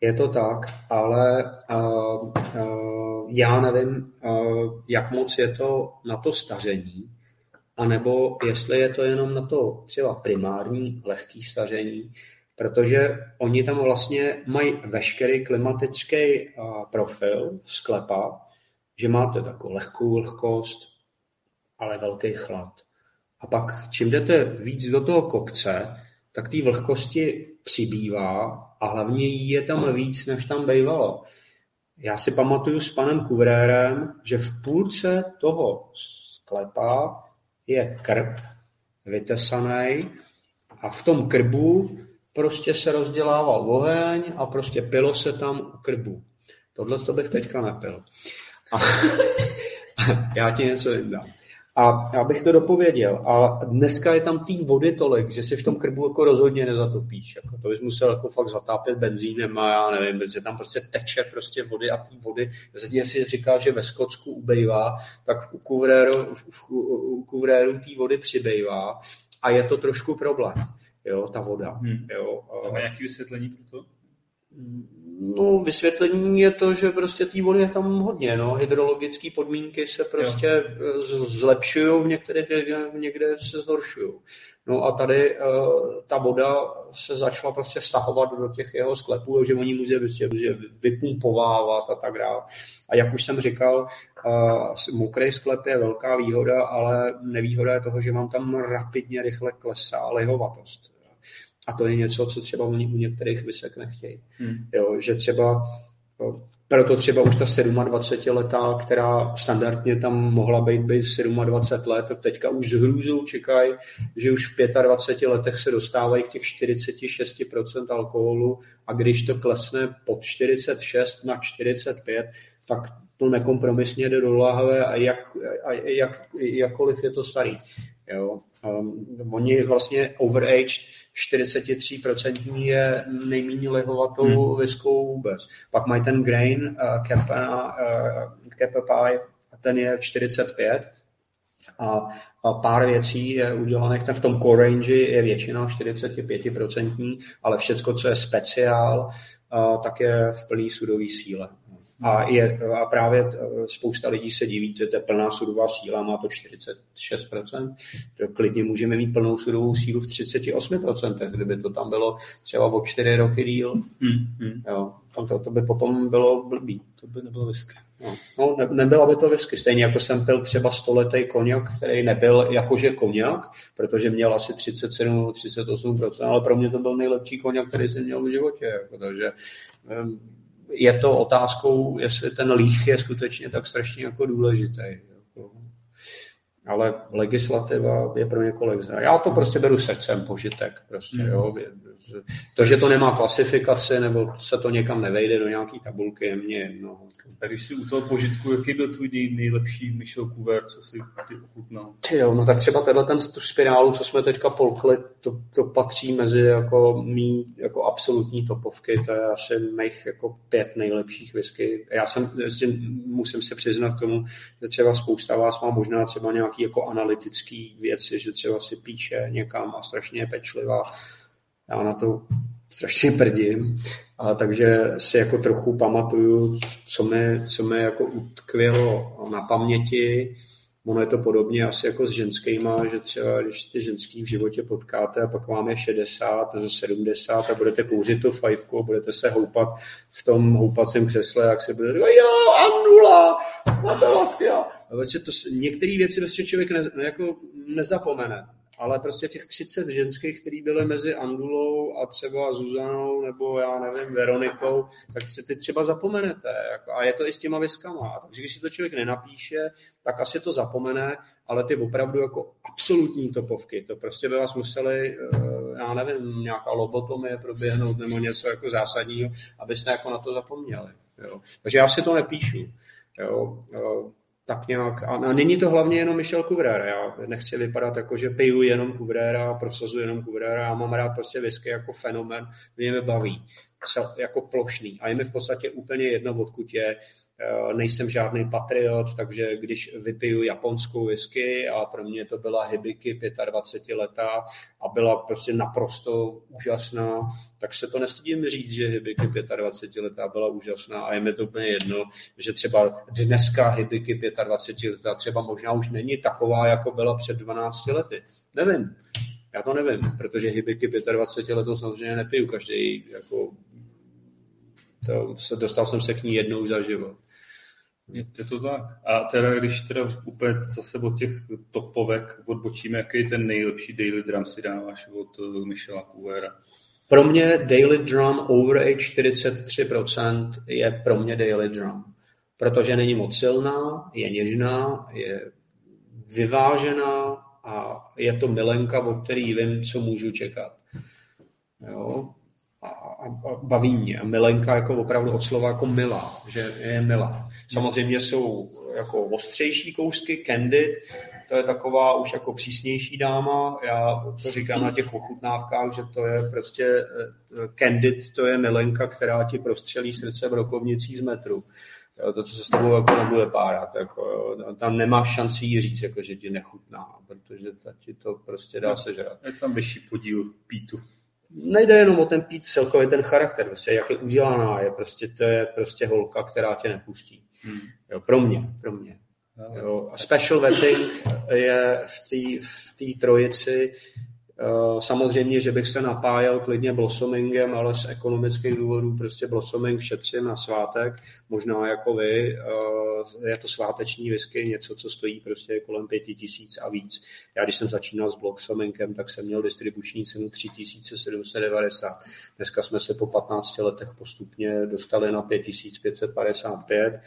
Je to tak, ale uh, uh, já nevím, uh, jak moc je to na to staření, anebo jestli je to jenom na to třeba primární, lehký staření, protože oni tam vlastně mají veškerý klimatický uh, profil sklepa, že máte takovou lehkou lehkost, ale velký chlad. A pak, čím jdete víc do toho kopce, tak té vlhkosti přibývá a hlavně je tam víc, než tam bývalo. Já si pamatuju s panem Couvrérem, že v půlce toho sklepa je krb vytesaný a v tom krbu prostě se rozdělával oheň a prostě pilo se tam u krbu. Tohle to bych teďka nepil. A já ti něco vydám. A já bych to dopověděl. A dneska je tam té vody tolik, že si v tom krbu jako rozhodně nezatopíš. Jako to bys musel jako fakt zatápět benzínem a já nevím, protože tam prostě teče prostě vody a té vody. Zatím si říká, že ve Skotsku ubejvá, tak u kuvréru, u kuvréru té vody přibejvá a je to trošku problém, jo, ta voda. Hmm. Jo. A nějaké vysvětlení pro to? No, vysvětlení je to, že prostě té vody je tam hodně, no, hydrologické podmínky se prostě zlepšují, v některých někde se zhoršují. No a tady uh, ta voda se začala prostě stahovat do těch jeho sklepů, že oni může, může vypumpovávat a tak dále. A jak už jsem říkal, uh, mokrý sklep je velká výhoda, ale nevýhoda je toho, že vám tam rapidně rychle klesá lehvatost. A to je něco, co třeba u některých vysek nechtějí. Hmm. Jo, že třeba, proto třeba už ta dvacetisedmiletá, která standardně tam mohla být, být dvacet sedm let, tak teďka už s hrůzou čekají, že už v dvaceti pěti letech se dostávají k těch čtyřicet šest procent alkoholu a když to klesne pod čtyřicet šest na čtyřicet pět, tak to nekompromisně jde do lahve a, jak, a jak, jakkoliv je to starý. Jo. Um, oni vlastně overaged čtyřicet tři procent je nejméně lehovatou hmm. viskou vůbec. Pak mají ten grain, uh, Keppa uh, Pie, ten je čtyřicet pět a, a pár věcí je udělaných, ten v tom core range je většina čtyřicet pět procent, ale všecko, co je speciál, uh, tak je v plný sudový síle. A, je, a právě spousta lidí se diví, že to je plná sudová síla, má to čtyřicet šest procent. To klidně můžeme mít plnou sudovou sílu v třicet osm procent, kdyby to tam bylo třeba o čtyři roky díl. Hmm. Jo, tam to, to by potom bylo blbý. To by nebylo whisky. No, no ne, nebyla by to whisky. Stejně jako jsem pil třeba stoletý koněk, který nebyl jakože koněk, protože měl asi třicet sedm třicet osm procent, ale pro mě to byl nejlepší koněk, který jsem měl v životě. Jako, takže... Je to otázkou, jestli ten líh je skutečně tak strašně jako důležitý. Jako. Ale legislativa je pro někoho legislativa. Já to prostě beru srdcem požitek. Prostě, jo. To, že to nemá klasifikaci, nebo se to někam nevejde do nějaký tabulky, je mně jedno. A když jsi u toho požitku, jaký byl tvůj nejlepší Michel Couvert, co jsi ty ochutnal? Jo, no tak třeba tenhle ten spirálu, co jsme teďka polkli, to, to patří mezi jako mý jako absolutní topovky, to je asi mých jako pět nejlepších whisky. Já jsem, musím se přiznat k tomu, že třeba spousta vás má možná třeba nějaký jako analytický věci, že třeba si píše někam a strašně je pečlivá. Já na to strašně prdím, a takže si jako trochu pamatuju, co mi, co mi jako utkvělo na paměti. Ono je to podobně asi jako s ženskýma, že třeba když ty ženský v životě potkáte a pak vám je šedesát, ze sedmdesát a budete kouřit tu fajfku a budete se houpat v tom houpacím křesle, jak se bude říkat, jo, Andula, a to vlastně. Některé věci prostě člověk ne, jako nezapomene. Ale prostě těch třicet ženských, který byly mezi Andulou a třeba Zuzanou nebo já nevím, Veronikou, tak se ty třeba zapomenete. Jako, a je to i s těma viskama. Takže když si to člověk nenapíše, tak asi to zapomene, ale ty opravdu jako absolutní topovky. To prostě by vás museli, já nevím, nějaká lobotomie proběhnout nebo něco jako zásadního, abyste jako na to zapomněli. Jo. Takže já si to nepíšu. Jo. Tak nějak. A není to hlavně jenom Michel Couvreur. Já nechci vypadat jako, že piju jenom Couvrera, prosazuji jenom Couvrera. Já mám rád prostě whisky jako fenomén, mě mě baví, jako plošný. A je mi v podstatě úplně jedno, odkud je. Nejsem žádný patriot, takže když vypiju japonskou whisky a pro mě to byla Hibiki dvacetiletá a byla prostě naprosto úžasná, tak se to nestydím říct, že Hibiki dvacetiletá byla úžasná a je mi to úplně jedno, že třeba dneska Hibiki dvacetiletá třeba možná už není taková, jako byla před dvanácti lety. Nevím, já to nevím, protože Hibiki dvacetiletou samozřejmě nepiju každý, jako to, dostal jsem se k ní jednou za život. Je to tak. A teda, když teda úplně zase od těch topovek odbočíme, jaký je ten nejlepší daily drum si dáváš od Michela Couvera? Pro mě daily drum overage čtyřicet tři procent je pro mě daily drum. Protože není moc silná, je něžná, je vyvážená a je to milenka, od který vím, co můžu čekat. Jo. A baví mě. Milenka jako opravdu od slova jako milá, že je milá. Samozřejmě jsou jako ostřejší kousky, candy, to je taková už jako přísnější dáma, já to říkám na těch ochutnávkách, že to je prostě candid, to je milenka, která ti prostřelí srdce brokovnicí z metru. Jo, to, co se s tebou jako nebude párat, jako, tam nemáš šanci jí říct, jako, že ti nechutná, protože ta ti to prostě dá sežrat. Je tam vyšší podíl pítu. Nejde jenom o ten pít, celkově ten charakter, prostě, jak je udělaná, je prostě, to je prostě holka, která tě nepustí. Hmm. Jo, pro mě, pro mě. Jo, a special vetting je v té trojici, samozřejmě, že bych se napájel klidně blossomingem, ale z ekonomických důvodů prostě blossoming šetřím na svátek, možná jako vy, je to sváteční whisky, něco, co stojí prostě kolem pěti tisíc a víc. Já když jsem začínal s blossomingem, tak jsem měl distribuční cenu tři tisíce sedm set devadesát. Dneska jsme se po patnácti letech postupně dostali na pět tisíc pět set padesát pět.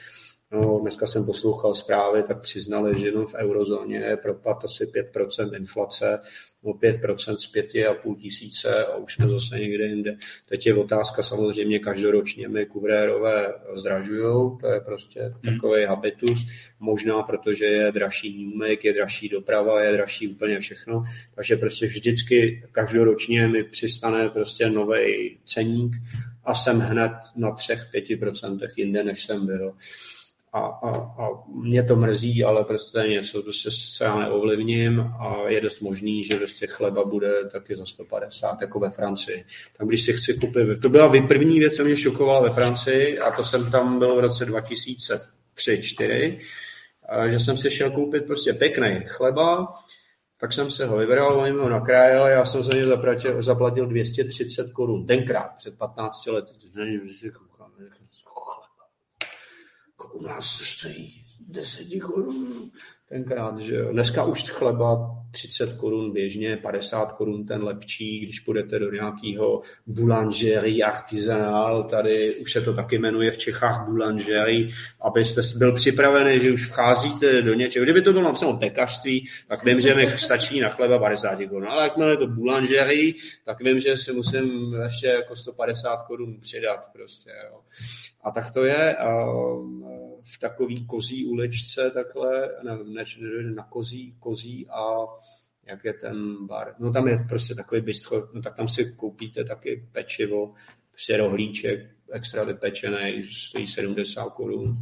No, dneska jsem poslouchal zprávy, tak přiznali, že jenom v eurozóně je propad asi pět procent inflace, no pět procent z pět a půl tisíce a už jsme zase někde jinde. Teď je otázka samozřejmě každoročně, my kuvrérové zdražujou, to je prostě takový hmm. habitus, možná protože je dražší výjimek, je dražší doprava, je dražší úplně všechno, takže prostě vždycky každoročně mi přistane prostě novej ceník a jsem hned na tři až pět procent jinde, než jsem byl. A, a, a mě to mrzí, ale prostě něco prostě se já neovlivním a je dost možný, že prostě chleba bude taky za sto padesát, jako ve Francii. Tam když si chci koupit, to byla první věc, co mě šokovala ve Francii a to jsem tam byl v roce dva tisíce tři čtyři, že jsem si šel koupit prostě pěkný chleba, tak jsem se ho vybral, oni mi ho nakrájeli, já jsem za ně zaplatil, zaplatil dvě stě třicet korun, tenkrát, před patnácti lety, to nevím, že si koukám, u nás to stojí deset korun tenkrát, že jo. Dneska už chleba třicet korun běžně, padesát korun ten lepší, když půjdete do nějakého boulangerie artisanal, tady už se to taky jmenuje v Čechách boulangerie, abyste byl připravený, že už vcházíte do něčeho. Kdyby to bylo napsáno pekařství, tak vím, že mi stačí na chleba padesát korun, ale jakmile je to boulangerie, tak vím, že si musím ještě jako sto padesát korun přidat prostě, jo. A tak to je v takový kozí uličce takhle, ne, ne, na kozí, kozí a jak je ten bar, no tam je prostě takový bistro, no tak tam si koupíte taky pečivo, prostě rohlíček extra vypečený, stojí sedmdesát korun,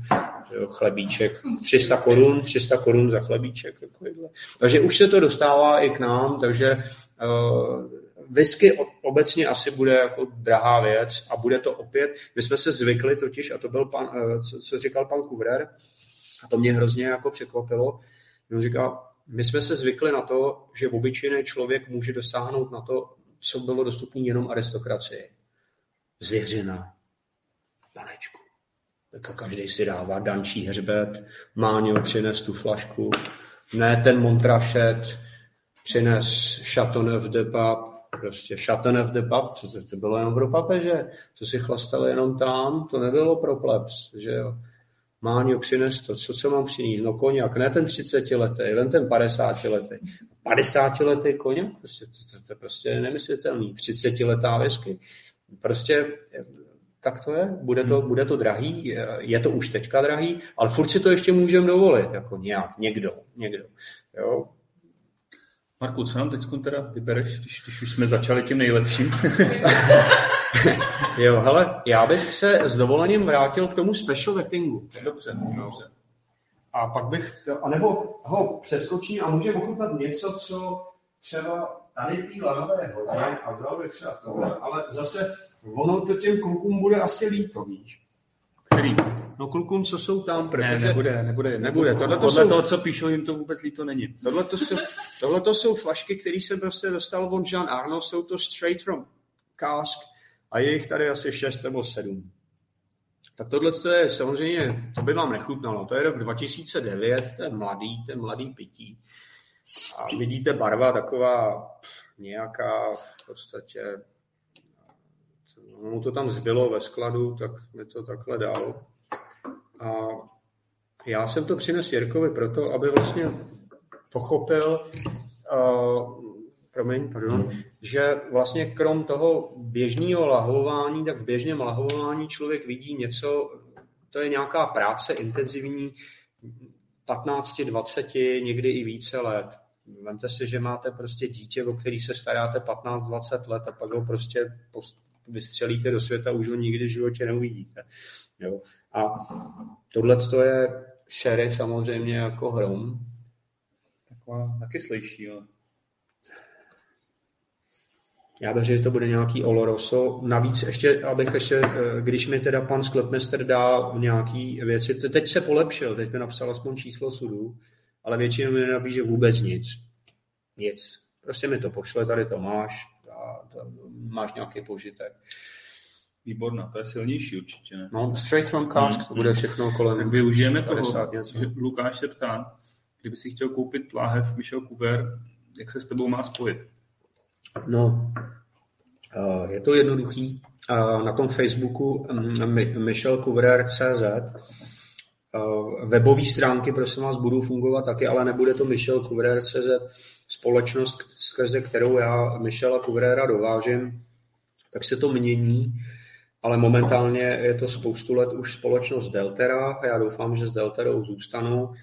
chlebíček, tři sta korun, tři sta korun za chlebíček, takovýhle. Takže už se to dostává i k nám, takže uh, whisky obecně asi bude jako drahá věc a bude to opět, my jsme se zvykli totiž, a to byl pan, co, co říkal pan Kuvrér, a to mě hrozně jako překvapilo, on říkal, my jsme se zvykli na to, že obyčejný člověk může dosáhnout na to, co bylo dostupné jenom aristokracii. Zvěřina, panečku. Tak každý si dává dančí hřbet, Máňo přines tu flašku, ne ten Montrachet, přines Chateauneuf de Pape, prostě Chateauneuf de Pape, to, to bylo jenom pro papeže, to si chlastali jenom tam, to nebylo pro plebs, že jo. Máňo, přines to, co, co mám přinést, no koněk, ne ten třicetiletý, jen ten padesátiletý. padesátiletý koněk, prostě, to, to, to je prostě nemyslitelný, třicetiletá whisky. Prostě tak to je, bude to, bude to drahý, je to už teďka drahý, ale furt si to ještě můžeme dovolit, jako nějak, někdo, někdo, jo. Marku, co nám teď teda vybereš, když, když už jsme začali tím nejlepším? Jo, hele, já bych se s dovolením vrátil k tomu special vettingu. Dobře, no. Dobře. A pak bych, to, anebo ho přeskočím a můžeme ochutnat něco, co třeba tady tý lahové hodně a dál bych třeba tohle, ale zase ono to těm klukům bude asi líto, víš? Který? No klukům, co jsou tam, protože... Ne, nebude, nebude. nebude. Podle jsou... toho, co píšou, jim to vůbec líto není. Tohle to jsou flašky, které se prostě dostal von Jean Arnaud, jsou to straight from cask a je jich tady asi šest nebo sedm. Tak tohle je samozřejmě, to by vám nechutnalo, to je rok dva tisíce devět, to je mladý, to je mladý pití. A vidíte barva taková nějaká v podstatě... Ono to tam zbylo ve skladu, tak mi to takhle dalo. A já jsem to přinesl Jirkovi proto, aby vlastně pochopil, uh, promiň, pardon, že vlastně krom toho běžného lahování, tak v běžném lahování člověk vidí něco, to je nějaká práce intenzivní, patnáct, dvacet, někdy i více let. Vemte si, že máte prostě dítě, o který se staráte patnáct, dvacet let a pak ho prostě vystřelíte do světa, už ho nikdy v životě neuvidíte. Jo. A tohleto je sherry samozřejmě jako hrom. Taková nakyslejší, ale... Já věřím, že to bude nějaký Oloroso. Navíc ještě, abych ještě, když mi teda pan sklepmistr dá nějaký věci, teď se polepšil, teď mi napsal aspoň číslo sudu, ale většinou mi nenabíže vůbec nic. Nic. Prostě mi to pošle, tady to máš, a to, máš nějaký požitek. Výborná, to je silnější určitě, ne? No, straight from cask, hmm. to bude všechno kolem. Tak využijeme toho, něco. Lukáš se ptá, kdyby si chtěl koupit láhev Michel Kuber, jak se s tebou má spojit? No, je to jednoduchý. Na tom Facebooku michel kuverér tečka cé zet webové stránky, prosím vás, budou fungovat taky, ale nebude to michel kuverér tečka cé zet. Společnost, skrze kterou já Michela Kuveréra dovážím, tak se to mění, ale momentálně je to spoustu let už společnost Deltera a já doufám, že s Delterou zůstanou.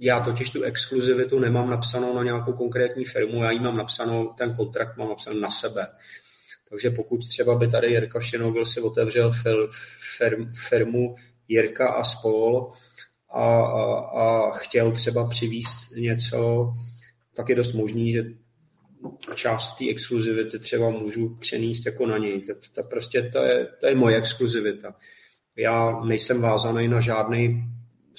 Já totiž tu exkluzivitu nemám napsanou na nějakou konkrétní firmu, já ji mám napsanou, ten kontrakt mám napsaný na sebe. Takže pokud třeba by tady Jirka Šinogl si otevřel firm, firmu Jirka a spol a, a, a chtěl třeba přivízt něco, tak je dost možný, že část té exkluzivity třeba můžu přenést jako na něj. To, to, to prostě to je, to je moje exkluzivita. Já nejsem vázaný na žádný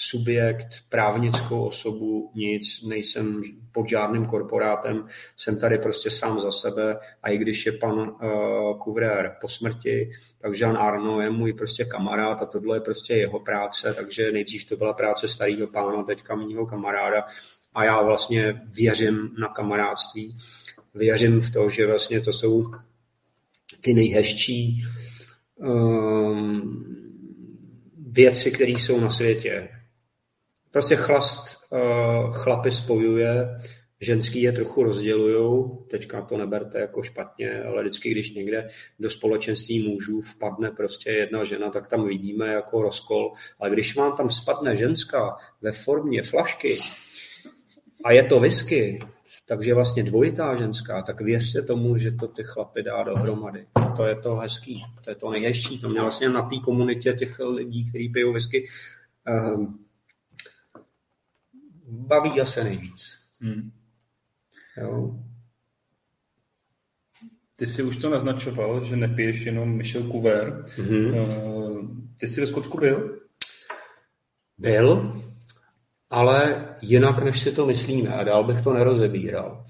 subjekt, právnickou osobu, nic, nejsem pod žádným korporátem, jsem tady prostě sám za sebe a i když je pan uh, Kuverér po smrti, takže Jean Arnaud je můj prostě kamarád a tohle je prostě jeho práce, takže nejdřív to byla práce starého pána, teďka mýho kamaráda a já vlastně věřím na kamarádství, věřím v to, že vlastně to jsou ty nejhezčí um, věci, které jsou na světě. Prostě chlast chlapy spojuje, ženský je trochu rozdělujou, teďka to neberte jako špatně, ale vždycky, když někde do společenství mužů vpadne prostě jedna žena, tak tam vidíme jako rozkol, ale když vám tam spadne ženská ve formě flašky a je to whisky, takže vlastně dvojitá ženská, tak věřte tomu, že to ty chlapy dá dohromady. To je to hezký, to je to nejhezčí. To mě vlastně na té komunitě těch lidí, kteří pijou whisky, baví asi nejvíc. Hmm. Jo. Ty jsi už to naznačoval, že nepiješ jenom Michel Kuvér. Hmm. Ty jsi ve Skotsku byl? Byl, ale jinak, než si to myslíme. A dál bych to nerozebíral.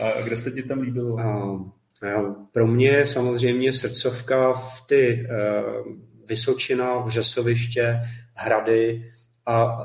A kde se ti tam líbilo? A, a pro mě samozřejmě srdcovka v ty uh, Vysočina, Vřesoviště, Hrady a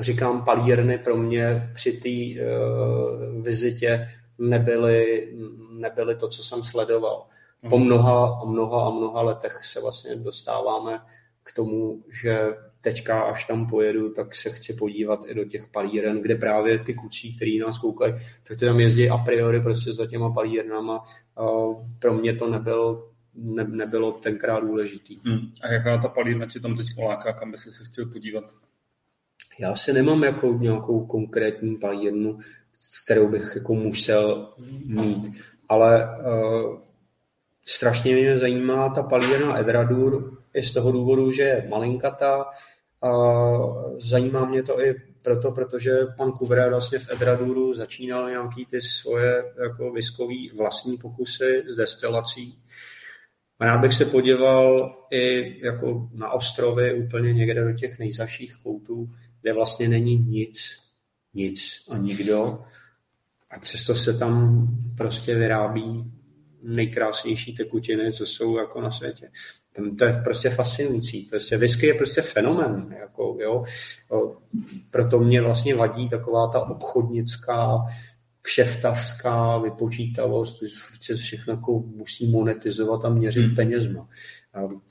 říkám, palírny pro mě při té uh, vizitě nebyly, nebyly to, co jsem sledoval. Mm. Po mnoha a mnoha a mnoha letech se vlastně dostáváme k tomu, že teďka, až tam pojedu, tak se chci podívat i do těch palíren, kde právě ty kucí, který nás koukají, tak ty tam jezdí a priori prostě za těma palírnama. Uh, pro mě to nebyl, ne, nebylo tenkrát důležitý. Mm. A jaká ta palírna ti tam teď láká, kam by jsi se chtěl podívat? Já si nemám jako nějakou konkrétní palírnu, kterou bych jako musel mít, ale uh, strašně mě zajímá ta palírna Edradur i z toho důvodu, že je malinkatá. Uh, zajímá mě to i proto, protože pan Kuverér vlastně v Edraduru začínal nějaký ty svoje jako viskový vlastní pokusy s destilací. Rád bych se podíval i jako na ostrovy, úplně někde do těch nejzaších koutů, kde vlastně není nic, nic a nikdo. A přesto se tam prostě vyrábí nejkrásnější tekutiny, co jsou jako na světě. To je prostě fascinující. Whisky je prostě fenomén. Jako, jo. Proto mě vlastně vadí taková ta obchodnická, kšeftavská vypočítavost. Všechno jako musí monetizovat a měřit penězma.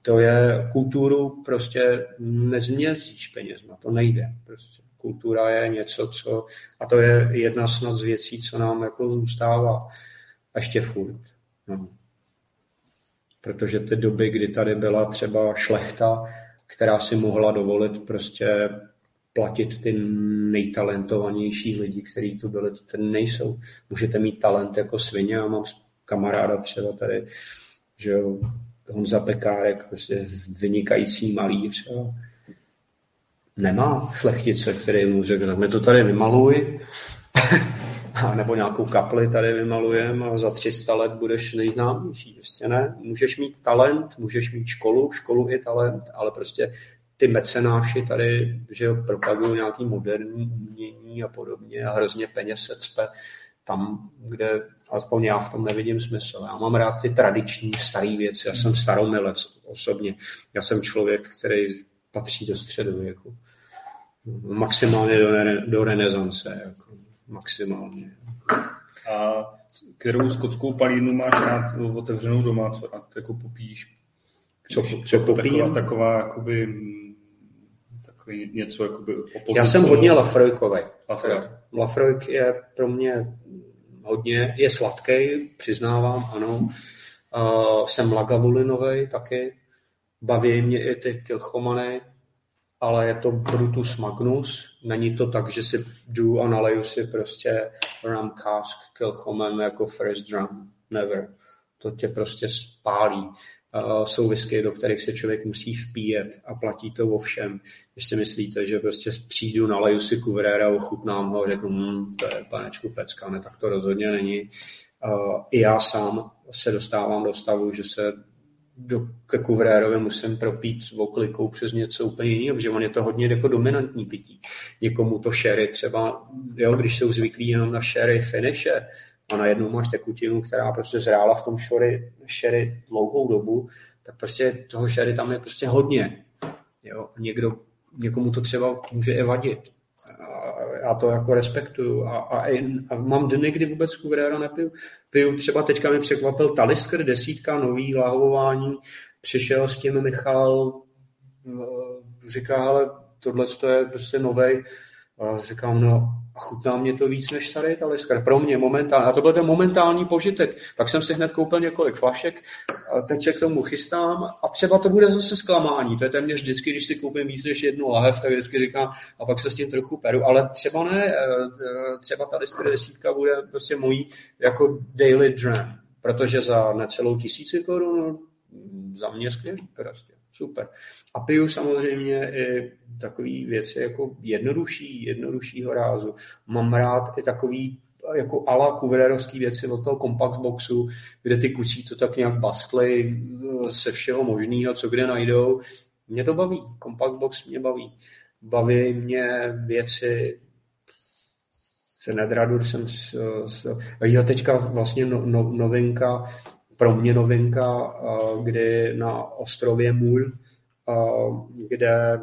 To je kulturu prostě nezměříš penězma, to nejde. Prostě kultura je něco, co a to je jedna snad z věcí, co nám jako zůstává ještě furt. No. Protože ty doby, kdy tady byla třeba šlechta která si mohla dovolit prostě platit ty nejtalentovanější lidi, kteří tu byli, ty nejsou. Můžete mít talent jako svině a mám kamaráda třeba tady, že jo, Honza Pekárek, prostě vynikající malíř a nemá šlechtice, který mu řekne, mi to tady vymaluj, a nebo nějakou kapli tady vymalujeme a za tři sta let budeš nejznámější. Prostě ne. Můžeš mít talent, můžeš mít školu, školu i talent, ale prostě ty mecenáši tady, že propagují nějaký moderní umění a podobně a hrozně peněz se cpe tam, kde alespoň já v tom nevidím smysl. Já mám rád ty tradiční staré věci. Já jsem staromilec osobně. Já jsem člověk, který patří do středověku. Maximálně do, re, do renesance. Jako. Maximálně. A kterou skotskou palírnu máš rád otevřenou doma? Co rád jako popíš? Co, co popím? Taková, taková jakoby, takový něco jakoby... Já jsem hodně lafrojkovej. Lafrojk. Lafrojk je pro mě hodně, je sladký, přiznávám, ano. Uh, jsem lagavulinovej taky. Baví mě i ty kilchomany, ale je to Brutus Magnus. Není to tak, že si jdu a naleju si prostě rum cask kilchoman jako first drum. Never. To tě prostě spálí. Uh, jsou whisky, do kterých se člověk musí vpíjet a platí to o všem. Když si myslíte, že prostě přijdu, naleju si Cuvrera, ochutnám ho a řeknu, hm, to je panečku pecka, ne, tak to rozhodně není. Uh, I já sám se dostávám do stavu, že se do, ke Cuvrérovi musím propít oklikou přes něco úplně jiného, protože on je to hodně jako dominantní pití. Někomu to sherry třeba, jo, když jsou zvyklí jenom na sherry finishe a najednou máš tekutinu, která prostě zrála v tom sherry, sherry dlouhou dobu, tak prostě toho sherry tam je prostě hodně. Jo. Někdo, někomu to třeba může i vadit. A já to jako respektuju. A, a, a mám dny, kdy vůbec Cuvrera nepiju. Piju třeba, teďka mi překvapil Talisker, desítka, nový láhování. Přišel s tím Michal, říká, ale tohle to je prostě novej. A říkám, no a chutná mě to víc než starý Talisker. Pro mě momentálně. A to byl ten momentální požitek. Tak jsem si hned koupil několik flašek. A teď se k tomu chystám. A třeba to bude zase zklamání. To je téměř vždycky, když si koupím víc než jednu lahev, tak vždycky říkám, a pak se s tím trochu peru. Ale třeba ne, třeba Talisker desítka bude prostě mojí jako daily dram. Protože za necelou tisíci korun za mě skvělý prostě. Super. A piju samozřejmě i takový věci jako jednodušší, jednoduššího rázu. Mám rád i takový jako ala kuvrérovský věci od toho compact boxu, kde ty kucí to tak nějak basklej se všeho možného, co kde najdou. Mě to baví. Compact box mě baví. Baví mě věci. Se nedradur jsem... S, s, jo, teďka vlastně no, no, novinka... Pro mě novinka, kdy na ostrově Můl, kde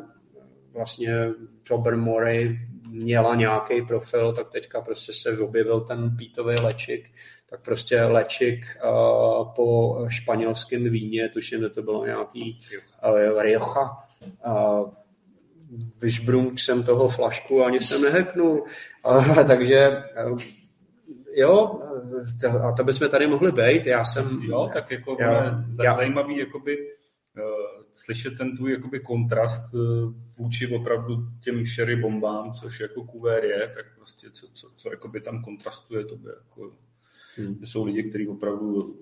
vlastně Robert Murray měla nějaký profil, tak teďka prostě se objevil ten pítový lečik, tak prostě lečik po španělském víně, tuším, že to bylo nějaký Rioja. Vyšbrunk jsem toho flašku, ani jsem neheknul. Takže... Jo, a to bychom tady mohli být, já jsem... Jo, tak jako já, já, zajímavý jakoby, uh, slyšet ten tvůj jakoby kontrast uh, vůči opravdu těm sherry bombám, což jako Cuvér je, tak prostě co, co, co jakoby tam kontrastuje tobě. Jako, hmm. Jsou lidi, kteří opravdu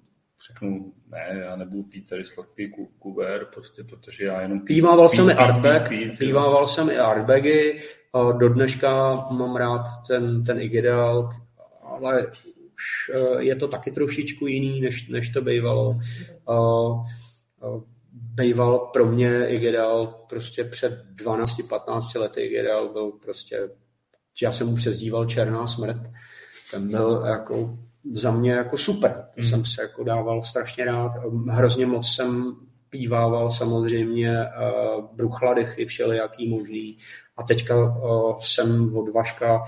řeknou, ne, já nebudu pít tady sladký Cuvér, prostě, protože já jenom... Pívával jsem i artbag, pívával jsem i artbagy, do dneška mám rád ten, ten Igedal, ale už je to taky trošičku jiný, než, než to bývalo. Býval pro mě Igedal prostě před dvanácti patnácti lety Igedal byl prostě, já jsem mu přezdíval Černá smrt, ten byl jako za mě jako super, to mm. jsem se jako dával strašně rád, hrozně moc jsem pívával samozřejmě bruchladechy všelijaký možný a teďka jsem od Vaška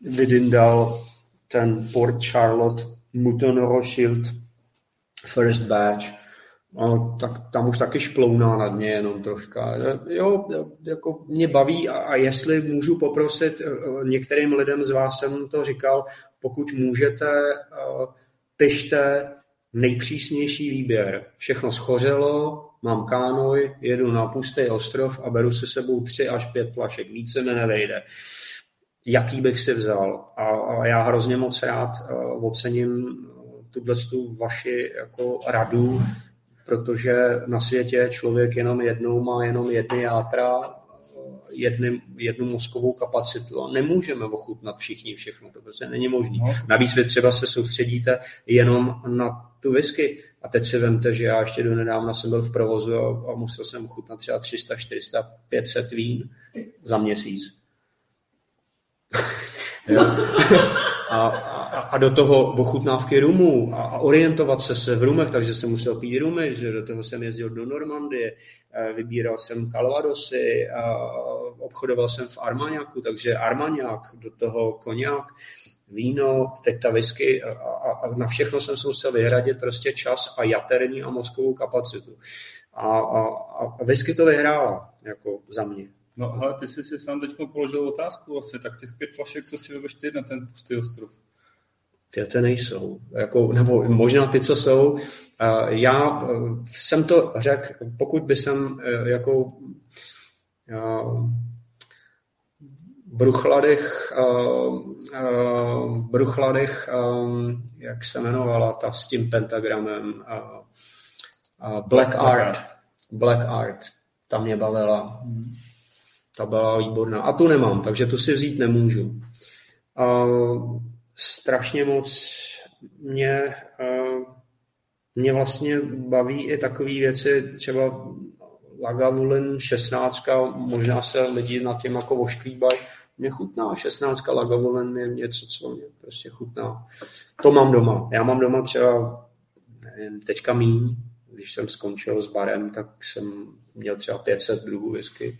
vydindal ten Port Charlotte Mouton Rothschild first batch, no, tak tam už taky šplouná nad mě jenom troška. Jo, jako mě baví a, a jestli můžu poprosit, některým lidem z vás jsem to říkal, pokud můžete, pište nejpřísnější výběr. Všechno schořelo, Mám kánoj, jedu na pustý ostrov a beru se sebou tři až pět flašek. Více mi nevejde. Jaký bych si vzal? A, a já hrozně moc rád uh, ocením tuto vaši jako radu, protože na světě člověk jenom jednou má jenom jedny játra, jedny, jednu mozkovou kapacitu a nemůžeme ochutnat všichni všechno, to prostě není možné. Navíc vy třeba se soustředíte jenom na tu whisky a teď si vemte, že já ještě do nedávna jsem byl v provozu a, a musel jsem ochutnat třeba tři sta, čtyři sta, pět set vín za měsíc. A, a, a do toho ochutnávky rumů a, a orientovat se se v rumech, takže jsem musel pít rumy, že do toho jsem jezdil do Normandie, vybíral jsem Calvadosy, obchodoval jsem v Armagnacu, takže Armagnac, do toho koněk, víno, teď ta whisky a, a, a na všechno jsem se musel vyhradit prostě čas a jaterní a mozkovou kapacitu. A, a, a whisky to vyhrála, jako za mě. No ale ty jsi si sám teď položil otázku asi, tak těch pět flašek, co si vybeš ty na ten pustý ostrov? Ty to nejsou, jako, nebo možná ty, co jsou. Já jsem to řekl, pokud by jsem jako Bruchladech, Bruchladech, jak se jmenovala ta s tím pentagramem, Black Art, Black Art, ta mě bavila. Ta byla výborná. A tu nemám, takže tu si vzít nemůžu. Uh, strašně moc mě, uh, mě vlastně baví i takové věci, třeba Lagavulin šestnáct, možná se lidi nad tím jako ošklíbají. Mě chutná šestnáct Lagavulin je něco, co mě prostě chutná. To mám doma. Já mám doma třeba, nevím, teďka míň, když jsem skončil s barem, tak jsem měl třeba pět set druhů whisky.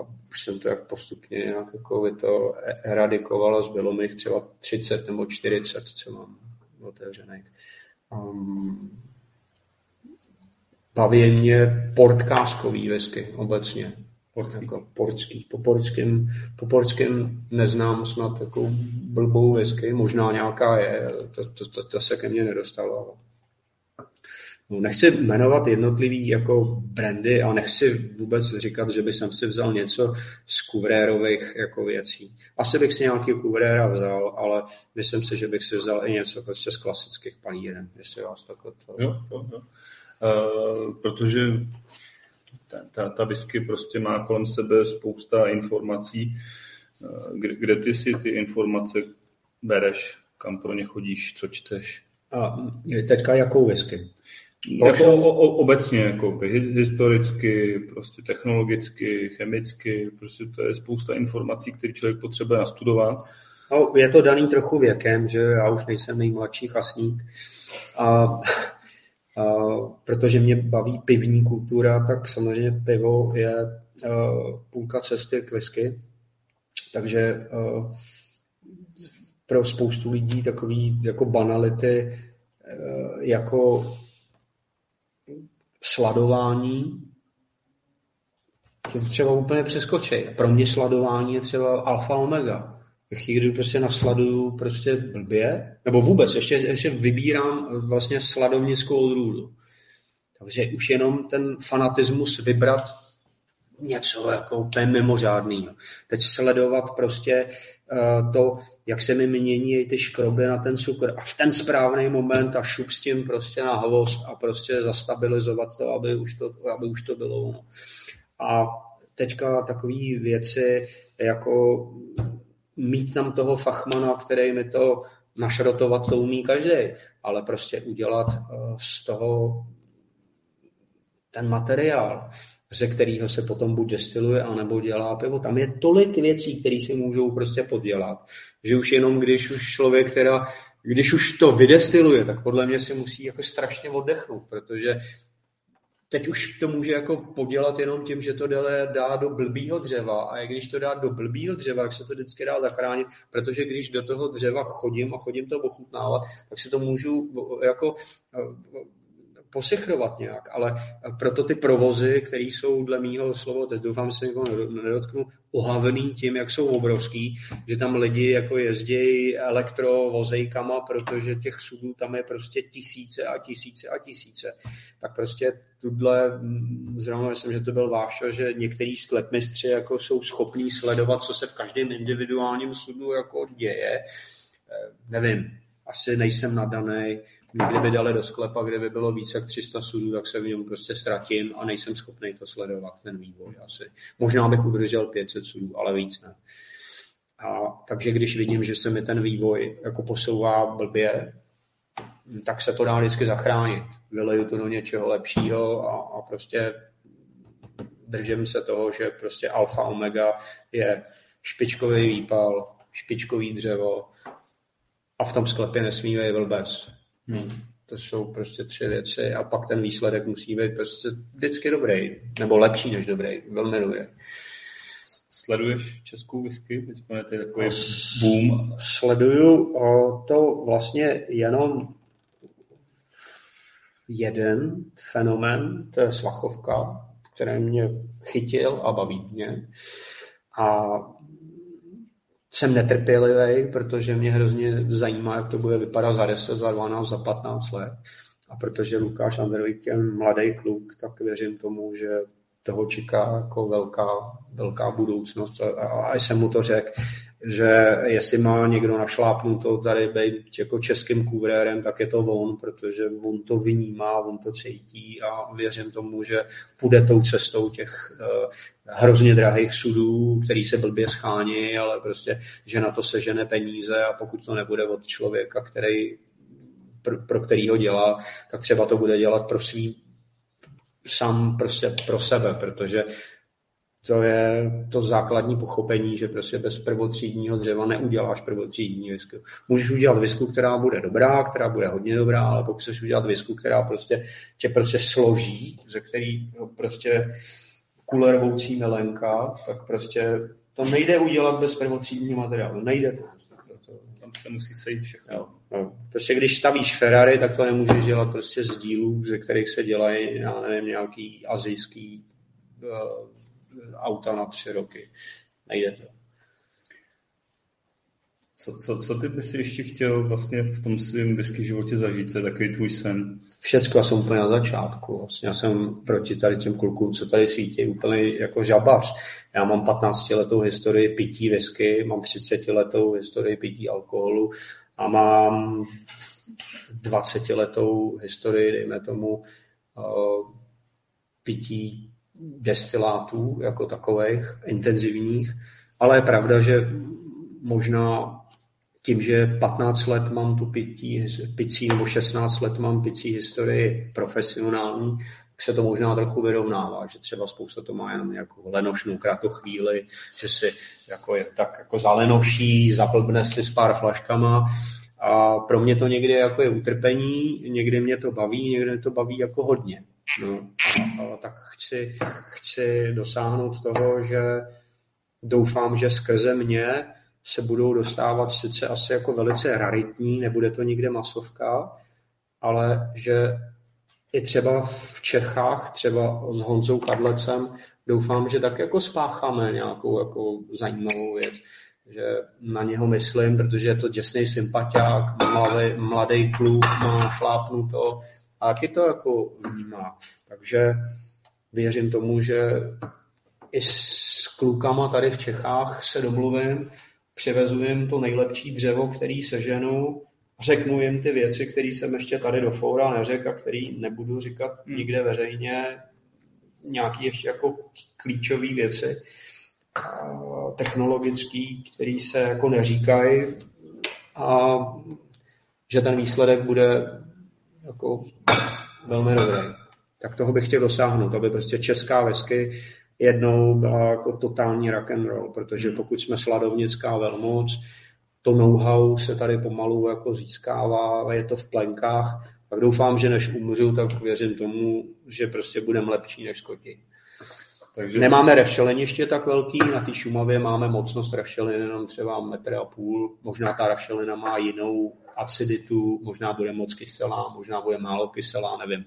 A už jsem to jak postupně nějak jako to eradikoval, zbylo mi jich třeba třicet nebo čtyřicet, co mám otevřených. Um, baví mě portkáskový whisky obecně. Portský. Jako portský. Po, portským, po portským neznám snad takovou blbou whisky, možná nějaká je, to, to, to, to se ke mně nedostalo. Nechci jmenovat jednotlivý jako brandy a nechci vůbec říkat, že bych jsem si vzal něco z kuvrérových jako věcí. Asi bych si nějaký kuvréra vzal, ale myslím si, že bych si vzal i něco prostě z klasických paníren, jestli vás takhle to... Jo, to, jo. Uh, protože ta, ta, ta whisky prostě má kolem sebe spousta informací, kde, kde ty si ty informace bereš, kam pro ně chodíš, co čteš. A teďka jakou whisky? Jako obecně, jako historicky, prostě technologicky, chemicky, prostě to je spousta informací, které člověk potřebuje nastudovat. No, je to daný trochu věkem, že já už nejsem nejmladší chasník. A, a protože mě baví pivní kultura, tak samozřejmě pivo je a, půlka cesty k whisky. Takže a, pro spoustu lidí takový jako banality, jako sladování to třeba úplně přeskočí. Pro mě sladování je třeba alfa omega. Když prostě nasladuju prostě blbě, nebo vůbec, ještě, ještě vybírám vlastně sladovnickou odrůdu. Takže už jenom ten fanatismus vybrat něco jako úplně mimořádného. Teď sledovat prostě uh, to, jak se mi mění ty škroby na ten cukr a v ten správný moment a šup s tím prostě na hvost a prostě zastabilizovat to, aby už to, aby už to bylo ono. A teďka takové věci, jako mít tam toho fachmana, který mi to našrotovat, to umí každý, ale prostě udělat uh, z toho ten materiál, ze kterého se potom buď destiluje, anebo dělá pivo. Tam je tolik věcí, které si můžou prostě podělat, že už jenom když už člověk teda, když už to vydestiluje, tak podle mě si musí jako strašně oddechnout, protože teď už to může jako podělat jenom tím, že to dá do blbýho dřeva a když to dá do blbýho dřeva, tak se to vždycky dá zachránit, protože když do toho dřeva chodím a chodím to ochutnávat, tak si to můžu jako posichrovat nějak, ale proto ty provozy, které jsou dle mýho slova, teď doufám, že se někoho nedotknu, ohavný tím, jak jsou obrovský, že tam lidi jako jezdí elektrovozejkama, protože těch sudů tam je prostě tisíce a tisíce a tisíce. Tak prostě tuhle, zrovna myslím, že to byl Váša, že některý sklepmistři jako jsou schopní sledovat, co se v každém individuálním sudu jako děje. Nevím, asi nejsem nadanej. Kdyby dali do sklepa, kde by bylo více jak tři sta sudů, tak se v něm prostě ztratím a nejsem schopný to sledovat, ten vývoj asi. Možná bych udržel pět set sudů, ale víc ne. A takže když vidím, že se mi ten vývoj jako posouvá blbě, tak se to dá vždycky zachránit. Vyleju to do něčeho lepšího a, a prostě držím se toho, že prostě alfa omega je špičkový výpal, špičkový dřevo a v tom sklepě nesmíme vůbec. Hmm. To jsou prostě tři věci a pak ten výsledek musí být prostě vždycky dobrý, nebo lepší než dobrý, velmi dobrý. Sleduješ českou whisky? Teď je takový boom. Sleduju to vlastně jenom jeden fenomén, to je Slachovka, který mě chytil a baví mě. A jsem netrpělivý, protože mě hrozně zajímá, jak to bude vypadat za deset, za dvanáct, za patnáct let. A protože Lukáš Andrlík je mladý kluk, tak věřím tomu, že toho čeká jako velká, velká budoucnost. A jsem mu to řekl, že jestli má někdo našlápnuto tady být jako českým kuvrérem, tak je to on, protože on to vnímá, on to cítí a věřím tomu, že půjde tou cestou těch hrozně drahých sudů, který se blbě schání, ale prostě, že na to sežene peníze a pokud to nebude od člověka, který, pro, pro kterýho dělá, tak třeba to bude dělat pro svý sám prostě pro sebe, protože to je to základní pochopení, že prostě bez prvotřídního dřeva neuděláš prvotřídní whisky. Můžeš udělat whisky, která bude dobrá, která bude hodně dobrá, ale pokud chceš udělat whisky, která prostě tě prostě složí, ze který prostě kulervoucí melenka, tak prostě to nejde udělat bez prvotřídního materiálu. Nejde to. Tam se musí sejít všechno. Jo, jo. Prostě když stavíš Ferrari, tak to nemůžeš dělat prostě z dílů, ze kterých se dělají, já nevím, nějaký asijský uh, auta na tři roky. Nejde to. Co, co, co ty bys ještě chtěl vlastně v tom svém whisky životě zažít? Co je takový tvůj sen? Všecko, já jsem úplně na začátku. Vlastně já jsem proti tady těm klukům, co tady svítí, úplně jako žabař. Já mám patnáctiletou historii pití whisky, mám třicetiletou historii pití alkoholu a mám dvacetiletou historii, dejme tomu, pití destilátů jako takových, intenzivních. Ale je pravda, že možná tím, že patnáct let mám tu pití, picí, nebo šestnáct let mám picí historii profesionální, tak se to možná trochu vyrovnává, že třeba spousta to má jenom nějakou lenošnou kratochvíli, že si jako je tak jako zalenoší, zablbne si s pár flaškama a pro mě to někdy jako je utrpení, někdy mě to baví, někdy mě to baví jako hodně. No, a, a tak chci, chci dosáhnout toho, že doufám, že skrze mě se budou dostávat sice asi jako velice raritní, nebude to nikde masovka, ale že i třeba v Čechách, třeba s Honzou Kadlecem, doufám, že tak jako spácháme nějakou jako zajímavou věc, že na něho myslím, protože je to děsný sympatiák, mladý, mladý kluk, má šlápnuto a taky to jako vnímá. Takže věřím tomu, že i s klukama tady v Čechách se domluvím, přivezu jim to nejlepší dřevo, který seženu, řeknu jim ty věci, které jsem ještě tady do fóra neřekl a který nebudu říkat nikde veřejně, nějaké ještě jako klíčové věci technologické, které se jako neříkají a že ten výsledek bude jako velmi dobrý. Tak toho bych chtěl dosáhnout, aby prostě česká whisky jednou byla jako totální rock and roll, protože pokud jsme sladovnická velmoc, to know-how se tady pomalu jako získává, je to v plenkách, tak doufám, že než umřu, tak věřím tomu, že prostě budem lepší než Skoti. Takže... Nemáme rašeliniště tak velký, na té Šumavě máme mocnost rašelin jenom třeba metr a půl, možná ta rašelina má jinou aciditu, možná bude moc kyselá, možná bude málo kyselá, nevím.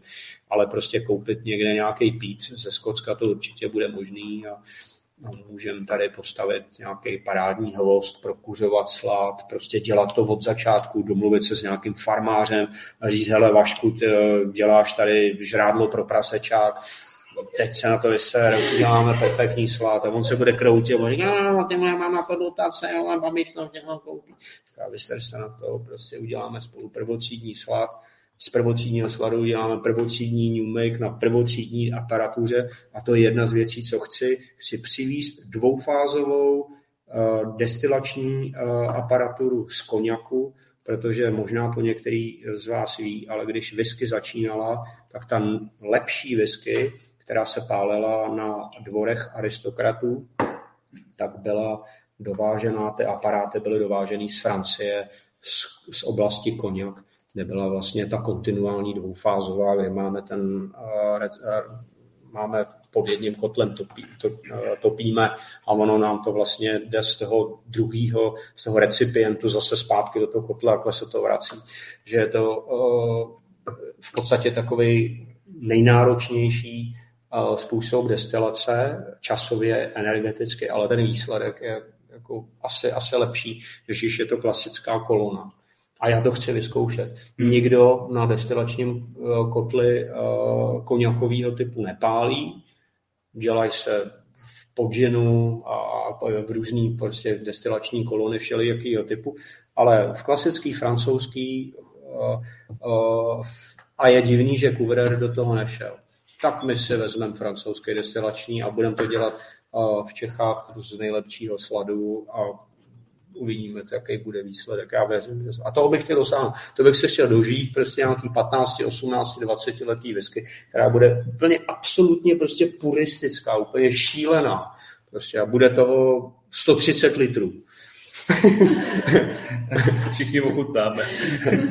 Ale prostě koupit někde nějaký pít ze Skotska to určitě bude možný a můžeme tady postavit nějaký parádní hvost, prokuřovat slad, prostě dělat to od začátku, domluvit se s nějakým farmářem, říct, hele Vašku, ty děláš tady žrádlo pro prasečák, teď se na to vyser, uděláme perfektní slad a on se bude kroutit, a říká, no, ty moje mám na to dotace, ale babiš to všechno koupí. A vyser se na to, prostě uděláme spolu prvotřídní slad, z prvotřídního sladu uděláme prvotřídní ňumek na prvotřídní aparatuře a to je jedna z věcí, co chci. Chci přivízt dvoufázovou uh, destilační uh, aparaturu z koňaku, protože možná to některý z vás ví, ale když whisky začínala, tak ta lepší whisky, která se pálela na dvorech aristokratů, tak byla dovážená, ty aparáty byly dovážený z Francie, z, z oblasti koňak. Nebyla vlastně ta kontinuální dvoufázová, kde máme ten máme pod jedním kotlem topí, to, topíme a ono nám to vlastně jde z toho druhého, z toho recipientu zase zpátky do toho kotla, jakhle se to vrací. Že je to v podstatě takový nejnáročnější způsob destilace, časově, energeticky, ale ten výsledek je jako asi, asi lepší, když je to klasická kolona. A já to chci vyzkoušet. Nikdo na destilačním kotli koňakovýho typu nepálí. Dělají se v podžinu a v různý prostě destilační kolony všelijakýho typu, ale v klasický francouzský a je divný, že Couvreur do toho nešel. Tak my si vezmeme francouzský destilační a budeme to dělat v Čechách z nejlepšího sladu a uvidíme, jaký bude výsledek. Já věřím, a toho bych chtěl dosáhnout. To bych se chtěl dožít prostě nějaký patnáct, osmnáct, dvacet letý whisky, která bude úplně absolutně prostě puristická, úplně šílená. Prostě a bude toho sto třicet litrů. Všichni ochutnáme.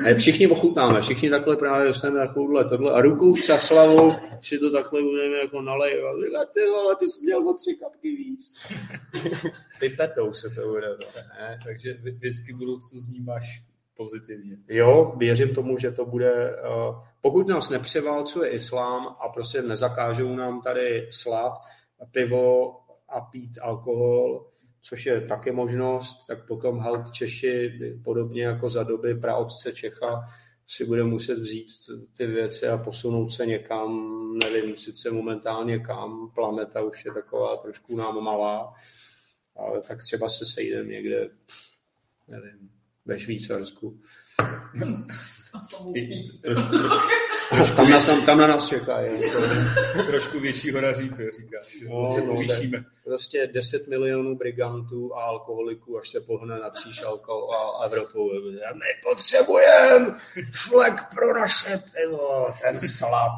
Ne, všichni ochutnáme. Všichni takhle právě dostaneme takovouhle tohle a rukou přaslavou si to takhle budeme jako nalejovat. A ty vole, ty jsi měl o tři kapky víc. Pipetou se to bude. Ne? Takže vždycky budoucnu znímáš pozitivně. Jo, věřím tomu, že to bude... Uh, pokud nás nepřeválcuje islám a prostě nezakážou nám tady slát pivo a pít alkohol, což je taky možnost, tak potom halt Češi, podobně jako za doby praotce Čecha, si bude muset vzít ty věci a posunout se někam, nevím, sice momentálně kam, planeta už je taková trošku nám malá, ale tak třeba se sejdeme někde, nevím, ve Švýcarsku. Trošku, trošku, tam, nás, tam na nás čeká. Je, trošku větší hora řípy, říkáš. No, no, prostě deset milionů brigantů a alkoholiků, až se pohne nad šíšalkou a Evropou. My potřebujeme flek pro naše pivo, ten slad.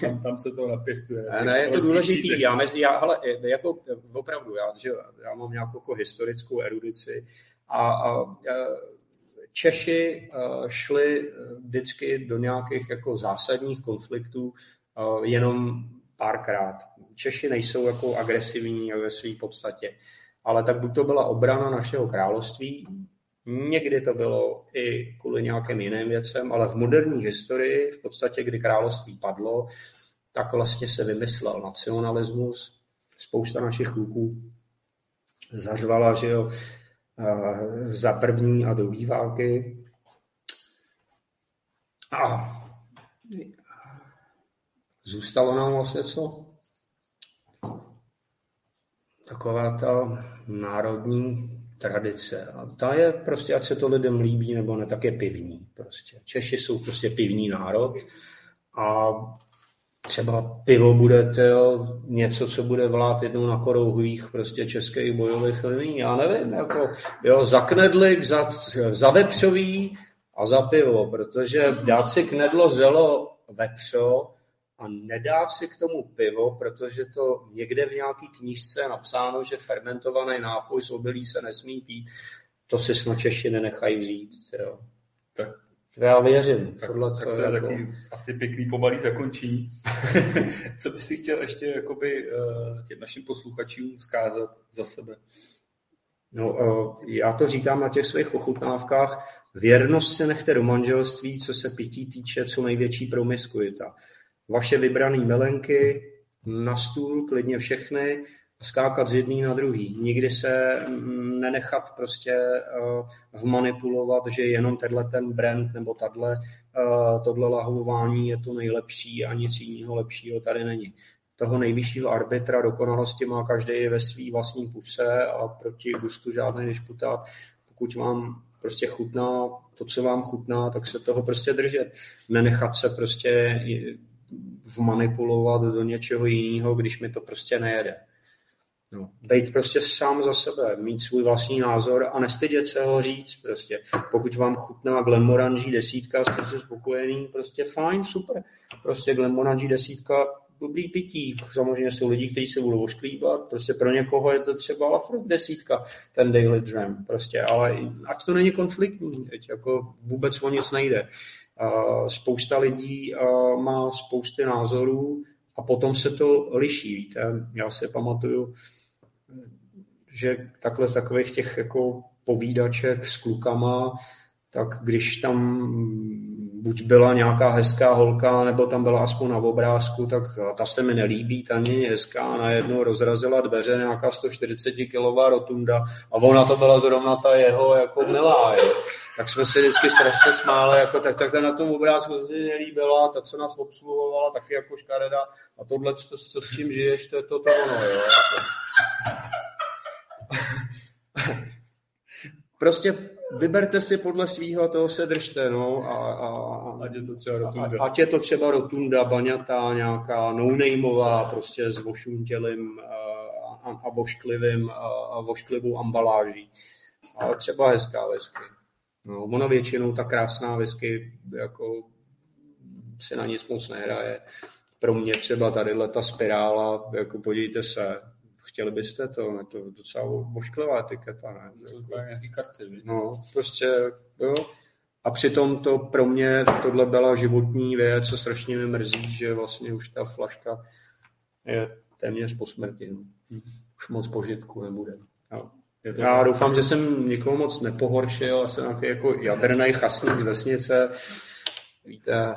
Tam, tam se to napěstuje. Ne, ne, je to důležitý. Já, já, hele, jako, opravdu, já, že, já mám nějakou jako historickou erudici a, a, a Češi šli vždycky do nějakých jako zásadních konfliktů jenom párkrát. Češi nejsou jako agresivní ve své podstatě, ale tak buď to byla obrana našeho království, někdy to bylo i kvůli nějakým jiným věcem, ale v moderní historii, v podstatě, kdy království padlo, tak vlastně se vymyslel nacionalismus. Spousta našich kluků zařvala, že jo, za první a druhý války. A zůstalo nám vlastně co? Taková ta národní tradice. A ta je prostě, ať se to lidem líbí, nebo ne, tak je pivní. Prostě. Češi jsou prostě pivní národ a třeba pivo bude to něco, co bude vlát jednou na korouhvích prostě českých bojových liní. Já nevím, jako jo, za knedlik, za, za vepřový a za pivo, protože dát si knedlo zelo vepřo a nedát si k tomu pivo, protože to někde v nějaký knížce je napsáno, že fermentovaný nápoj z obilí se nesmí pít, to si snad Češi nenechají vzít. Jo. Tak Já věřím. Tak, tohle, tak to je jako... takový asi pěkný pomalý zakončení. Co bys si chtěl ještě jakoby, těm našim posluchačům vzkázat za sebe? No, já to říkám na těch svých ochutnávkách. Věrnost se nechte do manželství, co se pití týče, co největší promiskuita. Vaše vybrané milenky na stůl, klidně všechny, a skákat z jedný na druhý. Nikdy se nenechat prostě uh, vmanipulovat, že jenom tenhle ten brand nebo tadle, uh, tohle lahování je to nejlepší a nic jiného lepšího tady není. Toho nejvyššího arbitra dokonalosti má každý ve svý vlastní puse a proti gustu žádný nešputát. Pokud vám prostě chutná to, co vám chutná, tak se toho prostě držet. Nenechat se prostě vmanipulovat do něčeho jiného, když mi to prostě nejede. No, bejt prostě sám za sebe, mít svůj vlastní názor a nestydět se ho říct prostě. Pokud vám chutná Glenmorangie desítka, jste se spokojený, prostě fajn, super. Prostě Glenmorangie desítka, dobrý pití. Samozřejmě jsou lidi, kteří se budou ošklíbat, prostě pro někoho je to třeba Lafroig desítka, ten Daily Dram, prostě, ale ať to není konfliktní, jako vůbec o nic nejde. Uh, spousta lidí uh, má spousty názorů a potom se to liší, víte. Já si pamatuju, že takhle z takových těch jako povídaček s klukama, tak když tam buď byla nějaká hezká holka, nebo tam byla aspoň na obrázku, tak ta se mi nelíbí, ta není hezká, a najednou rozrazila dveře nějaká sto čtyřicet kilová rotunda a ona to byla zrovna ta jeho jako milá. Je. Tak jsme si vždycky strašně smáli, jako, tak, tak na tom obrázku se nelíbila, ta, co nás obsluhovala, taky jako škareda, a tohle, co, co s tím žiješ, to je to, to ono, jo. Prostě vyberte si podle svýho, toho se držte, no, a, a, ať, je to třeba rotunda. A, ať je to třeba rotunda, baňatá, nějaká no-nameová, prostě s vošuntělým a, a vošklivým a, a vošklivou ambaláží. Ale třeba hezká vesky. No, ona většinou ta krásná whisky jako se na nic moc nehraje. Pro mě třeba tadyhle ta spirála, jako podívejte se, chtěli byste to, ne, to je docela ošklivá etiketa, ne? To byly nějaký karty, víc? No, prostě, jo. A přitom to pro mě, tohle byla životní věc, co strašně mi mrzí, že vlastně už ta flaška je téměř po smrti. No. Už moc požitku nebude. Jo. Já doufám, že jsem nikomu moc nepohoršil, já jsem nějaký jako jadrnej chasník z vesnice, víte,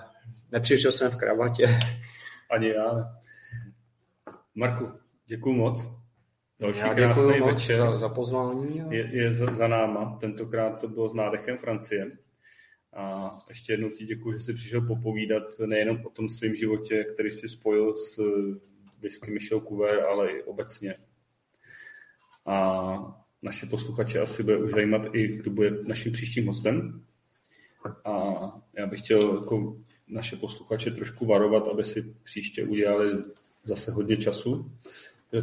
nepřišel jsem v kravatě. Ani já. Marku, děkuju moc. Další já krásný večer. Za, za pozvání. A... Je, je za, za náma, tentokrát to bylo s nádechem Francie. A ještě jednou ti děkuju, že jsi přišel popovídat nejenom o tom svém životě, který jsi spojil s whisky Michel Couvert, ale i obecně. A naše posluchače asi bude už zajímat i, kdo bude naším příštím hostem. A já bych chtěl jako naše posluchače trošku varovat, aby si příště udělali zase hodně času.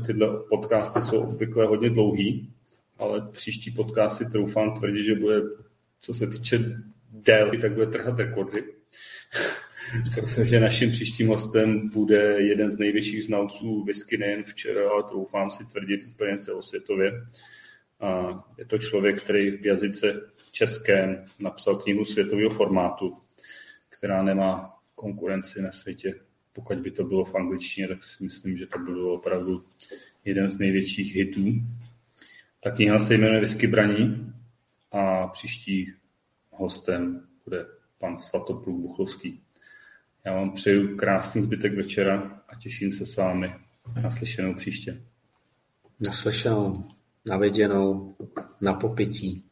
Tyhle podcasty jsou obvykle hodně dlouhý, ale příští podcast si troufám tvrdit, že bude, co se týče délky, tak bude trhat rekordy. Protože naším příštím hostem bude jeden z největších znalců whisky nejen včera, ale troufám si tvrdit úplně celosvětově. A je to člověk, který v jazyce českém napsal knihu světového formátu, která nemá konkurenci na světě. Pokud by to bylo v angličtině, tak si myslím, že to bylo opravdu jeden z největších hitů. Ta kniha se jmenuje Whisky braní a příští hostem bude pan Svatopluk Buchlovský. Já vám přeju krásný zbytek večera a těším se s vámi na slyšenou příště. Na slyšenou, na viděnou, na popití.